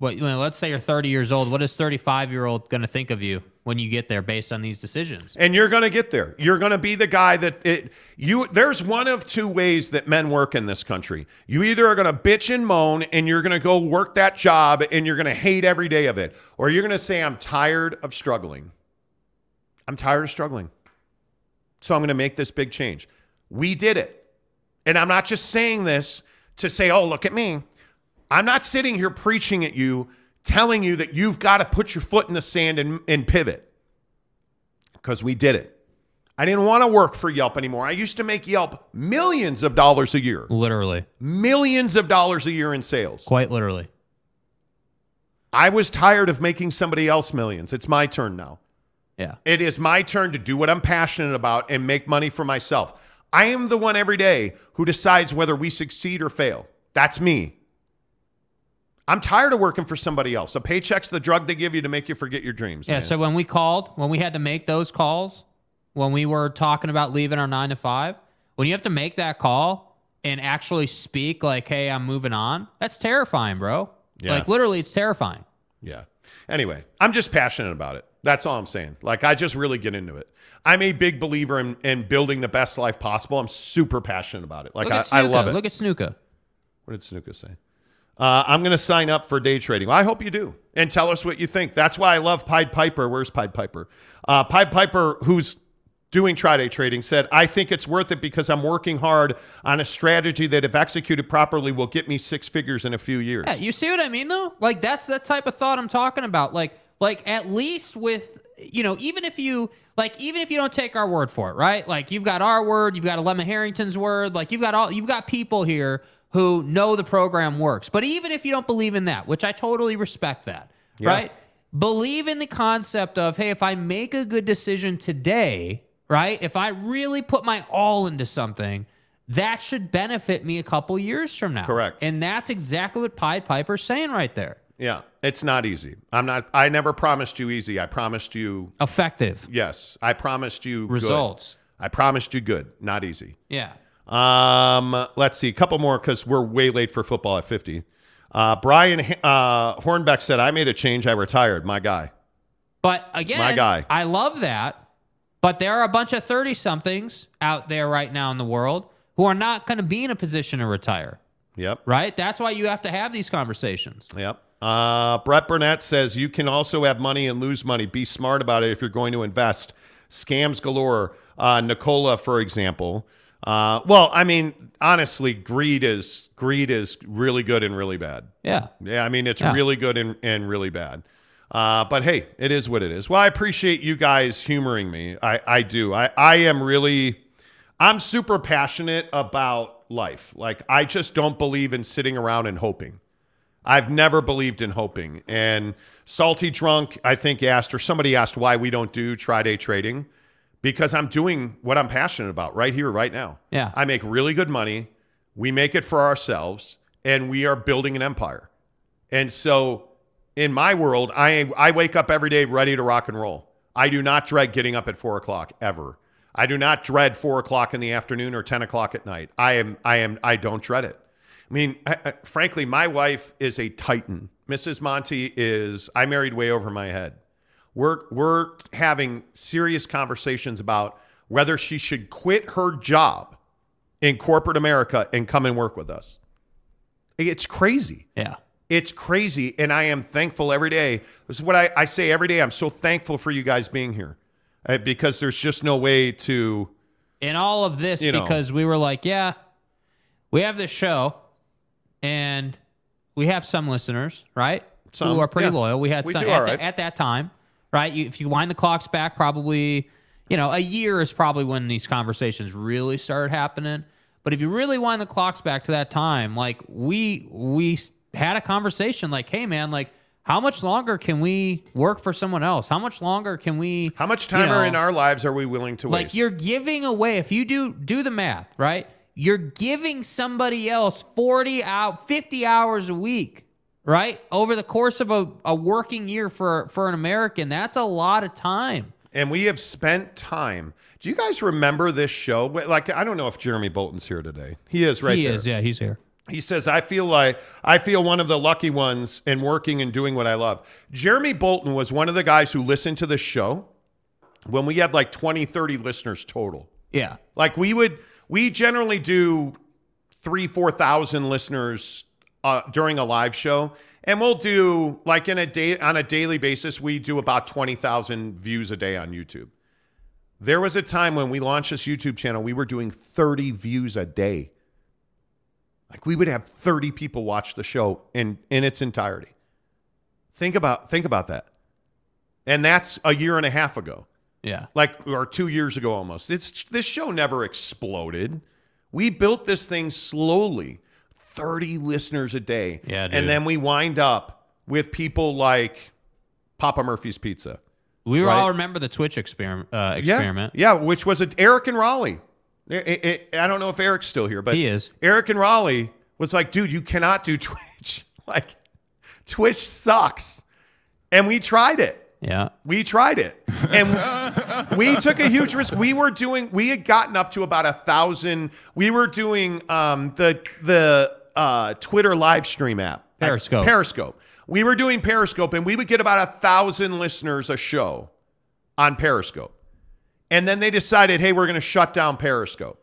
let's say you're 30 years old. What is 35-year-old going to think of you when you get there based on these decisions? And you're going to get there. You're going to be the guy there's one of two ways that men work in this country. You either are going to bitch and moan and you're going to go work that job and you're going to hate every day of it. Or you're going to say, I'm tired of struggling. So I'm going to make this big change. We did it. And I'm not just saying this to say, oh, look at me. I'm not sitting here preaching at you, telling you that you've got to put your foot in the sand and pivot. Because we did it. I didn't want to work for Yelp anymore. I used to make Yelp millions of dollars a year. Literally. Millions of dollars a year in sales. Quite literally. I was tired of making somebody else millions. It's my turn now. Yeah. It is my turn to do what I'm passionate about and make money for myself. I am the one every day who decides whether we succeed or fail. That's me. I'm tired of working for somebody else. A paycheck's the drug they give you to make you forget your dreams. Yeah, man. So when we had to make those calls, when we were talking about leaving our 9-to-5, when you have to make that call and actually speak like, hey, I'm moving on, that's terrifying, bro. Yeah. Like, literally, it's terrifying. Yeah. Anyway, I'm just passionate about it. That's all I'm saying. Like, I just really get into it. I'm a big believer in building the best life possible. I'm super passionate about it. Like, I love it. Look at Snuka. What did Snuka say? I'm going to sign up for day trading. Well, I hope you do. And tell us what you think. That's why I love Pied Piper. Where's Pied Piper? Pied Piper, who's doing tri-day trading, said, I think it's worth it because I'm working hard on a strategy that, if executed properly, will get me six figures in a few years. Yeah, you see what I mean, though? Like, that's the type of thought I'm talking about. Like at least with, you know, even if you don't take our word for it, right? Like, you've got our word, you've got Alema Harrington's word, like, you've got people here who know the program works. But even if you don't believe in that, which I totally respect that, yeah, right? Believe in the concept of, hey, if I make a good decision today, right? If I really put my all into something, that should benefit me a couple years from now. Correct. And that's exactly what Pied Piper's saying right there. Yeah, it's not easy. I never promised you easy. I promised you effective. Yes, I promised you results. Good. I promised you good, not easy. Yeah. Let's see, a couple more because we're way late for football at 50. Brian Hornbeck said, I made a change. I retired. My guy. But again, my guy. I love that. But there are a bunch of 30-somethings out there right now in the world who are not going to be in a position to retire. Yep. Right? That's why you have to have these conversations. Yep. Brett Burnett says, you can also have money and lose money. Be smart about it if you're going to invest. Scams galore. Nicola, for example. Well, I mean, honestly, greed is really good and really bad. Yeah. Yeah, I mean, it's really good and really bad. But hey, it is what it is. Well, I appreciate you guys humoring me. I do. I'm super passionate about life. Like, I just don't believe in sitting around and hoping. I've never believed in hoping. And Salty Drunk, I think, somebody asked why we don't do tri-day trading, because I'm doing what I'm passionate about right here, right now. Yeah. I make really good money. We make it for ourselves, and we are building an empire. And so, in my world, I wake up every day ready to rock and roll. I do not dread getting up at 4 o'clock ever. I do not dread 4 o'clock in the afternoon or 10 o'clock at night. I don't dread it. I mean, frankly, my wife is a titan. Mrs. Monty is. I married way over my head. We're having serious conversations about whether she should quit her job in corporate America and come and work with us. It's crazy. Yeah. It's crazy, and I am thankful every day. This is what I say every day. I'm so thankful for you guys being here, because there's just no way to... In all of this, because we were like, yeah, we have this show, and we have some listeners, right? Some, who are pretty loyal. We had some at that time, right? If you wind the clocks back, probably, a year is probably when these conversations really started happening. But if you really wind the clocks back to that time, like, we had a conversation like, hey man, like, how much longer can we work for someone else? How much longer can we... How much time in our lives are we willing to waste? Like, you're giving away, if you do the math, right? You're giving somebody else 50 hours a week, right? Over the course of a working year for an American. That's a lot of time. And we have spent time. Do you guys remember this show? Like, I don't know if Jeremy Bolton's here today. He is right there. He is, yeah, he's here. He says, I feel one of the lucky ones in working and doing what I love. Jeremy Bolton was one of the guys who listened to the show when we had like 20, 30 listeners total. Yeah. Like, we generally do 3,000-4,000 listeners during a live show. And we'll do, like, on a daily basis, we do about 20,000 views a day on YouTube. There was a time when we launched this YouTube channel, we were doing 30 views a day. Like, we would have 30 people watch the show in its entirety. Think about that. And that's a year and a half ago. Yeah. Like, or 2 years ago almost. This show never exploded. We built this thing slowly, 30 listeners a day. Yeah, dude. And then we wind up with people like Papa Murphy's Pizza. We all remember the Twitch experiment. Yeah, which was Eric and Raleigh. I don't know if Eric's still here, but he is. Eric and Raleigh was like, dude, you cannot do Twitch. Like, Twitch sucks. And we tried it. Yeah. We tried it. And We took a huge risk. We had gotten up to about 1,000. We were doing the Twitter live stream app. Periscope. We were doing Periscope, and we would get about 1,000 listeners a show on Periscope. And then they decided, hey, we're going to shut down Periscope.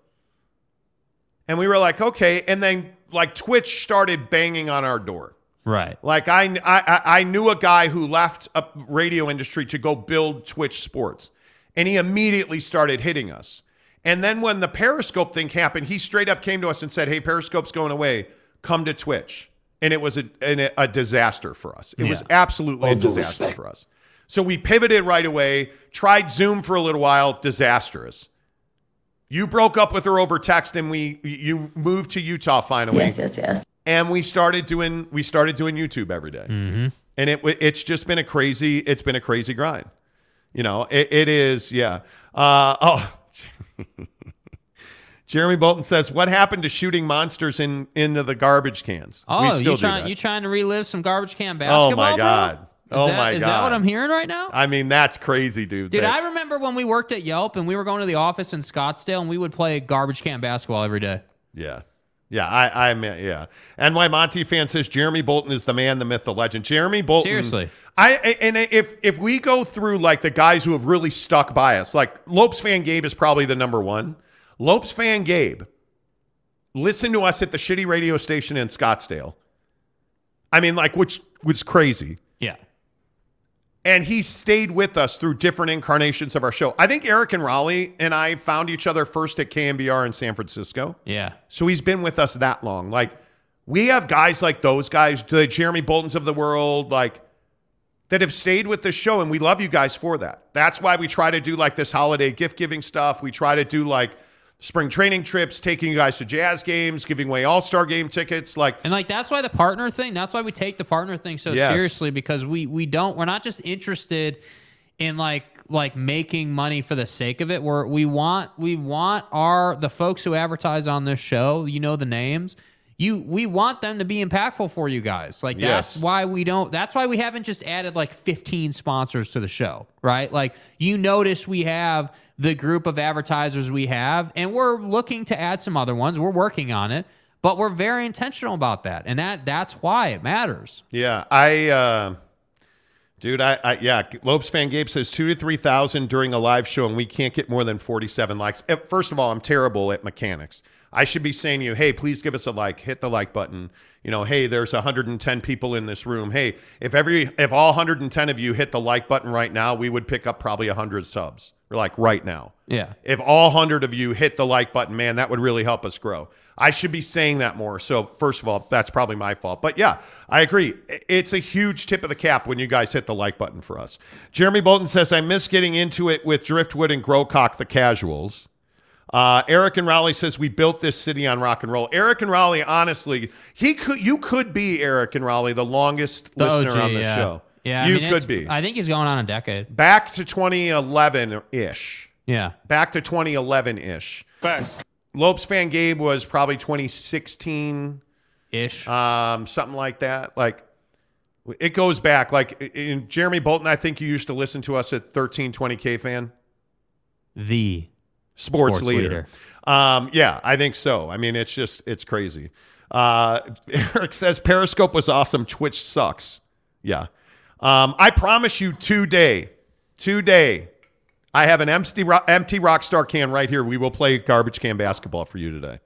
And we were like, okay. And then like Twitch started banging on our door. Right. Like I knew a guy who left a radio industry to go build Twitch Sports, and he immediately started hitting us. And then when the Periscope thing happened, he straight up came to us and said, hey, Periscope's going away. Come to Twitch. And it was a disaster for us. It was absolutely a disaster for us. So we pivoted right away, tried Zoom for a little while, disastrous. You broke up with her over text, and you moved to Utah finally. Yes. And we started doing YouTube every day. Mm-hmm. And it's just been a crazy grind. You know, it is. Yeah. Jeremy Bolton says, what happened to shooting monsters into the garbage cans? Oh, we still do that. You trying to relive some garbage can basketball? Oh, my God. Is that what I'm hearing right now? I mean, that's crazy, dude. Dude, I remember when we worked at Yelp and we were going to the office in Scottsdale and we would play garbage can basketball every day. Yeah. Yeah, I mean, yeah. And my Monty fan says Jeremy Bolton is the man, the myth, the legend. Jeremy Bolton. Seriously. If we go through like the guys who have really stuck by us, like Lopes Van Gabe is probably the number one. Lopes Van Gabe listened to us at the shitty radio station in Scottsdale. I mean, like, which was crazy. Yeah. And he stayed with us through different incarnations of our show. I think Eric and Raleigh and I found each other first at KMBR in San Francisco. Yeah. So he's been with us that long. Like, we have guys like those guys, the Jeremy Boltons of the world, like, that have stayed with the show, and we love you guys for that. That's why we try to do, like, this holiday gift-giving stuff. We try to do, like, spring training trips, taking you guys to Jazz games, giving away All-Star game tickets, and that's why the partner thing. That's why we take the partner thing so seriously, because we're not just interested in like making money for the sake of it. We want the folks who advertise on this show. You know the names. We want them to be impactful for you guys. Like that's why that's why we haven't just added like 15 sponsors to the show, right? Like you notice we have the group of advertisers we have, and we're looking to add some other ones. We're working on it, but we're very intentional about that. And that's why it matters. Yeah. Dude, Lopes Van Gabe says 2,000 to 3,000 during a live show, and we can't get more than 47 likes. First of all, I'm terrible at mechanics. I should be saying to you, hey, please give us a like, hit the like button. You know, hey, there's 110 people in this room. Hey, if all 110 of you hit the like button right now, we would pick up probably 100 subs. Like right now. Yeah. If all 100 of you hit the like button, man, that would really help us grow. I should be saying that more. So first of all, that's probably my fault. But yeah, I agree. It's a huge tip of the cap when you guys hit the like button for us. Jeremy Bolton says, I miss getting into it with Driftwood and Growcock, the casuals. Eric and Raleigh says, we built this city on rock and roll. Eric and Raleigh, honestly, you could be Eric and Raleigh, the longest listener on the show. Yeah, could be. I think he's going on a decade. Back to 2011-ish. Yeah. Back to 2011-ish. Thanks. Lopes Van Gabe was probably 2016-ish. Something like that. Like, it goes back. Like, in Jeremy Bolton, I think you used to listen to us at 1320K Fan. The sports leader. Yeah, I think so. I mean, it's crazy. Eric says, Periscope was awesome. Twitch sucks. Yeah. I promise you today, I have an empty Rockstar can right here. We will play garbage can basketball for you today.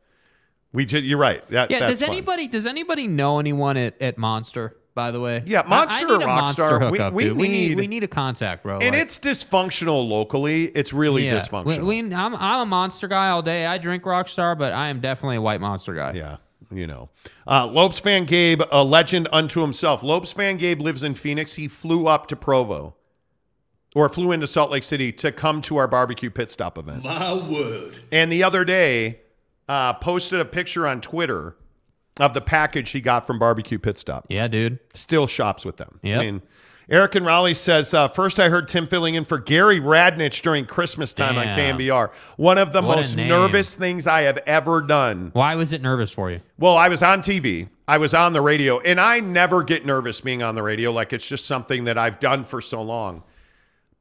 You're right. That's Does anybody know anyone at Monster, by the way? Yeah, Monster or Rockstar. Hookup, we need a contact, bro. And it's dysfunctional locally. It's really dysfunctional. I'm a Monster guy all day. I drink Rockstar, but I am definitely a white Monster guy. Yeah. You know, Lopes Van Gabe, a legend unto himself. Lopes Van Gabe lives in Phoenix. He flew into Salt Lake City to come to our barbecue pit stop event. My word. And the other day, posted a picture on Twitter of the package he got from barbecue pit stop. Yeah, dude. Still shops with them. Yeah. I mean, Eric and Raleigh says, first I heard Tim filling in for Gary Radnich during Christmas time on KMBR. One of the most nervous things I have ever done. Why was it nervous for you? Well, I was on TV. I was on the radio. And I never get nervous being on the radio. Like, it's just something that I've done for so long.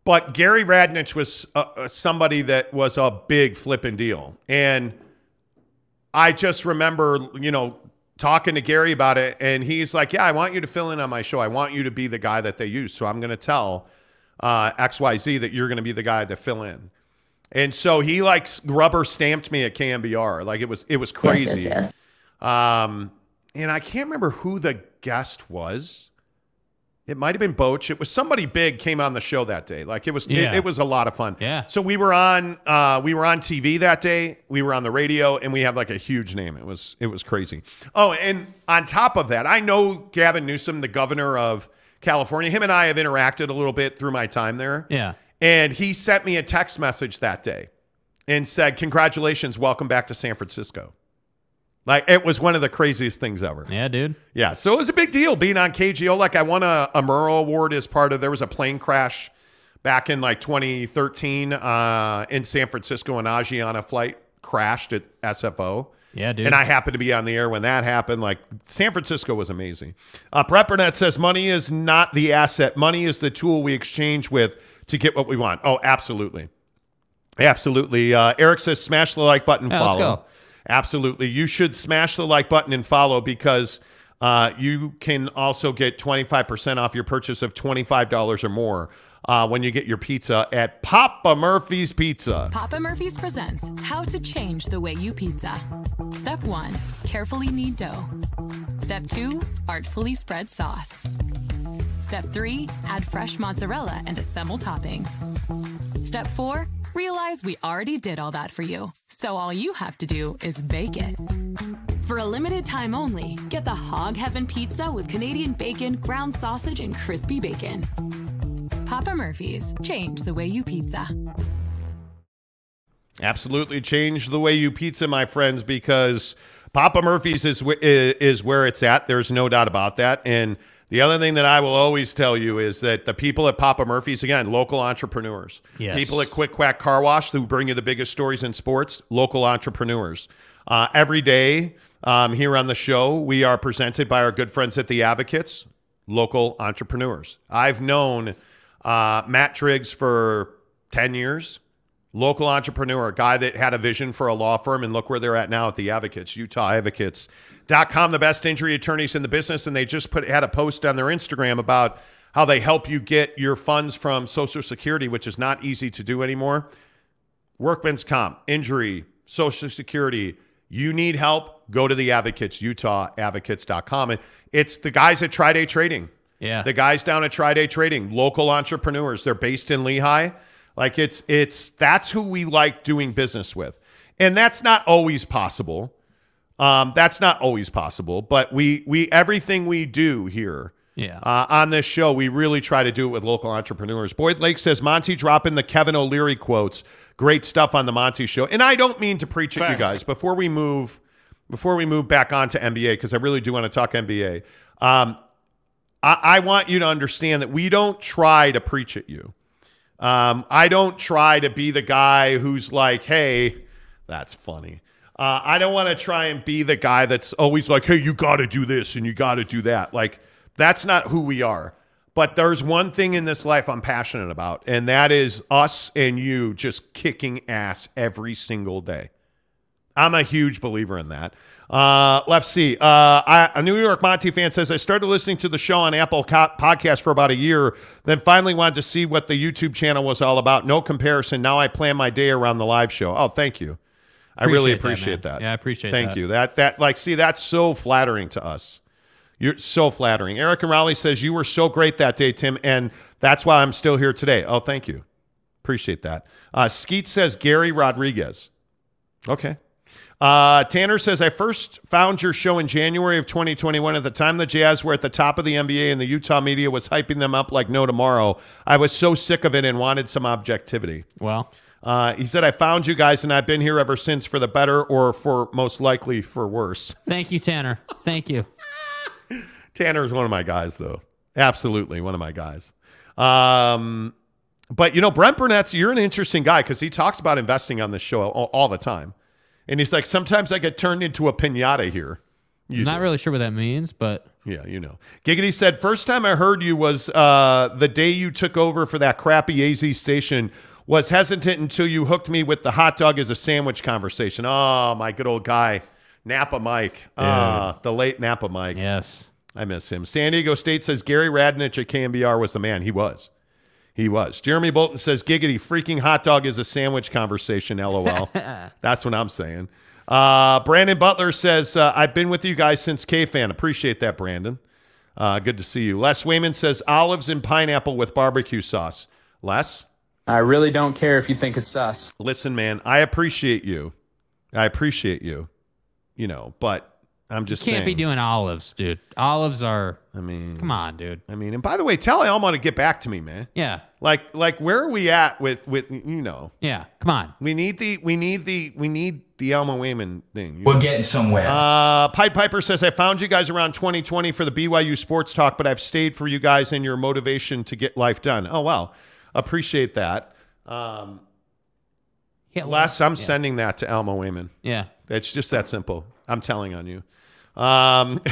But Gary Radnich was somebody that was a big flipping deal. And I just remember, you know, talking to Gary about it. And he's like, yeah, I want you to fill in on my show. I want you to be the guy that they use. So I'm going to tell XYZ that you're going to be the guy to fill in. And so he like rubber stamped me at KMBR. Like it was crazy. Yes. And I can't remember who the guest was. It might've been Boach. It was somebody big came on the show that day. Like it was a lot of fun. Yeah. So we were on TV that day. We were on the radio and we have like a huge name. It was crazy. Oh, and on top of that, I know Gavin Newsom, the governor of California, him and I have interacted a little bit through my time there. Yeah. And he sent me a text message that day and said, congratulations, welcome back to San Francisco. Like, it was one of the craziest things ever. Yeah, dude. Yeah, so it was a big deal being on KGO. Like, I won a Murrow Award as part of, there was a plane crash back in, like, 2013 in San Francisco. An Asiana flight crashed at SFO. Yeah, dude. And I happened to be on the air when that happened. Like, San Francisco was amazing. PrepperNet says, money is not the asset. Money is the tool we exchange with to get what we want. Oh, absolutely. Absolutely. Eric says, smash the like button, follow. Let's go. Absolutely. You should smash the like button and follow because you can also get 25% off your purchase of $25 or more when you get your pizza at Papa Murphy's Pizza. Papa Murphy's presents how to change the way you pizza. Step 1, carefully knead dough. Step 2, artfully spread sauce. Step 3, add fresh mozzarella and assemble toppings. Step 4, realize we already did all that for you, so all you have to do is bake it. For a limited time only, get the Hog Heaven Pizza with Canadian bacon, ground sausage, and crispy bacon. Papa Murphy's, change the way you pizza. Absolutely change the way you pizza, my friends, because Papa Murphy's is where it's at. There's no doubt about that. And the other thing that I will always tell you is that the people at Papa Murphy's, again, local entrepreneurs. Yes. People at Quick Quack Car Wash who bring you the biggest stories in sports, local entrepreneurs. Every day here on the show, we are presented by our good friends at The Advocates, local entrepreneurs. I've known Matt Triggs for 10 years, local entrepreneur, a guy that had a vision for a law firm, and look where they're at now at The Advocates, UtahAdvocates.com, the best injury attorneys in the business, and they just had a post on their Instagram about how they help you get your funds from Social Security, which is not easy to do anymore. Workman's comp, injury, Social Security. You need help, go to The Advocates, UtahAdvocates.com. And it's the guys at Tri-Day Trading. Yeah. The guys down at Tri-Day Trading, local entrepreneurs. They're based in Lehigh. Like it's that's who we like doing business with. And that's not always possible. But we everything we do here on this show, we really try to do it with local entrepreneurs. Boyd Lake says, Monty, drop in the Kevin O'Leary quotes. Great stuff on the Monty show. And I don't mean to preach at you guys. Before we move back on to NBA, because I really do want to talk NBA, I want you to understand that we don't try to preach at you. I don't try to be the guy who's like, hey, that's funny. I don't want to try and be the guy that's always like, hey, you got to do this and you got to do that. Like, that's not who we are. But there's one thing in this life I'm passionate about, and that is us and you just kicking ass every single day. I'm a huge believer in that. Let's see. A New York Monty fan says, I started listening to the show on Apple Podcast for about a year, then finally wanted to see what the YouTube channel was all about. No comparison. Now I plan my day around the live show. Oh, thank you. I really appreciate that. Yeah, I appreciate that. Thank you. That that's so flattering to us. You're so flattering. Eric and Raleigh says, you were so great that day, Tim, and that's why I'm still here today. Oh, thank you. Appreciate that. Skeet says, Gary Rodriguez. Okay. Tanner says, I first found your show in January of 2021. At the time, the Jazz were at the top of the NBA and the Utah media was hyping them up like no tomorrow. I was so sick of it and wanted some objectivity. Well, he said, I found you guys, and I've been here ever since for the better or for most likely for worse. Thank you, Tanner. Thank you. Tanner is one of my guys, though. Absolutely one of my guys. But, you know, Brent Burnett's, you're an interesting guy because he talks about investing on this show all the time. And he's like, sometimes I get turned into a piñata here. I'm not really sure what that means, but... Yeah, you know. Giggity said, first time I heard you was the day you took over for that crappy AZ station. Was hesitant until you hooked me with the hot dog as a sandwich conversation. Oh, my good old guy, Napa Mike. The late Napa Mike. Yes. I miss him. San Diego State says Gary Radnich at KMBR was the man. He was. He was. Jeremy Bolton says, giggity, freaking hot dog is a sandwich conversation, LOL. That's what I'm saying. Brandon Butler says, I've been with you guys since K-Fan. Appreciate that, Brandon. Good to see you. Les Wayman says, olives and pineapple with barbecue sauce. Les? I really don't care if you think it's sus. Listen, man, I appreciate you. You know, but... I'm just saying. You can't be doing olives, dude. Olives are... I mean... Come on, dude. I mean, and by the way, tell Elmo to get back to me, man. Yeah. Like where are we at with you know... Yeah, come on. We need the Elmo Wayman thing. We're getting somewhere. Pied Piper says, I found you guys around 2020 for the BYU Sports Talk, but I've stayed for you guys and your motivation to get life done. Oh, wow. Appreciate that. I'm sending that to Elmo Wayman. Yeah. It's just that simple. I'm telling on you. Eric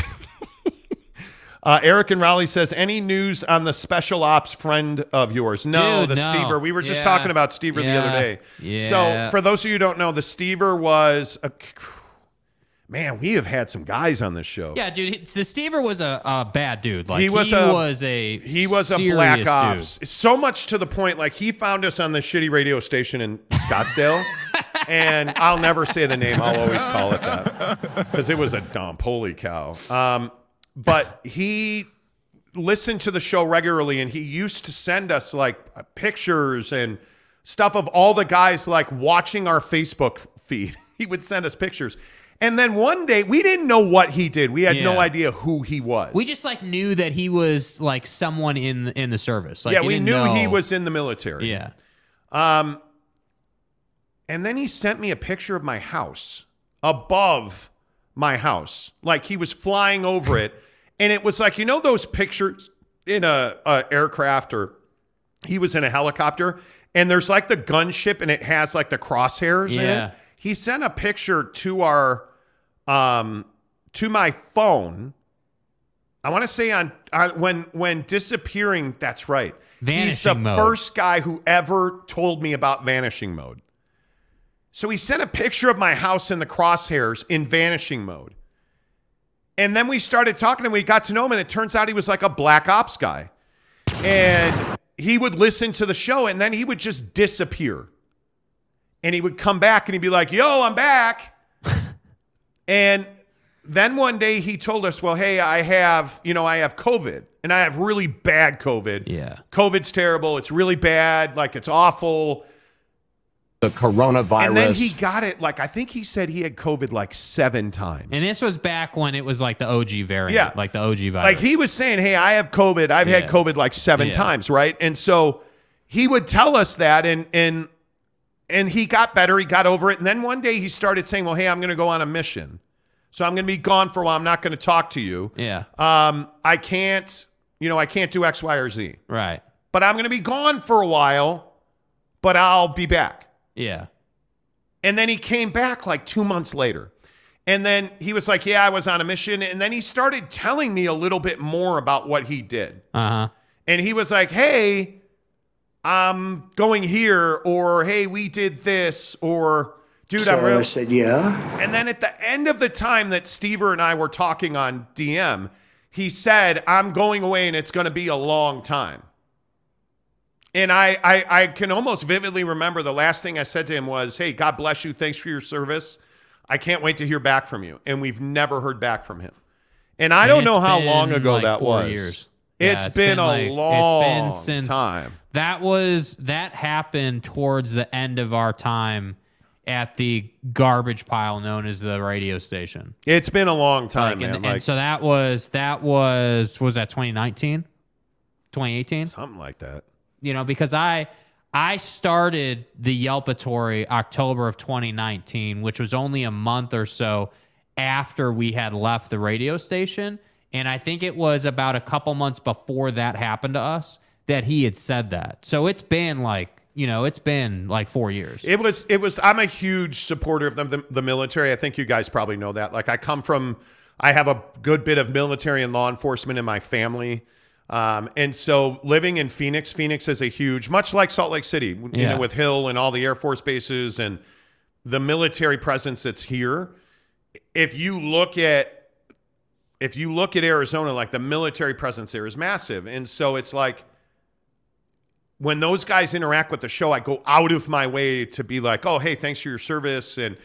and Raleigh says, any news on the special ops friend of yours? No, Stever. We were just talking about Stever the other day. Yeah. So for those of you who don't know, the Stever was a... Man, we have had some guys on this show. Yeah, dude. The Stever was a bad dude. Like, he was a black ops. Dude. So much to the point, like he found us on the shitty radio station in Scottsdale, and I'll never say the name. I'll always call it that because it was a dump. Holy cow! But he listened to the show regularly, and he used to send us like pictures and stuff of all the guys like watching our Facebook feed. He would send us pictures. And then one day, we didn't know what he did. We had no idea who he was. We just like knew that he was like someone in the service. Like, yeah, we knew he was in the military. Yeah. And then he sent me a picture of my house, above my house. Like he was flying over it. And it was like, you know those pictures in a aircraft, or he was in a helicopter, and there's like the gunship and it has like the crosshairs in it? He sent a picture to our... to my phone, I want to say on when disappearing, that's right. Vanishing He's the mode. First guy who ever told me about vanishing mode. So he sent a picture of my house in the crosshairs in vanishing mode. And then we started talking and we got to know him, and it turns out he was like a black ops guy. And he would listen to the show and then he would just disappear. And he would come back and he'd be like, yo, I'm back. And then one day he told us, well, hey, I have COVID, and I have really bad COVID. Yeah. COVID's terrible. It's really bad. Like, it's awful. The coronavirus. And then he got it. Like, I think he said he had COVID like 7 times. And this was back when it was like the OG variant. Yeah. Like the OG virus. Like he was saying, hey, I have COVID. I've had COVID like 7 times. Right. And so he would tell us that, and he got better. He got over it. And then one day he started saying, well, hey, I'm going to go on a mission. So I'm going to be gone for a while. I'm not going to talk to you. Yeah. I can't do X, Y, or Z. Right. But I'm going to be gone for a while, but I'll be back. Yeah. And then he came back like 2 months later. And then he was like, yeah, I was on a mission. And then he started telling me a little bit more about what he did. Uh-huh. And he was like, hey, I'm going here, or hey, we did this, or dude, so I'm really... I said, yeah. And then at the end of the time that Stever and I were talking on DM, he said, I'm going away and it's going to be a long time. And I can almost vividly remember the last thing I said to him was, hey, God bless you. Thanks for your service. I can't wait to hear back from you. And we've never heard back from him. And I don't know how long ago like that was. 4 years. It's been a long time. That happened towards the end of our time at the garbage pile known as the radio station. It's been a long time, like, man. And so that was 2019? 2018? Something like that. You know, because I started the Yelpatory October of 2019, which was only a month or so after we had left the radio station. And I think it was about a couple months before that happened to us that he had said that. So it's been like, you know, 4 years. I'm a huge supporter of the military. I think you guys probably know that. Like I come from I have a good bit of military and law enforcement in my family. And so living in Phoenix is a huge, much like Salt Lake City, you know, with Hill and all the Air Force bases and the military presence that's here. If you look at Arizona, like the military presence there is massive. And so it's like, when those guys interact with the show, I go out of my way to be like, oh, hey, thanks for your service. And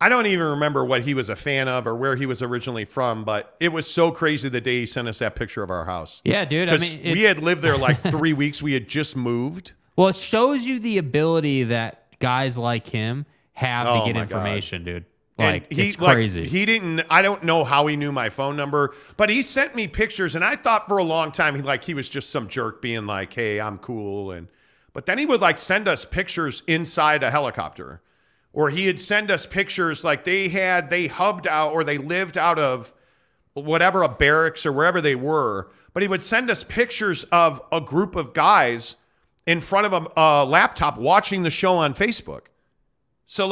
I don't even remember what he was a fan of or where he was originally from, but it was so crazy the day he sent us that picture of our house. Yeah, dude. I mean, we had lived there like 3 weeks. We had just moved. Well, it shows you the ability that guys like him have to get information, dude. Like, and it's crazy. Like, I don't know how he knew my phone number, but he sent me pictures, and I thought for a long time he was just some jerk being like, hey, I'm cool. But then he would send us pictures inside a helicopter, or he would send us pictures like they hubbed out or they lived out of whatever, a barracks or wherever they were, but he would send us pictures of a group of guys in front of a laptop watching the show on Facebook. So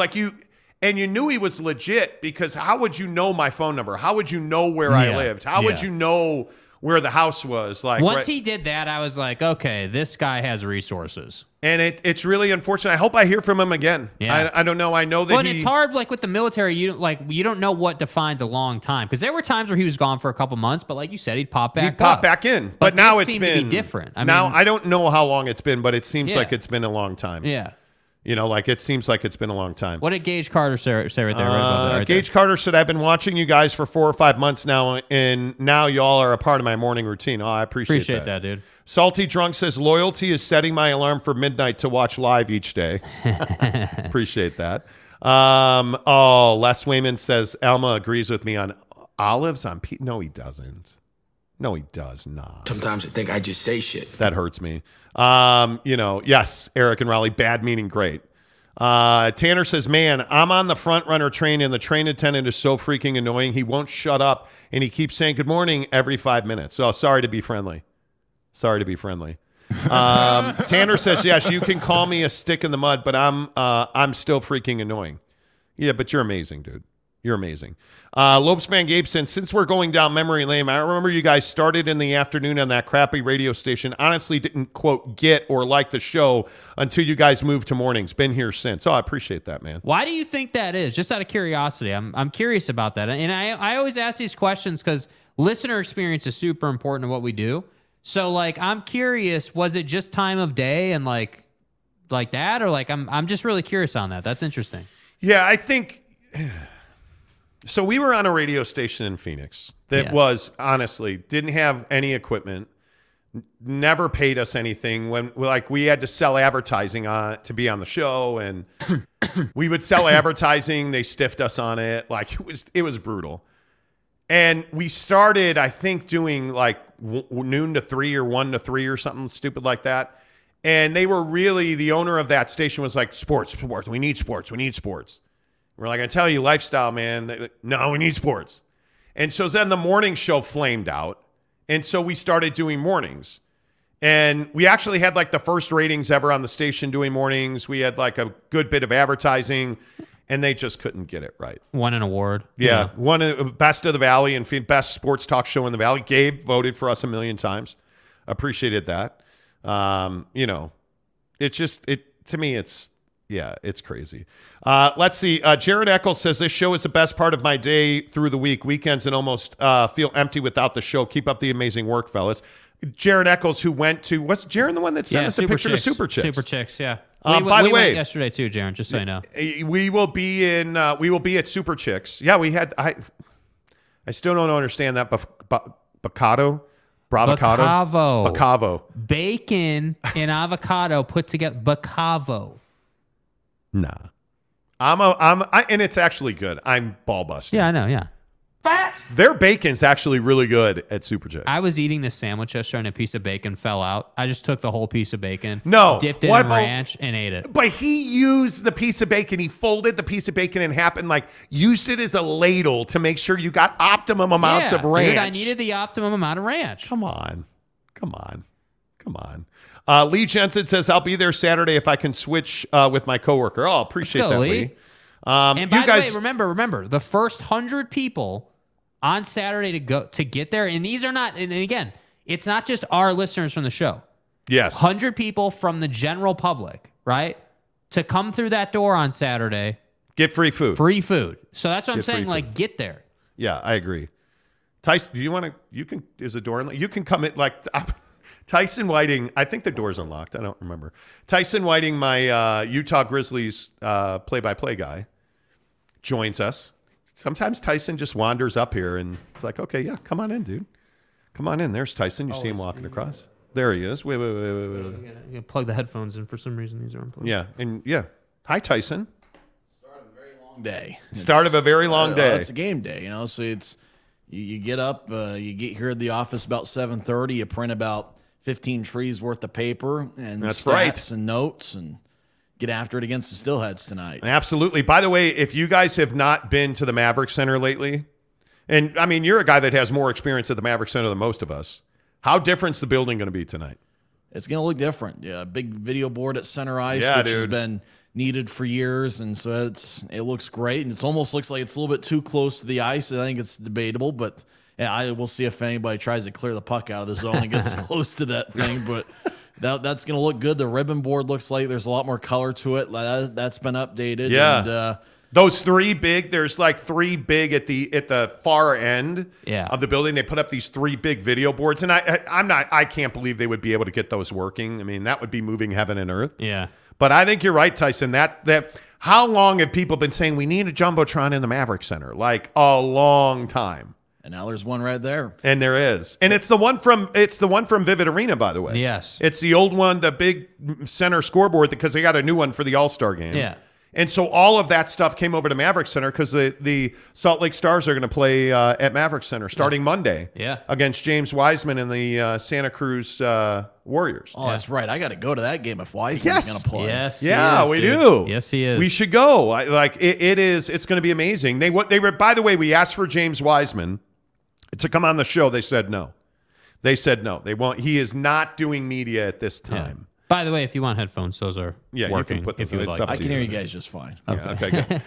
And you knew he was legit, because how would you know my phone number? How would you know where I lived? How would you know where the house was? Once he did that, I was like, okay, this guy has resources. And it's really unfortunate. I hope I hear from him again. Yeah. I don't know. I know that But it's hard, with the military, you don't know what defines a long time. Because there were times where he was gone for a couple months, but like you said, he'd pop back in. But now it's been different. I don't know how long it's been, but it seems like it's been a long time. Yeah. It seems like it's been a long time. What did Gage Carter say right there? Carter said, I've been watching you guys for 4 or 5 months now, and now y'all are a part of my morning routine. Oh, I appreciate that, dude. Salty Drunk says, loyalty is setting my alarm for midnight to watch live each day. Appreciate that. Les Wayman says, Alma agrees with me on olives on Pete. No, he doesn't. No, he does not. Sometimes I think I just say shit. That hurts me. Yes, Eric and Raleigh, bad meaning great. Tanner says, man, I'm on the front runner train, and the train attendant is so freaking annoying. He won't shut up, and he keeps saying good morning every 5 minutes. So sorry to be friendly. Tanner says, yes, you can call me a stick in the mud, but I'm still freaking annoying. Yeah, but you're amazing, dude. You're amazing. Lopes Van Gabeson, since we're going down memory lane, I remember you guys started in the afternoon on that crappy radio station. Honestly didn't, quote, get or like the show until you guys moved to mornings. Been here since. Oh, I appreciate that, man. Why do you think that is? Just out of curiosity. I'm curious about that. And I always ask these questions because listener experience is super important to what we do. So, I'm curious, was it just time of day and like that? Or, I'm just really curious on that. That's interesting. Yeah, I think... So we were on a radio station in Phoenix that was, honestly, didn't have any equipment, never paid us anything. When we had to sell advertising to be on the show, and we would sell advertising. They stiffed us on it. It was brutal. And we started, I think, doing noon to 3 or 1 to 3 or something stupid like that. And they were really, the owner of that station was like, sports. We need sports. We're like, I tell you, lifestyle, man. No, we need sports. And so then the morning show flamed out. And so we started doing mornings. And we actually had the first ratings ever on the station doing mornings. We had a good bit of advertising, and they just couldn't get it right. Won an award. Yeah. Won Best of the Valley and Best Sports Talk Show in the Valley. Gabe voted for us 1 million times. Appreciated that. To me, it's... Yeah, it's crazy. Let's see. Jared Eccles says, this show is the best part of my day through the week. Weekends and almost feel empty without the show. Keep up the amazing work, fellas. Jared Eccles, who went to... Was Jaron the one that sent us a picture of Super Chicks? Super Chicks, yeah. By the way... went yesterday too, Jaron, just so you know. We will be at Super Chicks. Yeah, we had... I still don't understand that. Bacado? Bravocado? Bacavo. Bacon and avocado put together. Bacavo. Nah. And it's actually good. I'm ball busting. Yeah, I know, yeah. Fat. Their bacon's actually really good at Super Chicks. I was eating this sandwich yesterday and a piece of bacon fell out. I just took the whole piece of bacon, dipped it in ranch, and ate it. But he used the piece of bacon. He folded the piece of bacon in half and used it as a ladle to make sure you got optimum amounts of ranch. Dude, I needed the optimum amount of ranch. Come on. Lee Jensen says, I'll be there Saturday if I can switch with my coworker. Oh, appreciate that, Lee. And by the way, remember, the first 100 people on Saturday to get there. And these are not, and again, it's not just our listeners from the show. Yes. 100 people from the general public, right? To come through that door on Saturday. Get free food. Free food. So that's what I'm saying. Like, get there. Yeah, I agree. Tyson, do you want to, you can, is the door, you can come in, like, Tyson Whiting, I think the door's unlocked. I don't remember. Tyson Whiting, my Utah Grizzlies play-by-play guy, joins us. Sometimes Tyson just wanders up here, and it's like, okay, yeah, come on in, dude. Come on in. There's Tyson. You see him walking across. There he is. Wait. You gotta plug the headphones in for some reason. These are unplugged. Yeah, and yeah. Hi, Tyson. Start of a very long day. Start of a very long day. It's a game day, you know, so it's, you get up, you get here at the office about 7:30. You print about 15 trees worth of paper and that's stats right. and notes and get after it against the Steelheads tonight. Absolutely. By the way, if you guys have not been to the Maverick Center lately, and, I mean, you're a guy that has more experience at the Maverick Center than most of us. How different's the building going to be tonight? It's going to look different. Yeah, big video board at center ice, yeah, which dude. Has been needed for years, and so it looks great, and it almost looks like it's a little bit too close to the ice. I think it's debatable, but yeah, we'll see if anybody tries to clear the puck out of the zone and gets close to that thing, but that's going to look good. The ribbon board looks like there's a lot more color to it. That's been updated. Yeah. And, those three big, there's like three big at the far end of the building. They put up these three big video boards, and I can't believe they would be able to get those working. I mean, that would be moving heaven and earth. Yeah, but I think you're right, Tyson. That how long have people been saying we need a jumbotron in the Maverick Center? Like a long time. And now there's one right there. And there is, and it's the one from Vivid Arena, by the way. Yes, it's the old one, the big center scoreboard, because they got a new one for the All-Star game. Yeah. And so all of that stuff came over to Maverick Center because the Salt Lake Stars are going to play at Maverick Center starting Monday against James Wiseman and the Santa Cruz Warriors. Oh, that's right. I got to go to that game if Wiseman's going to play. Yes, yeah, we do. Yes, he is. We should go. It's going to be amazing. By the way, we asked for James Wiseman to come on the show. They said no. They won't. He is not doing media at this time. Yeah. By the way, if you want headphones, those are working. You can put them if you would like. I can hear you guys just fine. Okay, good.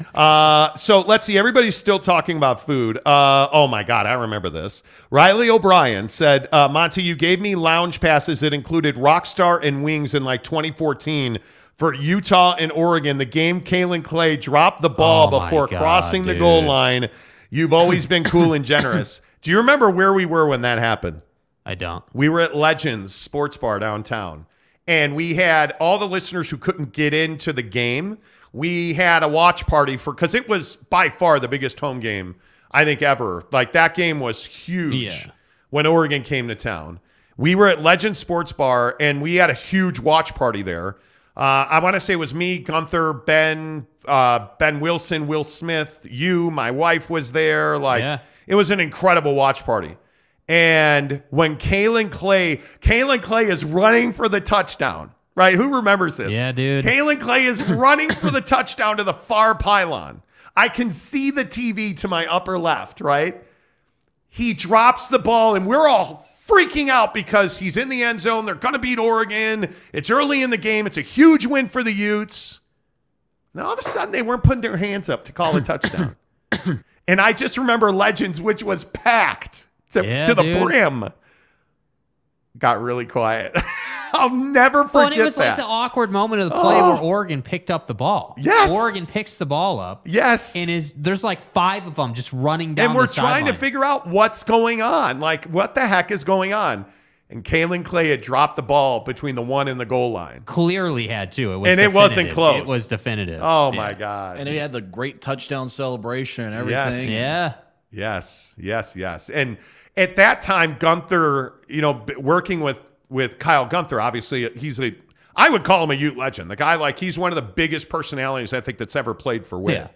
So let's see. Everybody's still talking about food. Oh, my God. I remember this. Riley O'Brien said, Monty, you gave me lounge passes that included Rockstar and Wings in like 2014 for Utah and Oregon. The game Kalen Clay dropped the ball before crossing the goal line. You've always been cool and generous. Do you remember where we were when that happened? I don't. We were at Legends Sports Bar downtown. And we had all the listeners who couldn't get into the game. We had a watch party because it was by far the biggest home game, I think, ever. Like, that game was huge when Oregon came to town. We were at Legend Sports Bar, and we had a huge watch party there. I want to say it was me, Gunther, Ben Wilson, Will Smith, you, my wife was there. It was an incredible watch party. And when Kalen Clay is running for the touchdown, right? Who remembers this? Yeah, dude. Kalen Clay is running for the touchdown to the far pylon. I can see the TV to my upper left, right? He drops the ball, and we're all freaking out because he's in the end zone. They're going to beat Oregon. It's early in the game. It's a huge win for the Utes. And all of a sudden, they weren't putting their hands up to call a touchdown. And I just remember Legends, which was packed. To the brim. Got really quiet. I'll never forget that. It was like the awkward moment of the play where Oregon picked up the ball. Yes. Oregon picks the ball up. Yes. And there's like five of them just running down the sideline. And we're trying to figure out what's going on. Like, what the heck is going on? And Kalen Clay had dropped the ball between the one and the goal line. Clearly had to. It wasn't close. It was definitive. Oh, my God. And he had the great touchdown celebration and everything. Yes. Yeah. Yes. And at that time, Gunther, you know, working with Kyle Gunther, obviously, I would call him a Ute legend. The guy, like, he's one of the biggest personalities I think that's ever played for Witt.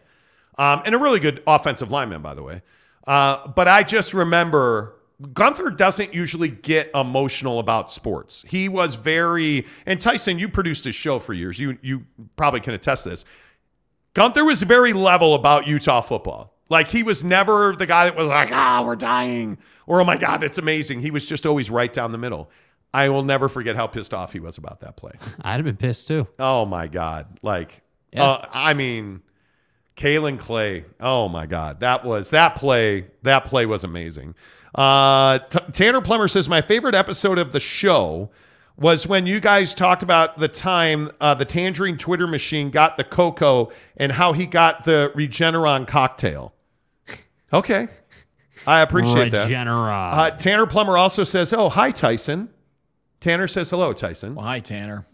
Yeah. And a really good offensive lineman, by the way. But I just remember Gunther doesn't usually get emotional about sports. He was and Tyson, you produced his show for years. You probably can attest to this. Gunther was very level about Utah football. Like, he was never the guy that was like, we're dying. Or, oh, my God, it's amazing. He was just always right down the middle. I will never forget how pissed off he was about that play. I'd have been pissed, too. Oh, my God. Like, I mean, Kalen Clay. Oh my God. That play was amazing. Tanner Plummer says, my favorite episode of the show was when you guys talked about the time the Tangerine Twitter machine got the cocoa and how he got the Regeneron cocktail. Okay. I appreciate that. Regeneron. Tanner Plummer also says, oh, hi, Tyson. Tanner says, hello, Tyson. Well, hi, Tanner.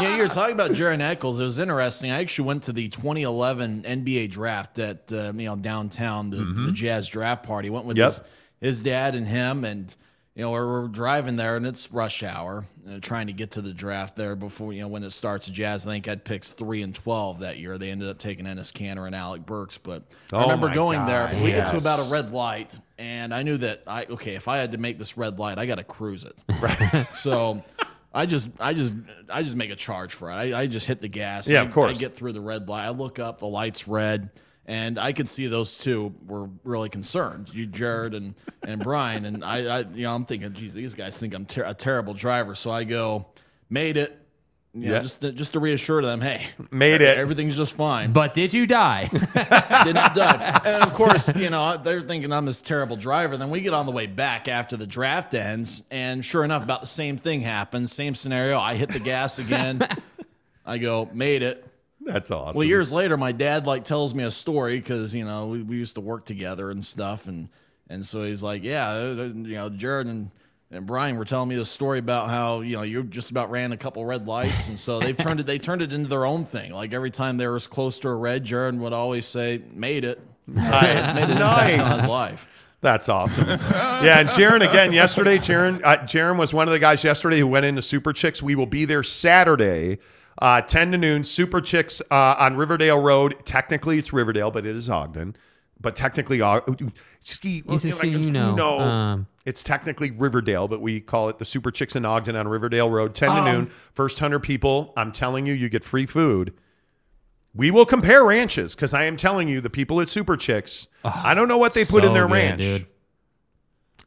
Yeah, you were talking about Jaron Echols. It was interesting. I actually went to the 2011 NBA draft at downtown, the Jazz draft party. Went with his dad and him, and we're driving there, and it's rush hour, trying to get to the draft there before when it starts. Jazz, I think, had picks 3 and 12 that year. They ended up taking Ennis Cantor and Alec Burks, but I remember going there. We get to about a red light, and I knew that if I had to make this red light, I got to cruise it. Right, so. I just make a charge for it. I just hit the gas. Yeah, of course. I get through the red light. I look up, the light's red, and I could see those two were really concerned. You, Jared, and Brian, and I I'm thinking, geez, these guys think I'm a terrible driver. So I go, made it. Yeah, just to reassure them, hey, made it. Everything's just fine. But did you die? Did not die. And of course, they're thinking I'm this terrible driver. Then we get on the way back after the draft ends, and sure enough, about the same thing happens. Same scenario. I hit the gas again. I go, made it. That's awesome. Well, years later, my dad tells me a story because we used to work together and stuff, and so he's like, Jared and Brian were telling me the story about how you just about ran a couple red lights, and so they've turned it. They turned it into their own thing. Like every time they were close to a red, Jordan would always say, "Made it." Nice, made it nice. Life. That's awesome. Yeah, and Jaron again yesterday. Jaron was one of the guys yesterday who went into Super Chicks. We will be there Saturday, 10 to noon. Super Chicks on Riverdale Road. Technically, it's Riverdale, but it is Ogden. But technically, it's technically Riverdale, but we call it the Super Chicks in Ogden on Riverdale Road, 10 to noon. First 100 people, I'm telling you, you get free food. We will compare ranches because I am telling you, the people at Super Chicks, I don't know what they put in their ranch. Dude.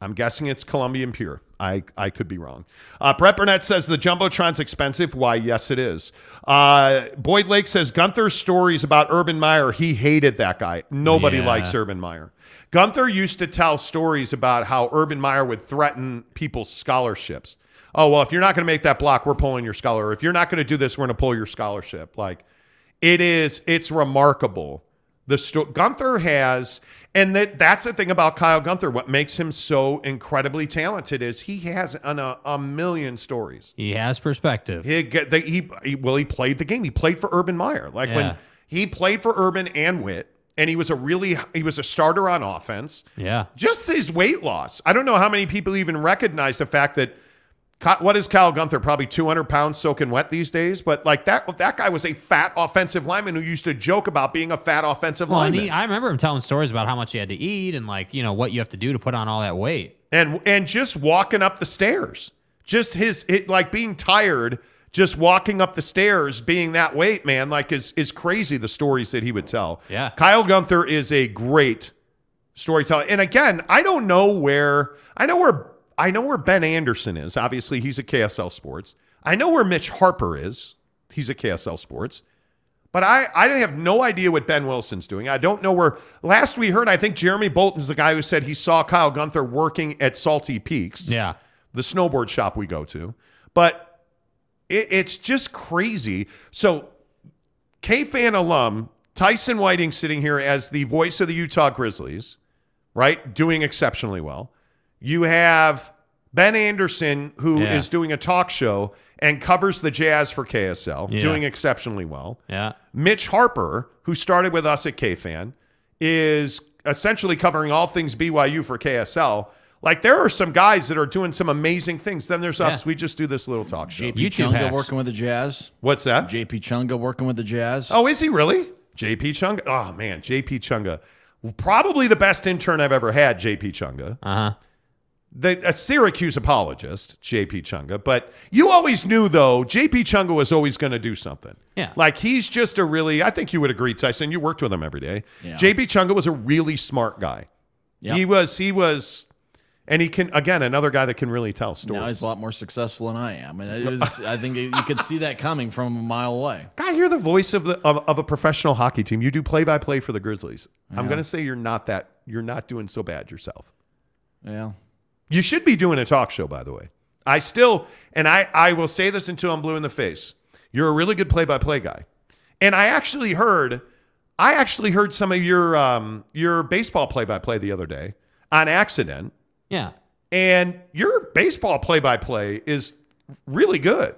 I'm guessing it's Colombian Pure. I could be wrong. Brett Burnett says the Jumbotron's expensive. Why, yes, it is. Boyd Lake says Gunther's stories about Urban Meyer. He hated that guy. Nobody likes Urban Meyer. Gunther used to tell stories about how Urban Meyer would threaten people's scholarships. Oh, well, if you're not going to make that block, we're pulling your scholarship. If you're not going to do this, we're going to pull your scholarship. It's remarkable. Gunther has, and that's the thing about Kyle Gunther. What makes him so incredibly talented is he has a million stories. He has perspective. He played the game. He played for Urban Meyer. When he played for Urban and Witt, and he was a starter on offense. Yeah, just his weight loss. I don't know how many people even recognize the fact that. What is Kyle Gunther? Probably 200 pounds soaking wet these days. But that guy was a fat offensive lineman who used to joke about being a fat offensive lineman. I remember him telling stories about how much he had to eat and what you have to do to put on all that weight. And just walking up the stairs, just being tired, just walking up the stairs, being that weight, man, is crazy. The stories that he would tell. Yeah. Kyle Gunther is a great storyteller. And again, I know where Ben Anderson is. Obviously, he's a KSL Sports. I know where Mitch Harper is. He's a KSL Sports. But I have no idea what Ben Wilson's doing. I don't know where. Last we heard, I think Jeremy Bolton's the guy who said he saw Kyle Gunther working at Salty Peaks. Yeah. The snowboard shop we go to. But it's just crazy. So, K-Fan alum Tyson Whiting sitting here as the voice of the Utah Grizzlies, right? Doing exceptionally well. You have Ben Anderson, who is doing a talk show and covers the Jazz for KSL, doing exceptionally well. Yeah. Mitch Harper, who started with us at KFan, is essentially covering all things BYU for KSL. There are some guys that are doing some amazing things. Then there's us. We just do this little talk show. JP Chunga working with the Jazz. What's that? JP Chunga working with the Jazz. Oh, is he really? JP Chunga? Oh, man, JP Chunga. Probably the best intern I've ever had, JP Chunga. Uh-huh. A Syracuse apologist, J.P. Chunga, but you always knew, though, J.P. Chunga was always going to do something. Yeah. He's just I think you would agree, Tyson, you worked with him every day. Yeah. J.P. Chunga was a really smart guy. Yep. He was And he can, again, another guy that can really tell stories. Now he's a lot more successful than I am. And it was, I think you could see that coming from a mile away. I hear the voice of a professional hockey team. You do play-by-play for the Grizzlies. Yeah. I'm going to say you're not doing so bad yourself. Yeah. You should be doing a talk show, by the way. I still, and I will say this until I'm blue in the face. You're a really good play-by-play guy. And I actually heard some of your baseball play-by-play the other day on accident. Yeah. And your baseball play-by-play is really good.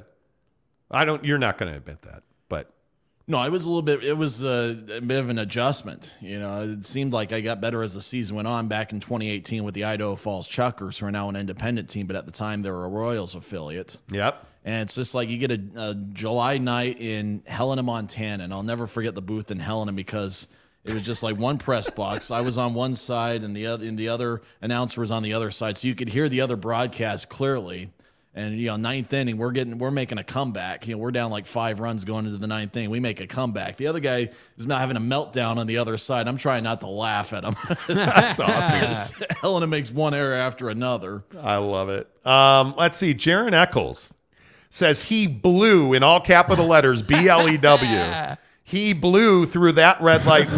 You're not going to admit that, but. No, it was a bit of an adjustment. You know, it seemed like I got better as the season went on back in 2018 with the Idaho Falls Chuckers, who are now an independent team, but at the time they were a Royals affiliate. Yep. And it's just like you get a July night in Helena, Montana, and I'll never forget the booth in Helena because it was just like one press box. I was on one side, and the other announcer was on the other side, so you could hear the other broadcast clearly. And you know, ninth inning, we're making a comeback. You know, we're down like 5 runs going into the ninth inning. We make a comeback. The other guy is now having a meltdown on the other side. I'm trying not to laugh at him. That's awesome. Helena makes one error after another. I love it. Let's see. Jaron Eccles says he blew in all capital letters BLEW. He blew through that red light.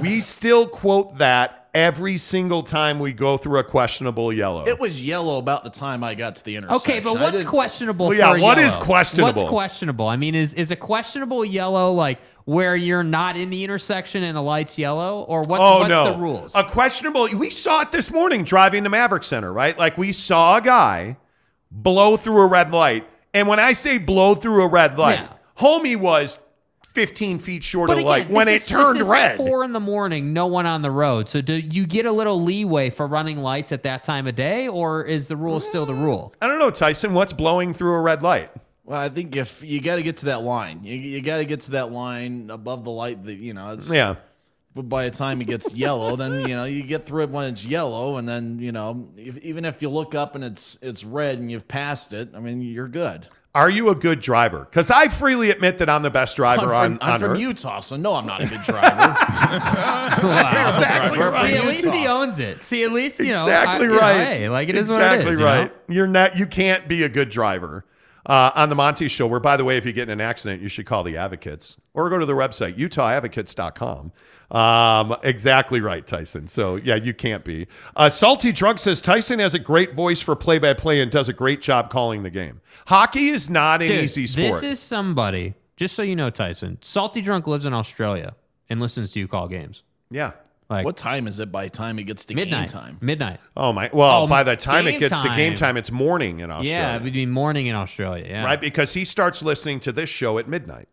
We still quote that every single time we go through a questionable yellow. It was yellow about the time I got to the intersection. Okay, but what's questionable? Well, yeah, what is questionable? What's questionable? I mean, is a questionable yellow like where you're not in the intersection and the light's yellow, or what's the rules? A questionable. We saw it this morning driving to Maverick Center, right? Like we saw a guy blow through a red light, and when I say blow through a red light. Yeah. Homie was 15 feet short but of again, like when it turned red. 4 a.m, no one on the road. So do you get a little leeway for running lights at that time of day, or is the rule still the rule? I don't know, Tyson. What's blowing through a red light? Well, I think if you got to get to that line, you got to get to that line above the light. That you know, it's, yeah. But by the time it gets yellow, then you know you get through it when it's yellow, and then you know even if you look up and it's red and you've passed it, I mean you're good. Are you a good driver? Because I freely admit that I'm the best driver on earth. I'm from Utah, so no, I'm not a good driver. Wow. Exactly right. See, at least he owns it. See, at least, you know. Exactly right. Hey, like it is exactly what it is. Exactly right. You know? You can't be a good driver on the Monty Show, where, by the way, if you get in an accident, you should call the Advocates or go to their website, UtahAdvocates.com. Exactly right, Tyson. So, yeah, you can't be. Salty Drunk says Tyson has a great voice for play-by-play and does a great job calling the game. Hockey is not an easy sport. This is somebody, just so you know, Tyson, Salty Drunk lives in Australia and listens to you call games. Yeah. Like, what time is it by the time it gets to midnight, game time? Midnight. Oh, my. Well, by the time it gets to game time, it's morning in Australia. Yeah, it would be morning in Australia. Yeah. Right, because he starts listening to this show at midnight.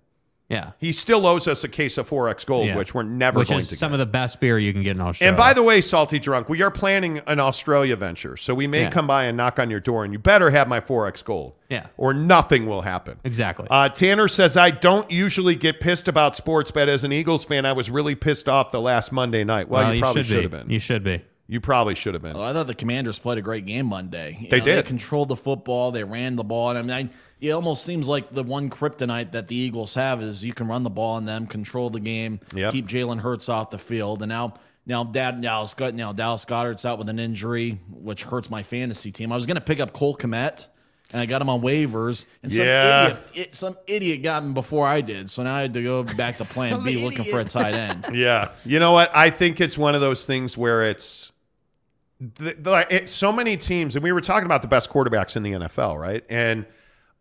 Yeah. He still owes us a case of Forex Gold, yeah. Which we're never going to get. Which is some of the best beer you can get in Australia. And by the way, Salty Drunk, we are planning an Australia venture. So we may come by and knock on your door, and you better have my Forex Gold. Yeah. Or nothing will happen. Exactly. Tanner says, I don't usually get pissed about sports, but as an Eagles fan, I was really pissed off the last Monday night. Well, you probably should have been. You should be. You probably should have been. Oh, I thought the Commanders played a great game Monday. They did. They controlled the football. They ran the ball. And it almost seems like the one kryptonite that the Eagles have is you can run the ball on them, control the game, keep Jalen Hurts off the field. And now Dallas Goddard's out with an injury, which hurts my fantasy team. I was going to pick up Cole Kmet, and I got him on waivers. And some idiot got him before I did. So now I had to go back to plan B looking for a tight end. Yeah. You know what? I think it's one of those things where it's... so many teams, and we were talking about the best quarterbacks in the NFL, right? And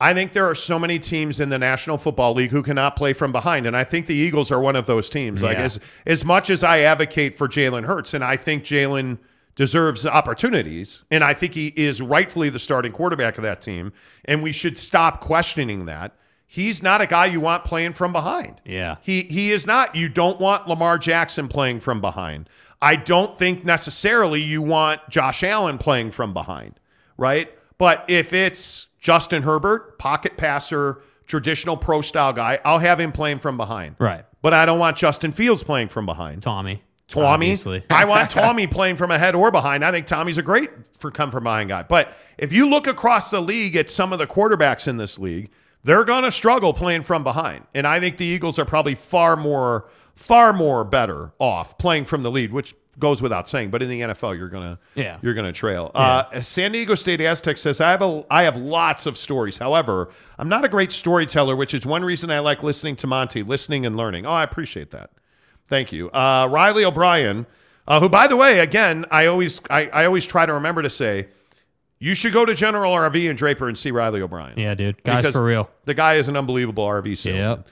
I think there are so many teams in the National Football League who cannot play from behind, and I think the Eagles are one of those teams. Like as much as I advocate for Jalen Hurts, and I think Jalen deserves opportunities, and I think he is rightfully the starting quarterback of that team, and we should stop questioning that. He's not a guy you want playing from behind. Yeah, he is not. You don't want Lamar Jackson playing from behind. I don't think necessarily you want Josh Allen playing from behind, right? But if it's Justin Herbert, pocket passer, traditional pro-style guy, I'll have him playing from behind. Right. But I don't want Justin Fields playing from behind. Tommy. Obviously. I want Tommy playing from ahead or behind. I think Tommy's a great come-from-behind guy. But if you look across the league at some of the quarterbacks in this league, they're going to struggle playing from behind. And I think the Eagles are probably far more better off playing from the lead, which goes without saying, but in the NFL, you're gonna trail. Yeah. San Diego State Aztec says, I have lots of stories. However, I'm not a great storyteller, which is one reason I like listening to Monty, listening and learning. Oh, I appreciate that. Thank you. Riley O'Brien, who, by the way, again, I always try to remember to say, you should go to General RV in Draper and see Riley O'Brien. Yeah, dude. Guys, for real. The guy is an unbelievable RV salesman.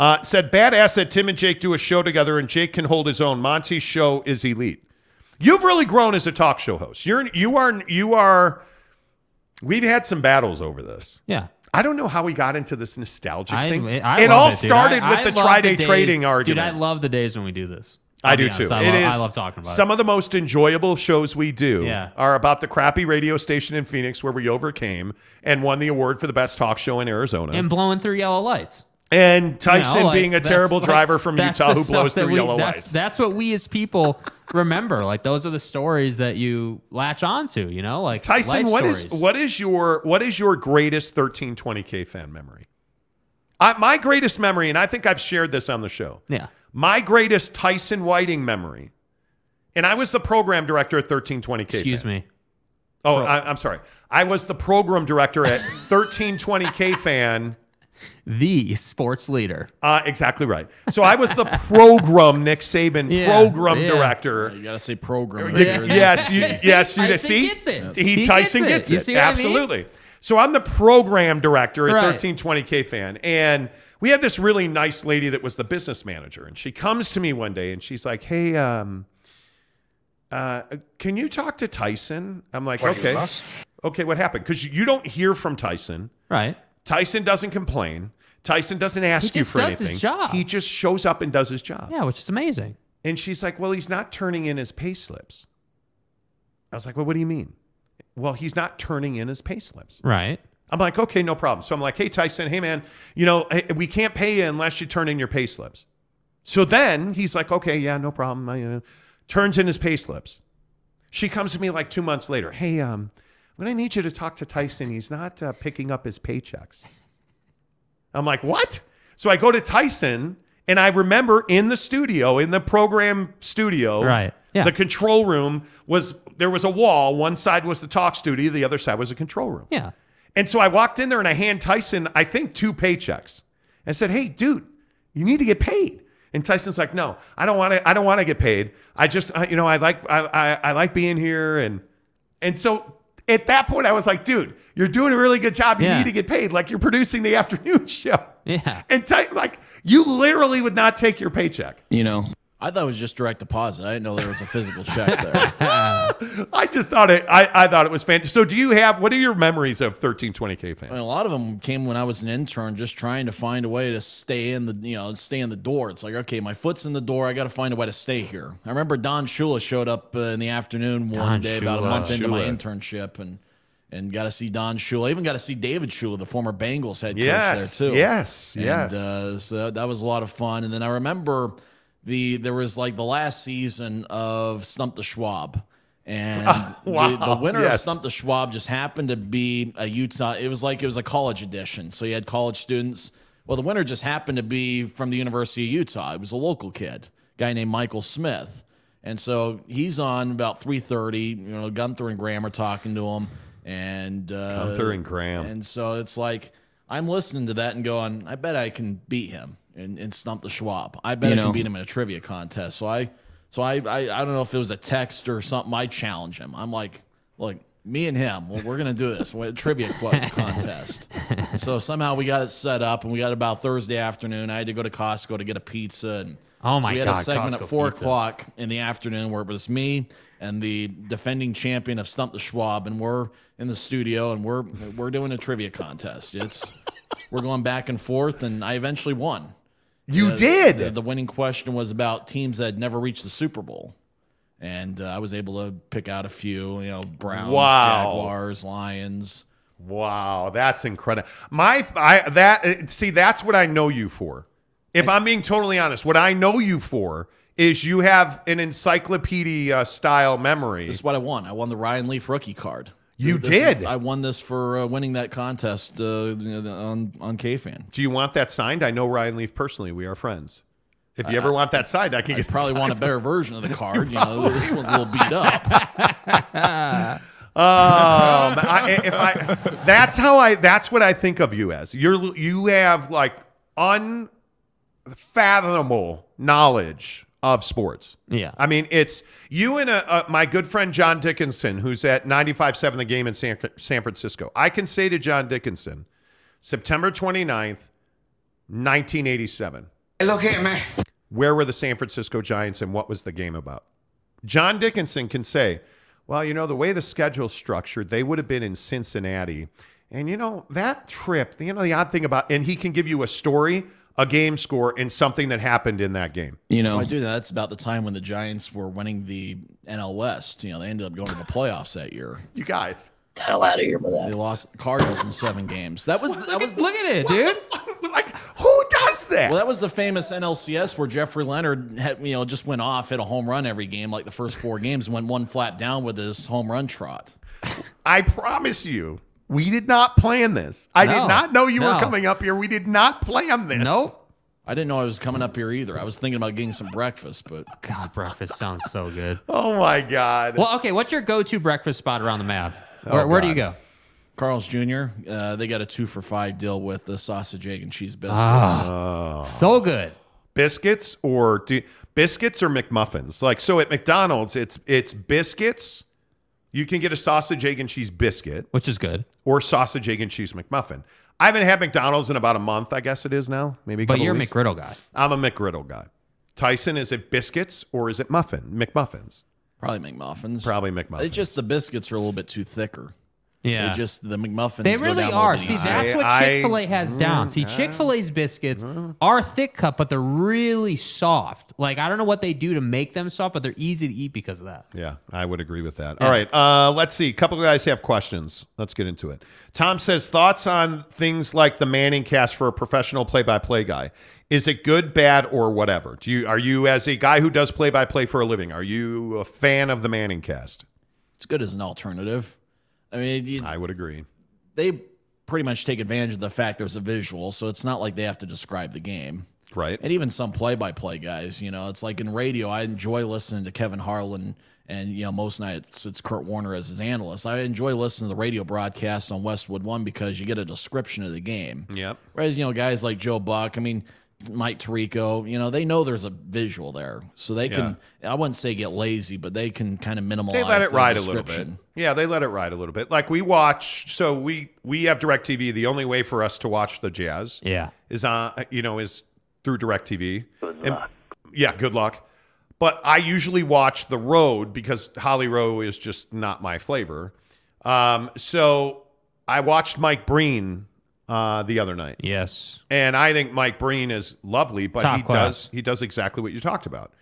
Yep. Said, badass that Tim and Jake do a show together and Jake can hold his own. Monty's show is elite. You've really grown as a talk show host. You are. We've had some battles over this. Yeah. I don't know how we got into this nostalgic thing. It all started with the Tri-Day Trading argument. Dude, I love the days when we do this. I do too. I love talking about it. Some of the most enjoyable shows we do are about the crappy radio station in Phoenix where we overcame and won the award for the best talk show in Arizona. And blowing through yellow lights. And Tyson being a terrible driver from Utah who blows through yellow lights. That's what we as people remember. Like, those are the stories that you latch onto, you know? Like, Tyson, what is your greatest 1320K fan memory? My greatest memory, and I think I've shared this on the show. Yeah. My greatest Tyson Whiting memory, and I was the program director at 1320K. Excuse me. Oh, I'm sorry. I was the program director at 1320K Fan. The sports leader. Exactly right. So I was the program Nick Saban director. You got to say program. Yes, yes. You see, Tyson gets it. You see what absolutely. I mean? So I'm the program director at 1320K Fan, and we had this really nice lady that was the business manager, and she comes to me one day and she's like, hey, can you talk to Tyson? I'm like, okay, what happened? Because you don't hear from Tyson. Right. Tyson doesn't complain. Tyson doesn't ask you for anything. He just does his job. He just shows up and does his job. Yeah, which is amazing. And she's like, well, he's not turning in his pay slips. I was like, well, what do you mean? Well, he's not turning in his pay slips. Right. I'm like, okay, no problem. So I'm like, hey, Tyson, hey, man, you know, we can't pay you unless you turn in your pay slips. So then he's like, okay, yeah, no problem. Turns in his pay slips. She comes to me like 2 months later. Hey, I'm going to need you to talk to Tyson. He's not picking up his paychecks. I'm like, what? So I go to Tyson, and I remember in the studio, in the program studio, right. Yeah. The control room there was a wall. One side was the talk studio. The other side was the control room. Yeah. And so I walked in there and I hand Tyson, I think, 2 paychecks. I said, hey, dude, you need to get paid. And Tyson's like, no, I don't want to get paid. I just, I like being here. And so at that point I was like, dude, you're doing a really good job. You need to get paid. Like, you're producing the afternoon show. Yeah. And you literally would not take your paycheck. You know, I thought it was just direct deposit. I didn't know there was a physical check there. I just thought it. I thought it was fantastic. So, do you have? What are your memories of 1320K fans? I mean, a lot of them came when I was an intern, just trying to find a way to stay in the door. It's like, okay, my foot's in the door. I got to find a way to stay here. I remember Don Shula showed up in the afternoon about a month into my internship, and got to see Don Shula. Even got to see David Shula, the former Bengals head coach, there too. Yes. So that was a lot of fun. And then I remember. There was like the last season of Stump the Schwab, and the winner of Stump the Schwab just happened to be a Utah. It was a college edition, so you had college students. Well, the winner just happened to be from the University of Utah. It was a local kid, a guy named Michael Smith, and so he's on about 3:30. You know, Gunther and Graham are talking to him, and so it's like I'm listening to that and going, I bet I can beat him. And Stump the Schwab. I bet I can beat him in a trivia contest. So I don't know if it was a text or something. I challenge him. I'm like, look, me and him, we're going to do this. A trivia contest. And so somehow we got it set up, and we got about Thursday afternoon. I had to go to Costco to get a pizza. And we had a segment Costco at 4 o'clock in the afternoon where it was me and the defending champion of Stump the Schwab, and we're in the studio, and we're doing a trivia contest. We're going back and forth, and I eventually won. You did. The winning question was about teams that had never reached the Super Bowl, and I was able to pick out a few. You know, Browns, Jaguars, Lions. Wow, that's incredible. That's what I know you for. If I'm being totally honest, what I know you for is you have an encyclopedia style memory. This is what I won. I won the Ryan Leaf rookie card. You did. I won this for winning that contest on KFan. Do you want that signed? I know Ryan Leaf personally. We are friends. If you ever want that side, I can get probably want a better version of the card. You know, this one's a little beat up. That's what I think of you as. You have like unfathomable knowledge of sports. Yeah. I mean, it's you and my good friend John Dickinson, who's at 95.7 The Game in San Francisco. I can say to John Dickinson, September 29th, 1987. Look at me. Where were the San Francisco Giants and what was the game about? John Dickinson can say, well, you know, the way the schedule's structured, they would have been in Cincinnati. And, you know, that trip, you know, the odd thing about, and he can give you a story, a game score, and something that happened in that game. You know, I do that. That's about the time when the Giants were winning the NL West. You know, they ended up going to the playoffs that year. You guys. The hell out of here with that. They lost the Cardinals in 7 games. Look at it, dude. Like, who does that? Well, that was the famous NLCS where Jeffrey Leonard had, you know, just went off, hit a home run every game, like the first 4 games, went one flat down with his home run trot. I promise you, we did not plan this. I did not know you were coming up here. We did not plan this. Nope. I didn't know I was coming up here either. I was thinking about getting some breakfast, but... God, breakfast sounds so good. Oh, my God. Well, okay, what's your go-to breakfast spot around the map? Where do you go? Carl's Jr. They got a 2-for-5 deal with the sausage, egg, and cheese biscuits. Oh, so good. Biscuits or McMuffins? Like, so at McDonald's, it's biscuits. You can get a sausage, egg, and cheese biscuit. Which is good. Or sausage, egg, and cheese McMuffin. I haven't had McDonald's in about a month, I guess it is now. Maybe. But you're a McGriddle guy. I'm a McGriddle guy. Tyson, is it biscuits or is it McMuffins? Probably McMuffins. It's just the biscuits are a little bit too thicker. Yeah. They just the McMuffins. They really are. See, that's what Chick-fil-A has down. See, Chick-fil-A's biscuits are thick cut, but they're really soft. Like, I don't know what they do to make them soft, but they're easy to eat because of that. Yeah, I would agree with that. Yeah. All right, let's see. A couple of guys have questions. Let's get into it. Tom says, thoughts on things like the Manning cast for a professional play-by-play guy. Is it good, bad, or whatever? Are you, as a guy who does play-by-play for a living, are you a fan of the Manning cast? It's good as an alternative. I mean, I would agree. They pretty much take advantage of the fact there's a visual, so it's not like they have to describe the game. Right. And even some play-by-play guys, you know, it's like in radio, I enjoy listening to Kevin Harlan, and, you know, most nights it's Kurt Warner as his analyst. I enjoy listening to the radio broadcasts on Westwood One because you get a description of the game. Yep. Whereas, you know, guys like Joe Buck, I mean, Mike Tirico, you know, they know there's a visual there. So they can, I wouldn't say get lazy, but they can kind of minimalize the description. They let it ride a little bit. Yeah, they let it ride a little bit. Like we watch, so we have DirecTV. The only way for us to watch the Jazz is through DirecTV. Good luck. But I usually watch The Road because Holly Rowe is just not my flavor. So I watched Mike Breen the other night. Yes. And I think Mike Breen is lovely, but he does exactly what you talked about.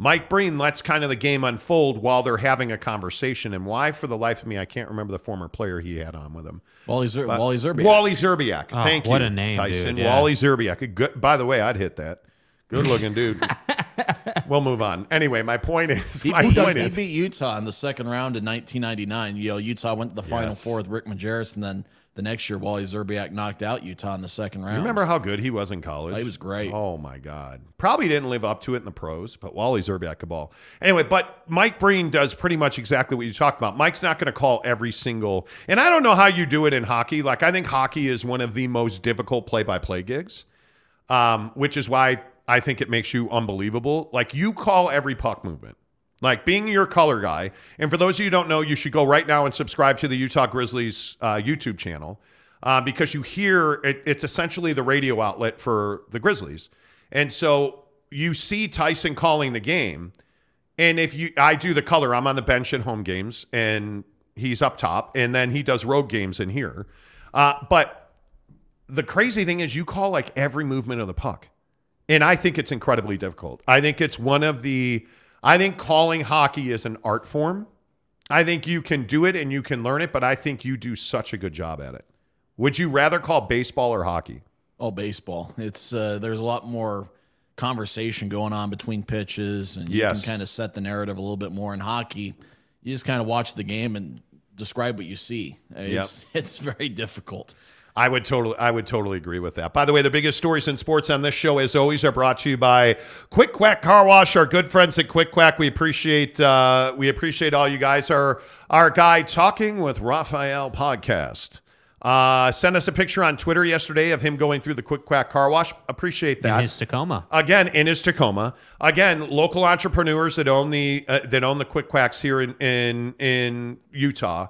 Mike Breen lets kind of the game unfold while they're having a conversation. And why, for the life of me, I can't remember the former player he had on with him. Wally Zerbiak. Wally Zerbiak. Oh, thank you. What a name, Tyson. Dude, yeah. Wally Zerbiak. Good, by the way, I'd hit that. Good-looking dude. We'll move on. Anyway, my point is... He beat Utah in the second round in 1999. You know, Utah went to the Final Four with Rick Majerus, and then... the next year, Wally Zerbiak knocked out Utah in the second round. You remember how good he was in college? He was great. Oh, my God. Probably didn't live up to it in the pros, but Wally Zerbiak could ball. Anyway, but Mike Breen does pretty much exactly what you talked about. Mike's not going to call every single... And I don't know how you do it in hockey. Like, I think hockey is one of the most difficult play-by-play gigs, which is why I think it makes you unbelievable. Like, you call every puck movement. Like being your color guy, and for those of you who don't know, you should go right now and subscribe to the Utah Grizzlies YouTube channel because you hear it's essentially the radio outlet for the Grizzlies. And so you see Tyson calling the game, and I do the color. I'm on the bench at home games, and he's up top, and then he does road games in here. But the crazy thing is you call like every movement of the puck, and I think it's incredibly difficult. I think it's one of the... I think calling hockey is an art form. I think you can do it and you can learn it, but I think you do such a good job at it. Would you rather call baseball or hockey? Oh, baseball. It's there's a lot more conversation going on between pitches, and you can kind of set the narrative a little bit more. In hockey, you just kind of watch the game and describe what you see. It's very difficult. I would totally agree with that. By the way, the biggest stories in sports on this show, as always, are brought to you by Quick Quack Car Wash. Our good friends at Quick Quack, we appreciate all you guys. Our guy Talking with Raphael podcast sent us a picture on Twitter yesterday of him going through the Quick Quack Car Wash. Appreciate that. In his Tacoma again. Local entrepreneurs that own the Quick Quacks here in Utah.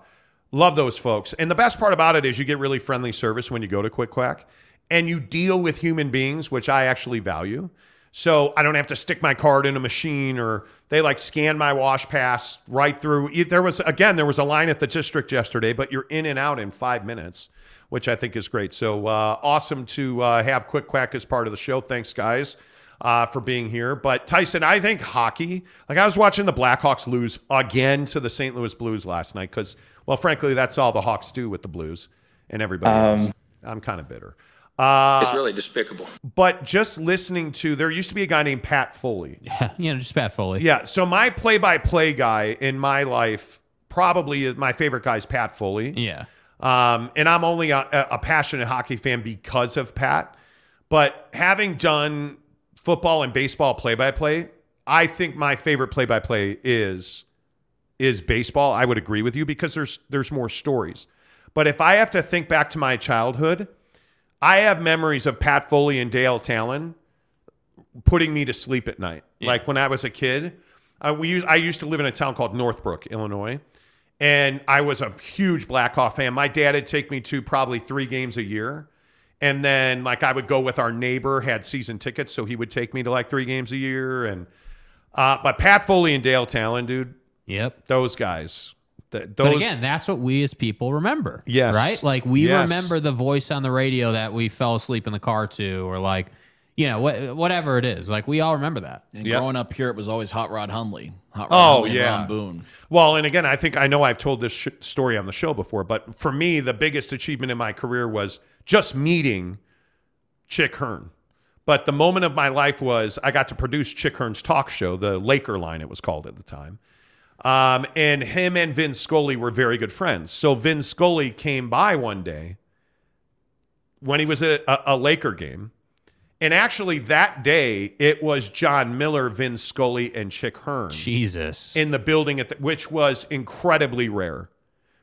Love those folks. And the best part about it is you get really friendly service when you go to Quick Quack, and you deal with human beings, which I actually value. So I don't have to stick my card in a machine, or they like scan my wash pass right through. There was a line at the district yesterday, but you're in and out in 5 minutes, which I think is great. So awesome to have Quick Quack as part of the show. Thanks, guys, for being here. But Tyson, I think hockey, like I was watching the Blackhawks lose again to the St. Louis Blues last night because, well, frankly, that's all the Hawks do with the Blues and everybody else. I'm kind of bitter. It's really despicable. But just listening to, there used to be a guy named Pat Foley. Just Pat Foley. Yeah, so my play-by-play guy in my life, probably my favorite guy is Pat Foley. Yeah. And I'm only a passionate hockey fan because of Pat. But having done football and baseball play-by-play, I think my favorite play-by-play is baseball. I would agree with you because there's more stories. But if I have to think back to my childhood, I have memories of Pat Foley and Dale Talon putting me to sleep at night. Yeah. Like when I was a kid, I used to live in a town called Northbrook, Illinois, and I was a huge Blackhawk fan. My dad would take me to probably 3 games a year. And then like I would go with our neighbor, had season tickets, so he would take me to like 3 games a year. And but Pat Foley and Dale Talon, dude, yep, those guys. But again, that's what we as people remember. Yes, right. Like we remember the voice on the radio that we fell asleep in the car to, or like, whatever it is. Like we all remember that. And growing up here, it was always Hot Rod Hundley. Ron Boone. Well, and again, I know I've told this story on the show before, but for me, the biggest achievement in my career was just meeting Chick Hearn. But the moment of my life was I got to produce Chick Hearn's talk show, the Laker Line, it was called at the time. And him and Vin Scully were very good friends. So Vin Scully came by one day when he was at a Laker game. And actually that day, it was John Miller, Vin Scully, and Chick Hearn. Jesus. In the building, which was incredibly rare.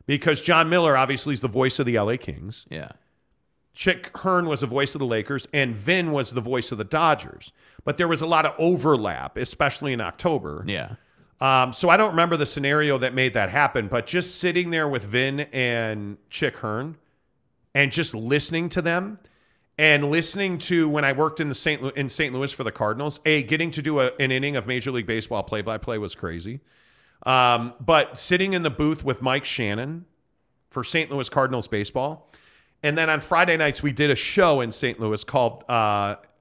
Because John Miller obviously is the voice of the LA Kings. Yeah. Chick Hearn was the voice of the Lakers, and Vin was the voice of the Dodgers. But there was a lot of overlap, especially in October. Yeah. So I don't remember the scenario that made that happen, but just sitting there with Vin and Chick Hearn and just listening to them and listening to when I worked in St. Louis for the Cardinals, getting to do an inning of Major League Baseball play-by-play was crazy. But sitting in the booth with Mike Shannon for St. Louis Cardinals baseball. And then on Friday nights, we did a show in St. Louis called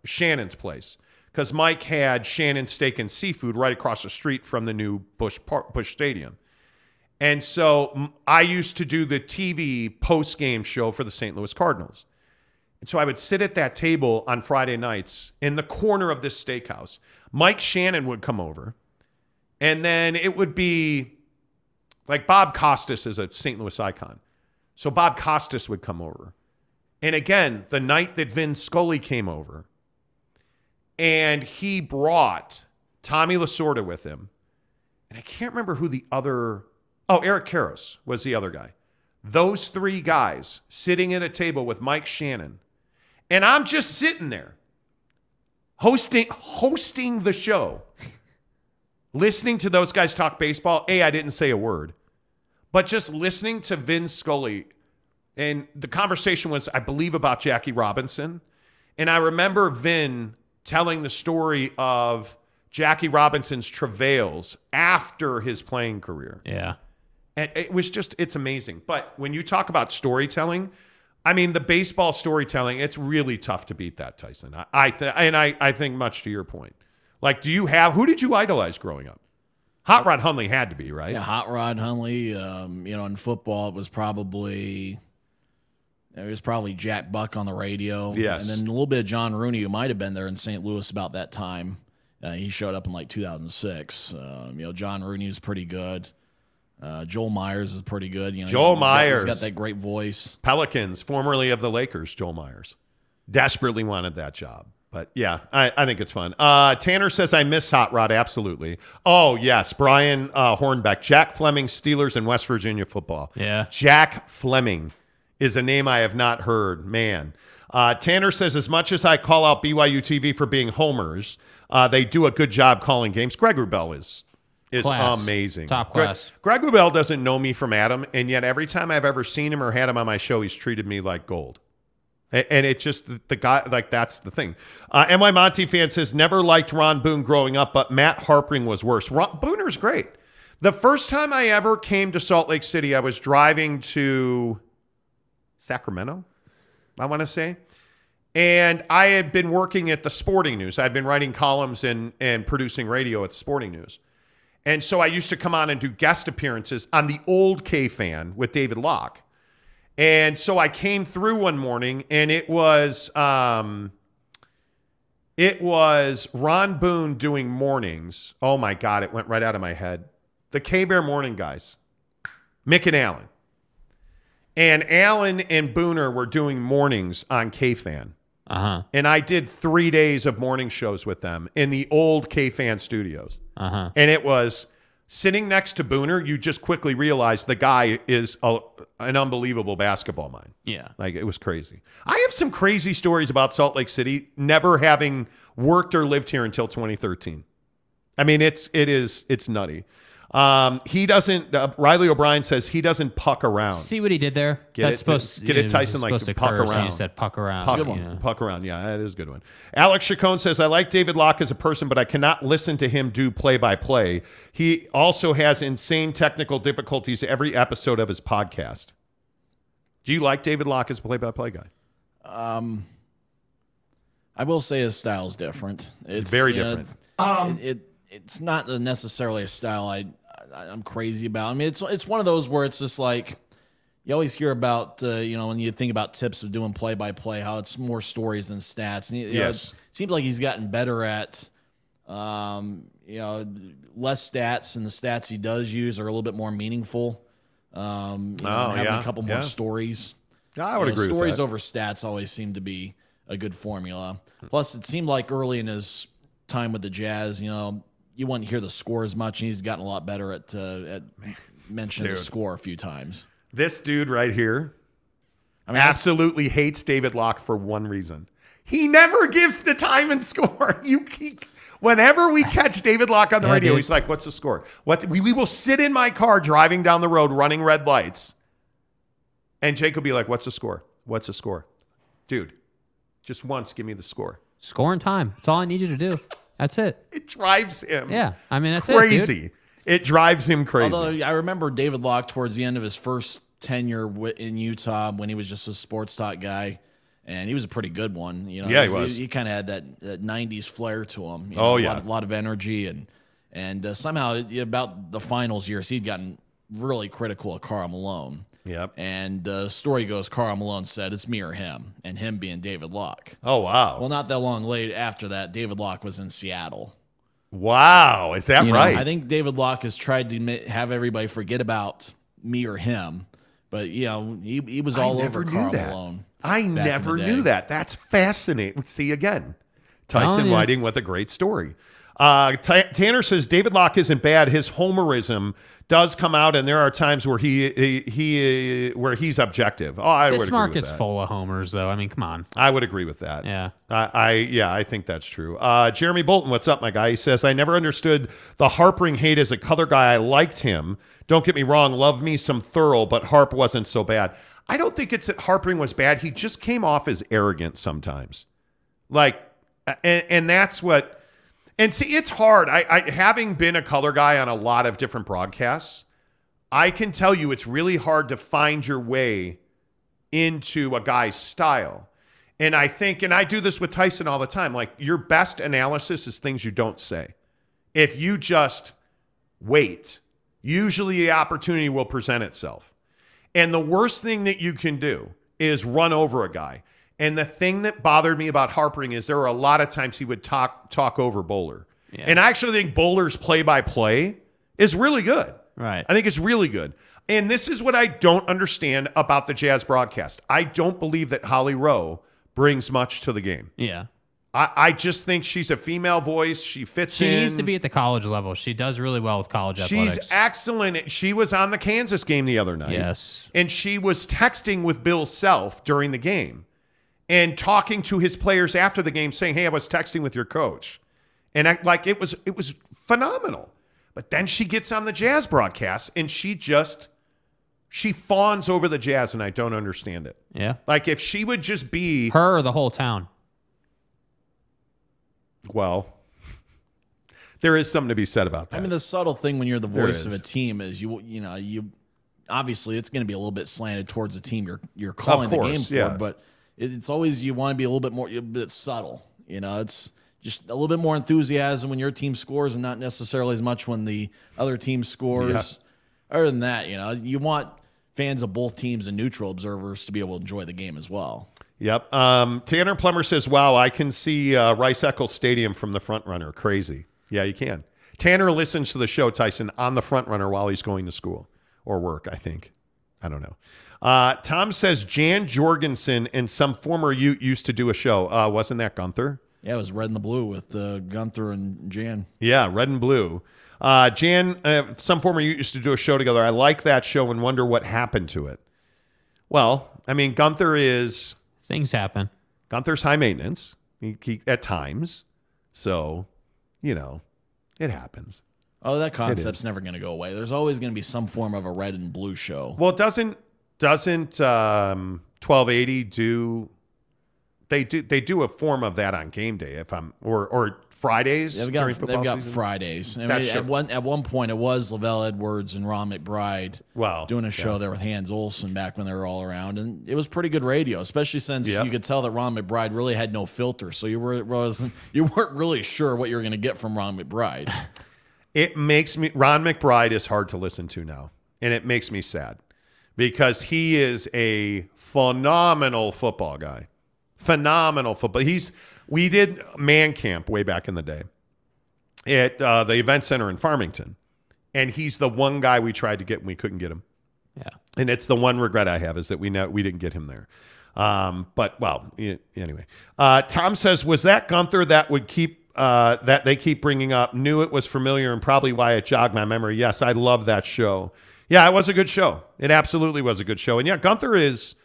Shannon's Place. Because Mike had Shannon's Steak and Seafood right across the street from the new Busch Stadium. And so I used to do the TV post-game show for the St. Louis Cardinals. And so I would sit at that table on Friday nights in the corner of this steakhouse. Mike Shannon would come over. And then it would be like Bob Costas is a St. Louis icon. So Bob Costas would come over. And again, the night that Vin Scully came over, and he brought Tommy Lasorda with him. And I can't remember who the other... Oh, Eric Karros was the other guy. Those 3 guys sitting at a table with Mike Shannon. And I'm just sitting there, hosting the show, listening to those guys talk baseball. I didn't say a word. But just listening to Vin Scully. And the conversation was, I believe, about Jackie Robinson. And I remember Vin telling the story of Jackie Robinson's travails after his playing career. Yeah. And it was just, it's amazing. But when you talk about storytelling, I mean, the baseball storytelling, it's really tough to beat that, Tyson. I think much to your point. Like, who did you idolize growing up? Hot Rod Hundley had to be, right? Yeah, Hot Rod Hundley. In football, it was probably... It was probably Jack Buck on the radio. Yes. And then a little bit of John Rooney, who might have been there in St. Louis about that time. He showed up in like 2006. John Rooney was pretty good. Joel Myers is pretty good. You know, Joel Myers. He's got that great voice. Pelicans, formerly of the Lakers, Joel Myers. Desperately wanted that job. But, yeah, I think it's fun. Tanner says, I miss Hot Rod, absolutely. Oh, yes, Brian Hornbeck. Jack Fleming, Steelers and West Virginia football. Yeah. Jack Fleming is a name I have not heard, man. Tanner says, as much as I call out BYU TV for being homers, they do a good job calling games. Greg Wrubell is amazing. Top class. Greg Wrubell doesn't know me from Adam, and yet every time I've ever seen him or had him on my show, he's treated me like gold. And it just, the guy, like, that's the thing. NY Monty fan says, never liked Ron Boone growing up, but Matt Harpering was worse. Booner's great. The first time I ever came to Salt Lake City, I was driving to Sacramento, I want to say. And I had been working at the Sporting News. I'd been writing columns and producing radio at the Sporting News. And so I used to come on and do guest appearances on the old K-Fan with David Locke. And so I came through one morning, and it was Ron Boone doing mornings. Oh my God, it went right out of my head. The K-Bear Morning guys, Mick and Allen. And Allen and Booner were doing mornings on K-Fan. Uh-huh. And I did 3 days of morning shows with them in the old K-Fan studios. Uh-huh. And it was sitting next to Booner, you just quickly realize the guy is an unbelievable basketball mind. Yeah. Like, it was crazy. I have some crazy stories about Salt Lake City, never having worked or lived here until 2013. I mean, it's nutty. He doesn't, Riley O'Brien says he doesn't puck around. See what he did there? Tyson, like to puck around. He said puck around. Puck around. Yeah, that is a good one. Alex Chacon says, I like David Locke as a person, but I cannot listen to him do play-by-play. He also has insane technical difficulties every episode of his podcast. Do you like David Locke as a play-by-play guy? I will say his style's different. It's very different. It's not necessarily a style I'm crazy about. I mean, it's one of those where it's just like you always hear about, when you think about tips of doing play-by-play, how it's more stories than stats. And, it seems like he's gotten better at, less stats, and the stats he does use are a little bit more meaningful. Having a couple more stories. Yeah, I would agree with that. Stories over stats always seem to be a good formula. Plus, it seemed like early in his time with the Jazz, you wouldn't hear the score as much, and he's gotten a lot better at mentioning the score a few times. This dude right here absolutely hates David Locke for one reason. He never gives the time and score. Whenever we catch David Locke on the radio, dude, he's like, what's the score? We will sit in my car driving down the road running red lights, and Jake will be like, what's the score? What's the score? Dude, just once give me the score. Score in time. That's all I need you to do. That's it. It drives him. Yeah, I mean, that's crazy. It drives him crazy. Although I remember David Locke towards the end of his first tenure in Utah when he was just a sports talk guy, and he was a pretty good one. He was. He kind of had that '90s flair to him. A lot of energy, and somehow about the finals years he'd gotten really critical of Karl Malone. Yep. And the story goes, Karl Malone said, it's me or him, and him being David Locke. Oh, wow. Well, not that long later after that, David Locke was in Seattle. Wow. Is that right? I think David Locke has tried to have everybody forget about me or him, but, he was all over Karl Malone. I never knew that. That's fascinating. See, again, Tyson Whiting with a great story. Tanner says David Locke isn't bad. His homerism does come out, and there are times where where he's objective. Oh, I would agree with that. This market's full of homers, though. I mean, come on. I would agree with that. Yeah. I think that's true. Jeremy Bolton, what's up, my guy? He says, I never understood the Harpering hate as a color guy. I liked him. Don't get me wrong. Love me some Thurl, but Harp wasn't so bad. I don't think it's that Harpering was bad. He just came off as arrogant sometimes. Like, and that's what... And see, it's hard. I having been a color guy on a lot of different broadcasts, I can tell you it's really hard to find your way into a guy's style. And I think, and I do this with Tyson all the time, like your best analysis is things you don't say. If you just wait, usually the opportunity will present itself. And the worst thing that you can do is run over a guy. And the thing that bothered me about Harpering is there were a lot of times he would talk over Bowler. Yeah. And I actually think Bowler's play-by-play is really good. Right. I think it's really good. And this is what I don't understand about the Jazz broadcast. I don't believe that Holly Rowe brings much to the game. Yeah. I just think she's a female voice. She fits in. She needs to be at the college level. She does really well with college athletics. She's excellent. She was on the Kansas game the other night. Yes. And she was texting with Bill Self during the game and talking to his players after the game saying, hey, I was texting with your coach. And it was phenomenal. But then she gets on the Jazz broadcast and she fawns over the Jazz, and I don't understand it. Yeah. Like if she would just be... Her or the whole town? Well, there is something to be said about that. I mean, the subtle thing when you're the voice of a team is you obviously it's going to be a little bit slanted towards the team you're calling the game for, but it's always you want to be a little bit more subtle. You know, it's just a little bit more enthusiasm when your team scores and not necessarily as much when the other team scores. Yeah. Other than that, you want fans of both teams and neutral observers to be able to enjoy the game as well. Yep. Tanner Plummer says, wow, I can see Rice-Eccles Stadium from the Front Runner. Crazy. Yeah, you can. Tanner listens to the show, Tyson, on the Front Runner while he's going to school or work, I think. I don't know. Tom says Jan Jorgensen and some former Ute used to do a show. Wasn't that Gunther? Yeah, it was Red and the Blue with Gunther and Jan. Yeah, Red and Blue. Jan, some former Ute used to do a show together. I like that show and wonder what happened to it. Well, I mean, Gunther is... Things happen. Gunther's high maintenance at times. So, it happens. Oh, that concept's never going to go away. There's always going to be some form of a Red and Blue show. Well, doesn't 1280 do... They do a form of that on game day or Fridays. Yeah, they've got Fridays. I mean, at one point, it was Lavelle Edwards and Ron McBride doing a show there with Hans Olsen back when they were all around. And it was pretty good radio, especially since you could tell that Ron McBride really had no filter. So you weren't really sure what you were going to get from Ron McBride. Ron McBride is hard to listen to now, and it makes me sad because he is a phenomenal football guy. Phenomenal football. We did man camp way back in the day at the event center in Farmington, and he's the one guy we tried to get and we couldn't get him. Yeah, and it's the one regret I have is that we didn't get him there. Anyway, Tom says, was that Gunther that would keep that they keep bringing up? Knew it was familiar and probably why it jogged my memory. Yes, I love that show. Yeah, it was a good show. It absolutely was a good show. And yeah, Gunther is.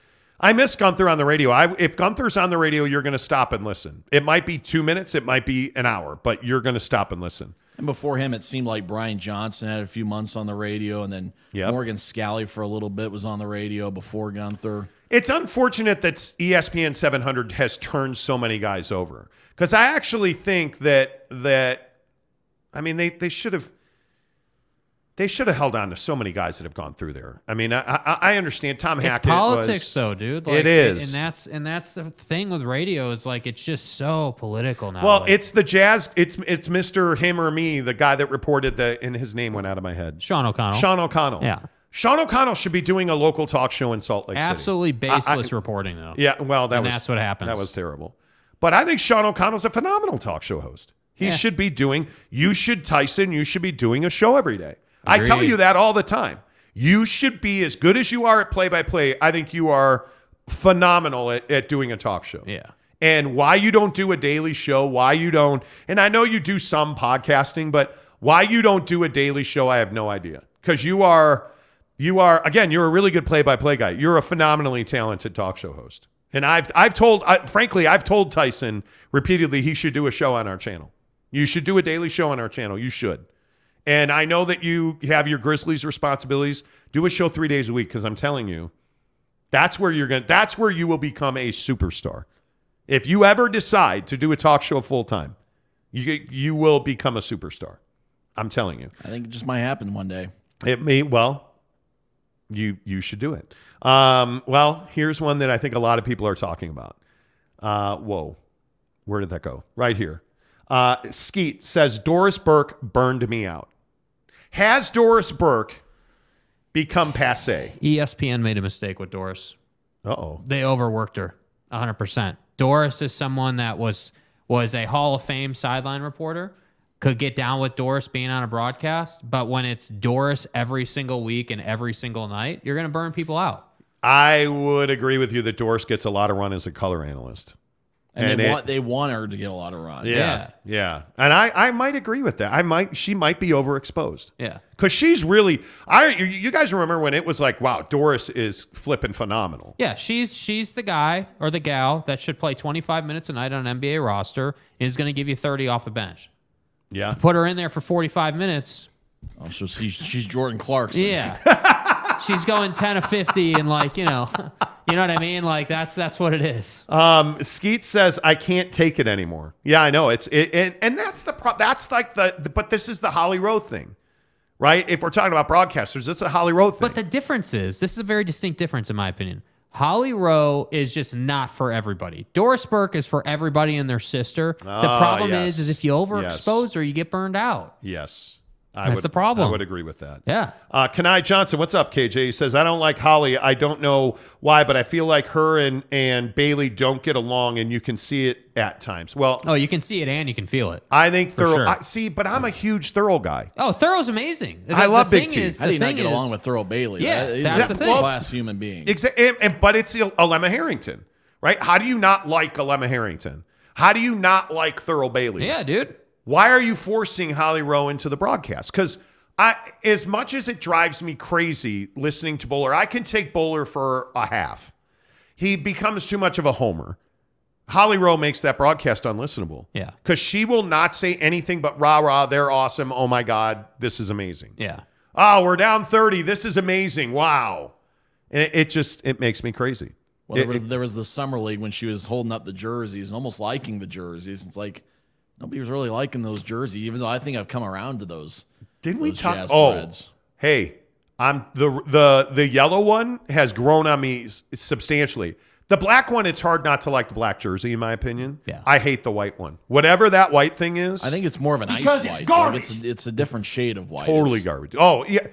I miss Gunther on the radio. If Gunther's on the radio, you're going to stop and listen. It might be 2 minutes. It might be an hour, but you're going to stop and listen. And before him, it seemed like Brian Johnson had a few months on the radio, and then Morgan Scally for a little bit was on the radio before Gunther. It's unfortunate that ESPN 700 has turned so many guys over because I actually think that I mean, they should have held on to so many guys that have gone through there. I mean, I understand Tom Hackett. It's politics, though, dude. Like, it is, and that's the thing with radio is like it's just so political now. Well, it's the Jazz. It's Mr. Him or Me, the guy that reported that, and his name went out of my head. Sean O'Connell. Yeah. Sean O'Connell should be doing a local talk show in Salt Lake City. Absolutely baseless reporting, though. Yeah. Well, that's what happened. That was terrible. But I think Sean O'Connell's a phenomenal talk show host. He should be doing. You should be doing a show every day. Agreed. I tell you that all the time. You should be as good as you are at play-by-play. I think you are phenomenal at doing a talk show. Yeah. And why you don't do a daily show, and I know you do some podcasting, but why you don't do a daily show, I have no idea. Because again, you're a really good play-by-play guy. You're a phenomenally talented talk show host. And I've told Tyson repeatedly he should do a show on our channel. You should do a daily show on our channel. You should. And I know that you have your Grizzlies responsibilities. Do a show 3 days a week because I'm telling you, that's where you will become a superstar. If you ever decide to do a talk show full time, you will become a superstar. I'm telling you. I think it just might happen one day. It may. Well, you should do it. Well, here's one that I think a lot of people are talking about. Whoa, where did that go? Right here. Skeet says Doris Burke burned me out. Has Doris Burke become passé? ESPN made a mistake with Doris. Uh-oh. They overworked her 100%. Doris is someone that was a Hall of Fame sideline reporter, could get down with Doris being on a broadcast, but when it's Doris every single week and every single night, you're going to burn people out. I would agree with you that Doris gets a lot of run as a color analyst. And they want her to get a lot of run. Yeah. And I might agree with that. She might be overexposed. Yeah. Because she's really, you guys remember when it was like, wow, Doris is flipping phenomenal. Yeah, she's the guy or the gal that should play 25 minutes a night on an NBA roster and is going to give you 30 off the bench. Yeah. Put her in there for 45 minutes. Oh, so she's Jordan Clarkson. Yeah. She's going 10 of 50 and like, you know what I mean? Like that's what it is. Skeet says, I can't take it anymore. Yeah, I know. And that's the problem. That's like but this is the Holly Rowe thing, right? If we're talking about broadcasters, it's a Holly Rowe thing. But the difference is, this is a very distinct difference in my opinion. Holly Rowe is just not for everybody. Doris Burke is for everybody and their sister. The problem is if you overexpose her, you get burned out. Yes. That's the problem. I would agree with that. Yeah. Kanai Johnson, what's up, KJ? He says, I don't like Holly. I don't know why, but I feel like her and Bailey don't get along, and you can see it at times. Well, you can see it and you can feel it. I think Thurl. Sure. But I'm a huge Thurl guy. Oh, Thurl's amazing. I love Big T. I did not get along with Thurl Bailey. Yeah, right? That's the thing. Class human being. But it's Alema Harrington, right? How do you not like Alema Harrington? How do you not like Thurl Bailey? Yeah, dude. Why are you forcing Holly Rowe into the broadcast? Because as much as it drives me crazy listening to Bowler, I can take Bowler for a half. He becomes too much of a homer. Holly Rowe makes that broadcast unlistenable. Yeah. Because she will not say anything but rah-rah, they're awesome. Oh, my God, this is amazing. Yeah. Oh, we're down 30. This is amazing. Wow. And it makes me crazy. Well, there was the summer league when she was holding up the jerseys and almost liking the jerseys. It's like, nobody was really liking those jerseys, even though I think I've come around to those. Didn't we talk? Oh, hey, I'm the yellow one has grown on me substantially. The black one, it's hard not to like the black jersey, in my opinion. Yeah. I hate the white one. Whatever that white thing is, I think it's more of an ice white. It's garbage. Like it's a different shade of white. Totally garbage. Oh, yeah.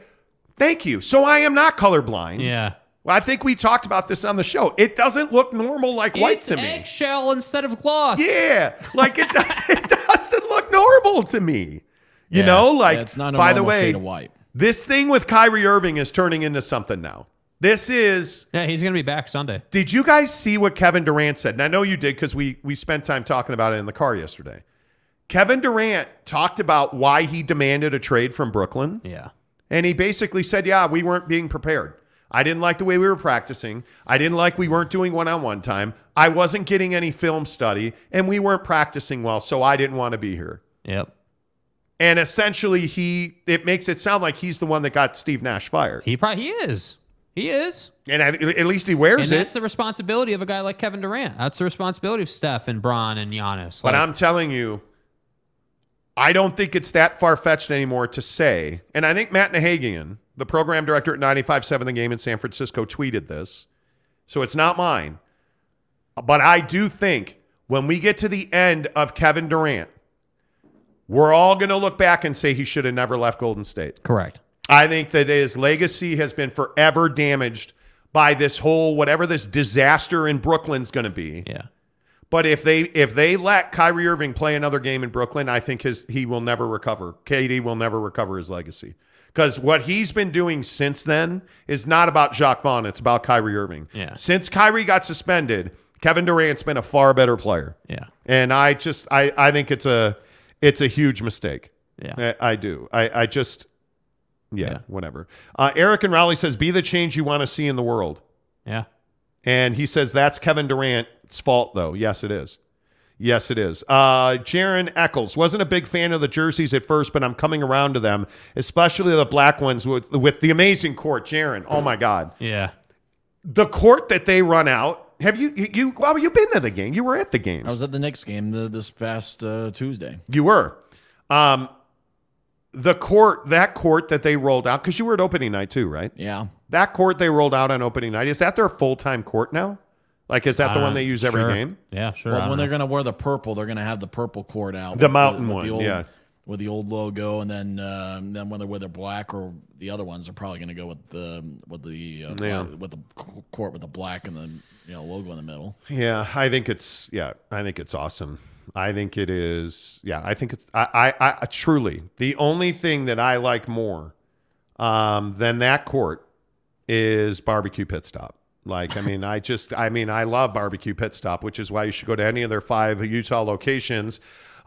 Thank you. So I am not colorblind. Yeah. Well, I think we talked about this on the show. It doesn't look normal like white to me. It's eggshell instead of gloss. Yeah. Like it doesn't look normal to me. You know, like, it's not a by the way, of white. This thing with Kyrie Irving is turning into something now. This is. Yeah, he's going to be back Sunday. Did you guys see what Kevin Durant said? And I know you did because we spent time talking about it in the car yesterday. Kevin Durant talked about why he demanded a trade from Brooklyn. Yeah. And he basically said, yeah, we weren't being prepared. I didn't like the way we were practicing. I didn't like we weren't doing one-on-one time. I wasn't getting any film study, and we weren't practicing well, so I didn't want to be here. Yep. And essentially, it makes it sound like he's the one that got Steve Nash fired. He is. He is. And at least he wears it. And that's the responsibility of a guy like Kevin Durant. That's the responsibility of Steph and Bron and Giannis. But I'm telling you, I don't think it's that far-fetched anymore to say, and I think Matt Nahagian, the program director at 95.7 The Game in San Francisco, tweeted this, so it's not mine. But I do think when we get to the end of Kevin Durant, we're all going to look back and say he should have never left Golden State. Correct. I think that his legacy has been forever damaged by this whole, whatever this disaster in Brooklyn's going to be. Yeah. But if they let Kyrie Irving play another game in Brooklyn, I think he will never recover. KD will never recover his legacy. Because what he's been doing since then is not about Jacques Vaughn. It's about Kyrie Irving. Yeah. Since Kyrie got suspended, Kevin Durant's been a far better player. Yeah. And I think it's a huge mistake. Yeah. I do. I just, whatever. Eric and Raleigh says, be the change you want to see in the world. Yeah. And he says, that's Kevin Durant's fault, though. Yes, it is. Yes, it is. Jaron Eccles wasn't a big fan of the jerseys at first, but I'm coming around to them, especially the black ones with the amazing court. Jaron, oh my God, yeah, the court that they run out. Have you? Well, you've been to the game. You were at the game. I was at the Knicks game this past Tuesday. You were. The court, that court that they rolled out, because you were at opening night too, right? Yeah. That court they rolled out on opening night, is that their full-time court now? Like, is that the one they use every game? Yeah, sure. Well, when they're going to wear the purple, they're going to have the purple court out. The mountain one, yeah. With the old logo, and then when they're with their black or the other ones, they're probably going to go with the court with the black and the logo in the middle. Yeah, I think it's awesome. I think it is. Yeah, I think it's. I truly, the only thing that I like more than that court is Barbecue Pit Stop. Like, I mean, I love Barbecue Pit Stop, which is why you should go to any of their 5 Utah locations.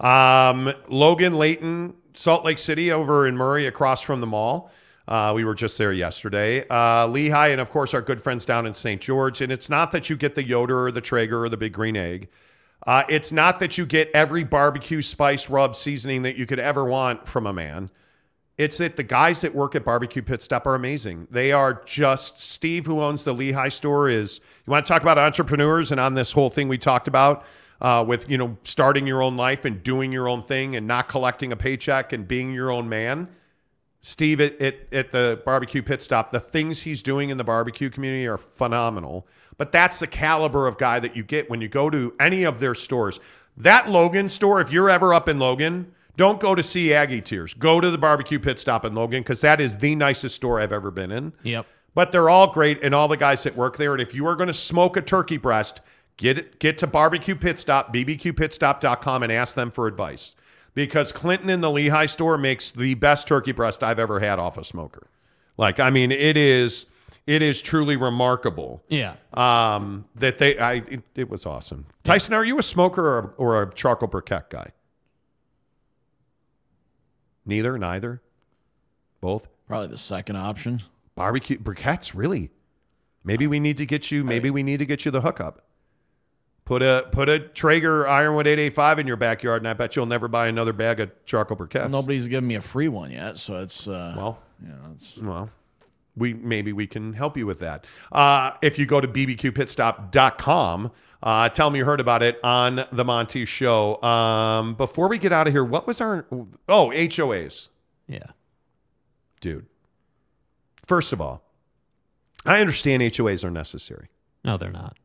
Logan, Layton, Salt Lake City over in Murray across from the mall. We were just there yesterday. Lehigh, and of course, our good friends down in St. George. And it's not that you get the Yoder or the Traeger or the Big Green Egg. It's not that you get every barbecue spice rub seasoning that you could ever want from a man. It's that the guys that work at Barbecue Pit Stop are amazing. They are just, Steve, who owns the Lehigh store, is, you want to talk about entrepreneurs and on this whole thing we talked about with, you know, starting your own life and doing your own thing and not collecting a paycheck and being your own man. Steve at the Barbecue Pit Stop, the things he's doing in the barbecue community are phenomenal. But that's the caliber of guy that you get when you go to any of their stores. That Logan store, if you're ever up in Logan, don't go to see Aggie Tears. Go to the Barbecue Pit Stop in Logan because that is the nicest store I've ever been in. Yep. But they're all great and all the guys that work there. And if you are going to smoke a turkey breast, get to Barbecue Pit Stop, bbqpitstop.com, and ask them for advice. Because Clinton in the Lehigh store makes the best turkey breast I've ever had off a smoker. Like, I mean, it is truly remarkable. Yeah. It was awesome. Tyson, are you a smoker or a charcoal briquette guy? Neither, neither, both. Probably the second option. Barbecue briquettes, really? Maybe we need to get you the hookup. Put a Traeger Ironwood 885 in your backyard, and I bet you'll never buy another bag of charcoal briquettes. Nobody's given me a free one yet, so it's we can help you with that. If you go to bbqpitstop.com, tell me you heard about it on the Monty Show. Before we get out of here, what was our HOAs? Yeah, dude. First of all, I understand HOAs are necessary. No, they're not.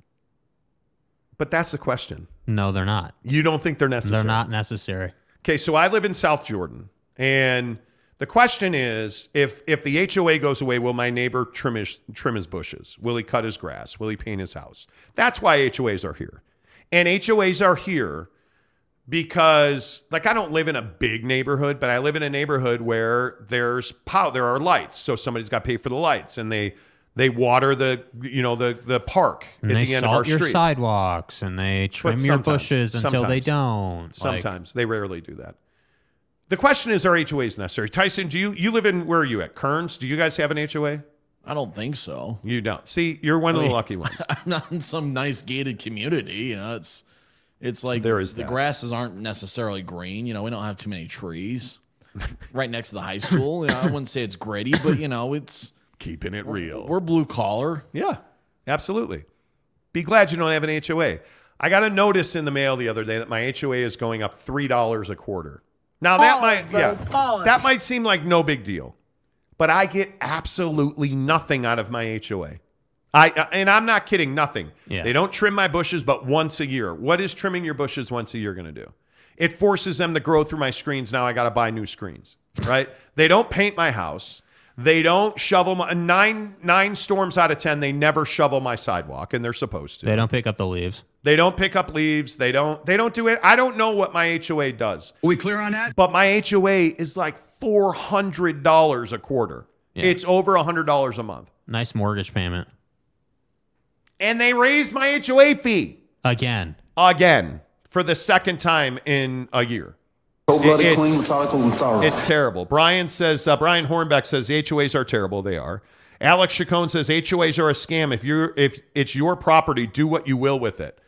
But that's the question. No, they're not. You don't think they're necessary? They're not necessary. Okay, so I live in South Jordan, and the question is, if the HOA goes away, will my neighbor trim his bushes? Will he cut his grass? Will he paint his house? That's why HOAs are here. And HOAs are here because, like, I don't live in a big neighborhood, but I live in a neighborhood where there's power, there are lights, so somebody's got to pay for the lights, and they water the park at the end of our street. They salt your sidewalks and they trim your bushes until they don't. Sometimes. They rarely do that. The question is, are HOAs necessary? Tyson, do you live in, where are you at? Kearns? Do you guys have an HOA? I don't think so. You don't. See, you're one of the lucky ones. I'm not in some nice gated community. You know, it's like there is the grasses aren't necessarily green. You know, we don't have too many trees right next to the high school. You know, I wouldn't say it's gritty, but you know, it's keeping it real. We're blue collar. Yeah, absolutely. Be glad you don't have an HOA. I got a notice in the mail the other day that my HOA is going up $3 a quarter. Now that might seem like no big deal, but I get absolutely nothing out of my HOA. And I'm not kidding, nothing. Yeah. They don't trim my bushes, but once a year. What is trimming your bushes once a year going to do? It forces them to grow through my screens. Now I got to buy new screens, right? They don't paint my house. They don't shovel my, nine storms out of 10, they never shovel my sidewalk, and they're supposed to. They don't pick up the leaves. They don't pick up leaves. They don't do it. I don't know what my HOA does. Are we clear on that? But my HOA is like $400 a quarter. Yeah. It's over $100 a month. Nice mortgage payment. And they raised my HOA fee. Again. For the second time in a year. So bloody clean, methodical, and thorough. It's terrible. Brian Hornbeck says HOAs are terrible. They are. Alex Chacon says HOAs are a scam. If it's your property, do what you will with it.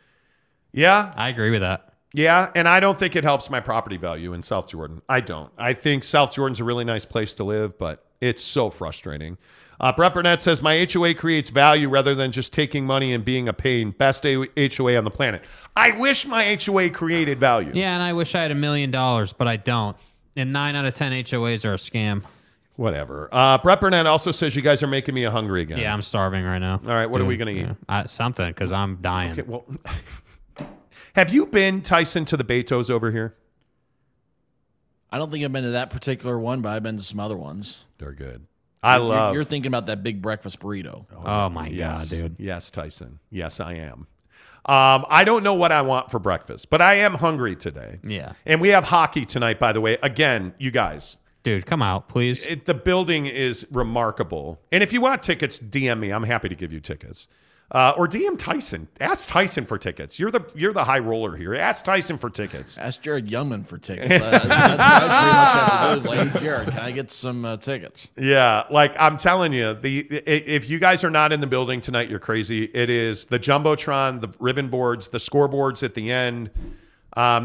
Yeah, I agree with that. Yeah, and I don't think it helps my property value in South Jordan. I don't. I think South Jordan's a really nice place to live, but it's so frustrating. Brett Burnett says my HOA creates value rather than just taking money and being a pain. Best HOA on the planet. I wish my HOA created value. Yeah, and I wish I had $1 million, but I don't. And 9 out of 10 HOAs are a scam. Whatever. Brett Burnett also says you guys are making me hungry again. Yeah, I'm starving right now. All right, what are we gonna eat? Something, because I'm dying. Okay, well, have you been, Tyson, to the Betos over here? I don't think I've been to that particular one, but I've been to some other ones. They're good. You're thinking about that big breakfast burrito. Oh my God, dude. Yes, Tyson. Yes, I am. I don't know what I want for breakfast, but I am hungry today. Yeah. And we have hockey tonight, by the way. Again, you guys. Dude, come out, please. The building is remarkable. And if you want tickets, DM me. I'm happy to give you tickets. Or DM Tyson. Ask Tyson for tickets. You're the high roller here. Ask Tyson for tickets. Ask Jared Youngman for tickets. That's what I pretty much have to do is like, Jared, can I get some tickets? Yeah, like I'm telling you, if you guys are not in the building tonight, you're crazy. It is the Jumbotron, the ribbon boards, the scoreboards at the end.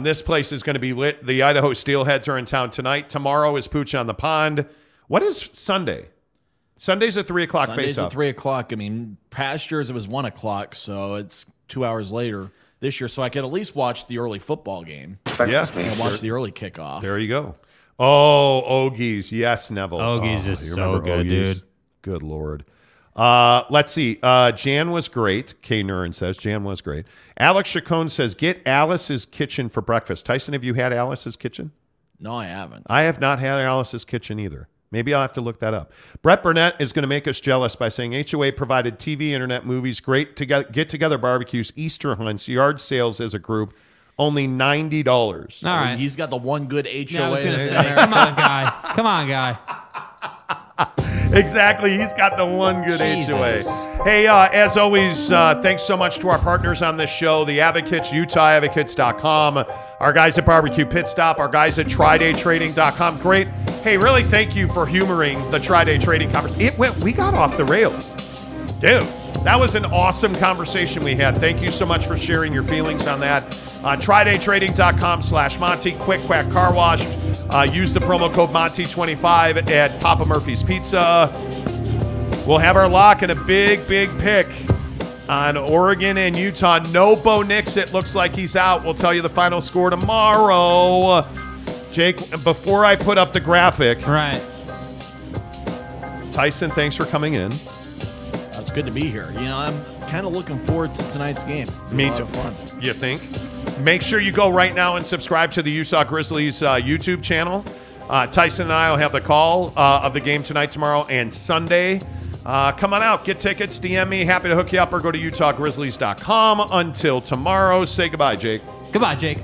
This place is going to be lit. The Idaho Steelheads are in town tonight. Tomorrow is Pooch on the Pond. What is Sunday? Sunday's at 3 o'clock face-off. Sunday's at 3 o'clock. I mean, past years it was 1 o'clock, so it's 2 hours later this year. So I could at least watch the early football game. Yeah. And watch the early kickoff. There you go. Oh, Ogies. Yes, Neville. Ogies is so good, Ogies? Dude. Good Lord. Let's see. Jan was great. K. Nuren says, Jan was great. Alex Chacon says, get Alice's Kitchen for breakfast. Tyson, have you had Alice's Kitchen? No, I haven't. I have not had Alice's Kitchen either. Maybe I'll have to look that up. Brett Burnett is going to make us jealous by saying HOA provided TV, internet, movies, great to get-together barbecues, Easter hunts, yard sales as a group, only $90. All right. He's got the one good HOA. Yeah, I was going to say, come on, guy. Come on, guy. Exactly. He's got the one good HOA. Hey, as always, thanks so much to our partners on this show, the Advocates, UtahAdvocates.com, our guys at Barbecue Pit Stop, our guys at TridayTrading.com. Great. Hey, really thank you for humoring the Tri-Day Trading conversation. We got off the rails. Dude, that was an awesome conversation we had. Thank you so much for sharing your feelings on that. TridayTrading.com/Monty, Quick Quack Car Wash. Use the promo code Monty25 at Papa Murphy's Pizza. We'll have our lock and a big, big pick on Oregon and Utah. No Bo Nix. It looks like he's out. We'll tell you the final score tomorrow. Jake, before I put up the graphic. Right. Tyson, thanks for coming in. It's good to be here. You know, I'm kind of looking forward to tonight's game. Me too. Fun. You think? Make sure you go right now and subscribe to the Utah Grizzlies YouTube channel. Tyson and I will have the call of the game tonight, tomorrow, and Sunday. Come on out. Get tickets. DM me. Happy to hook you up or go to UtahGrizzlies.com. Until tomorrow, say goodbye, Jake. Goodbye, Jake.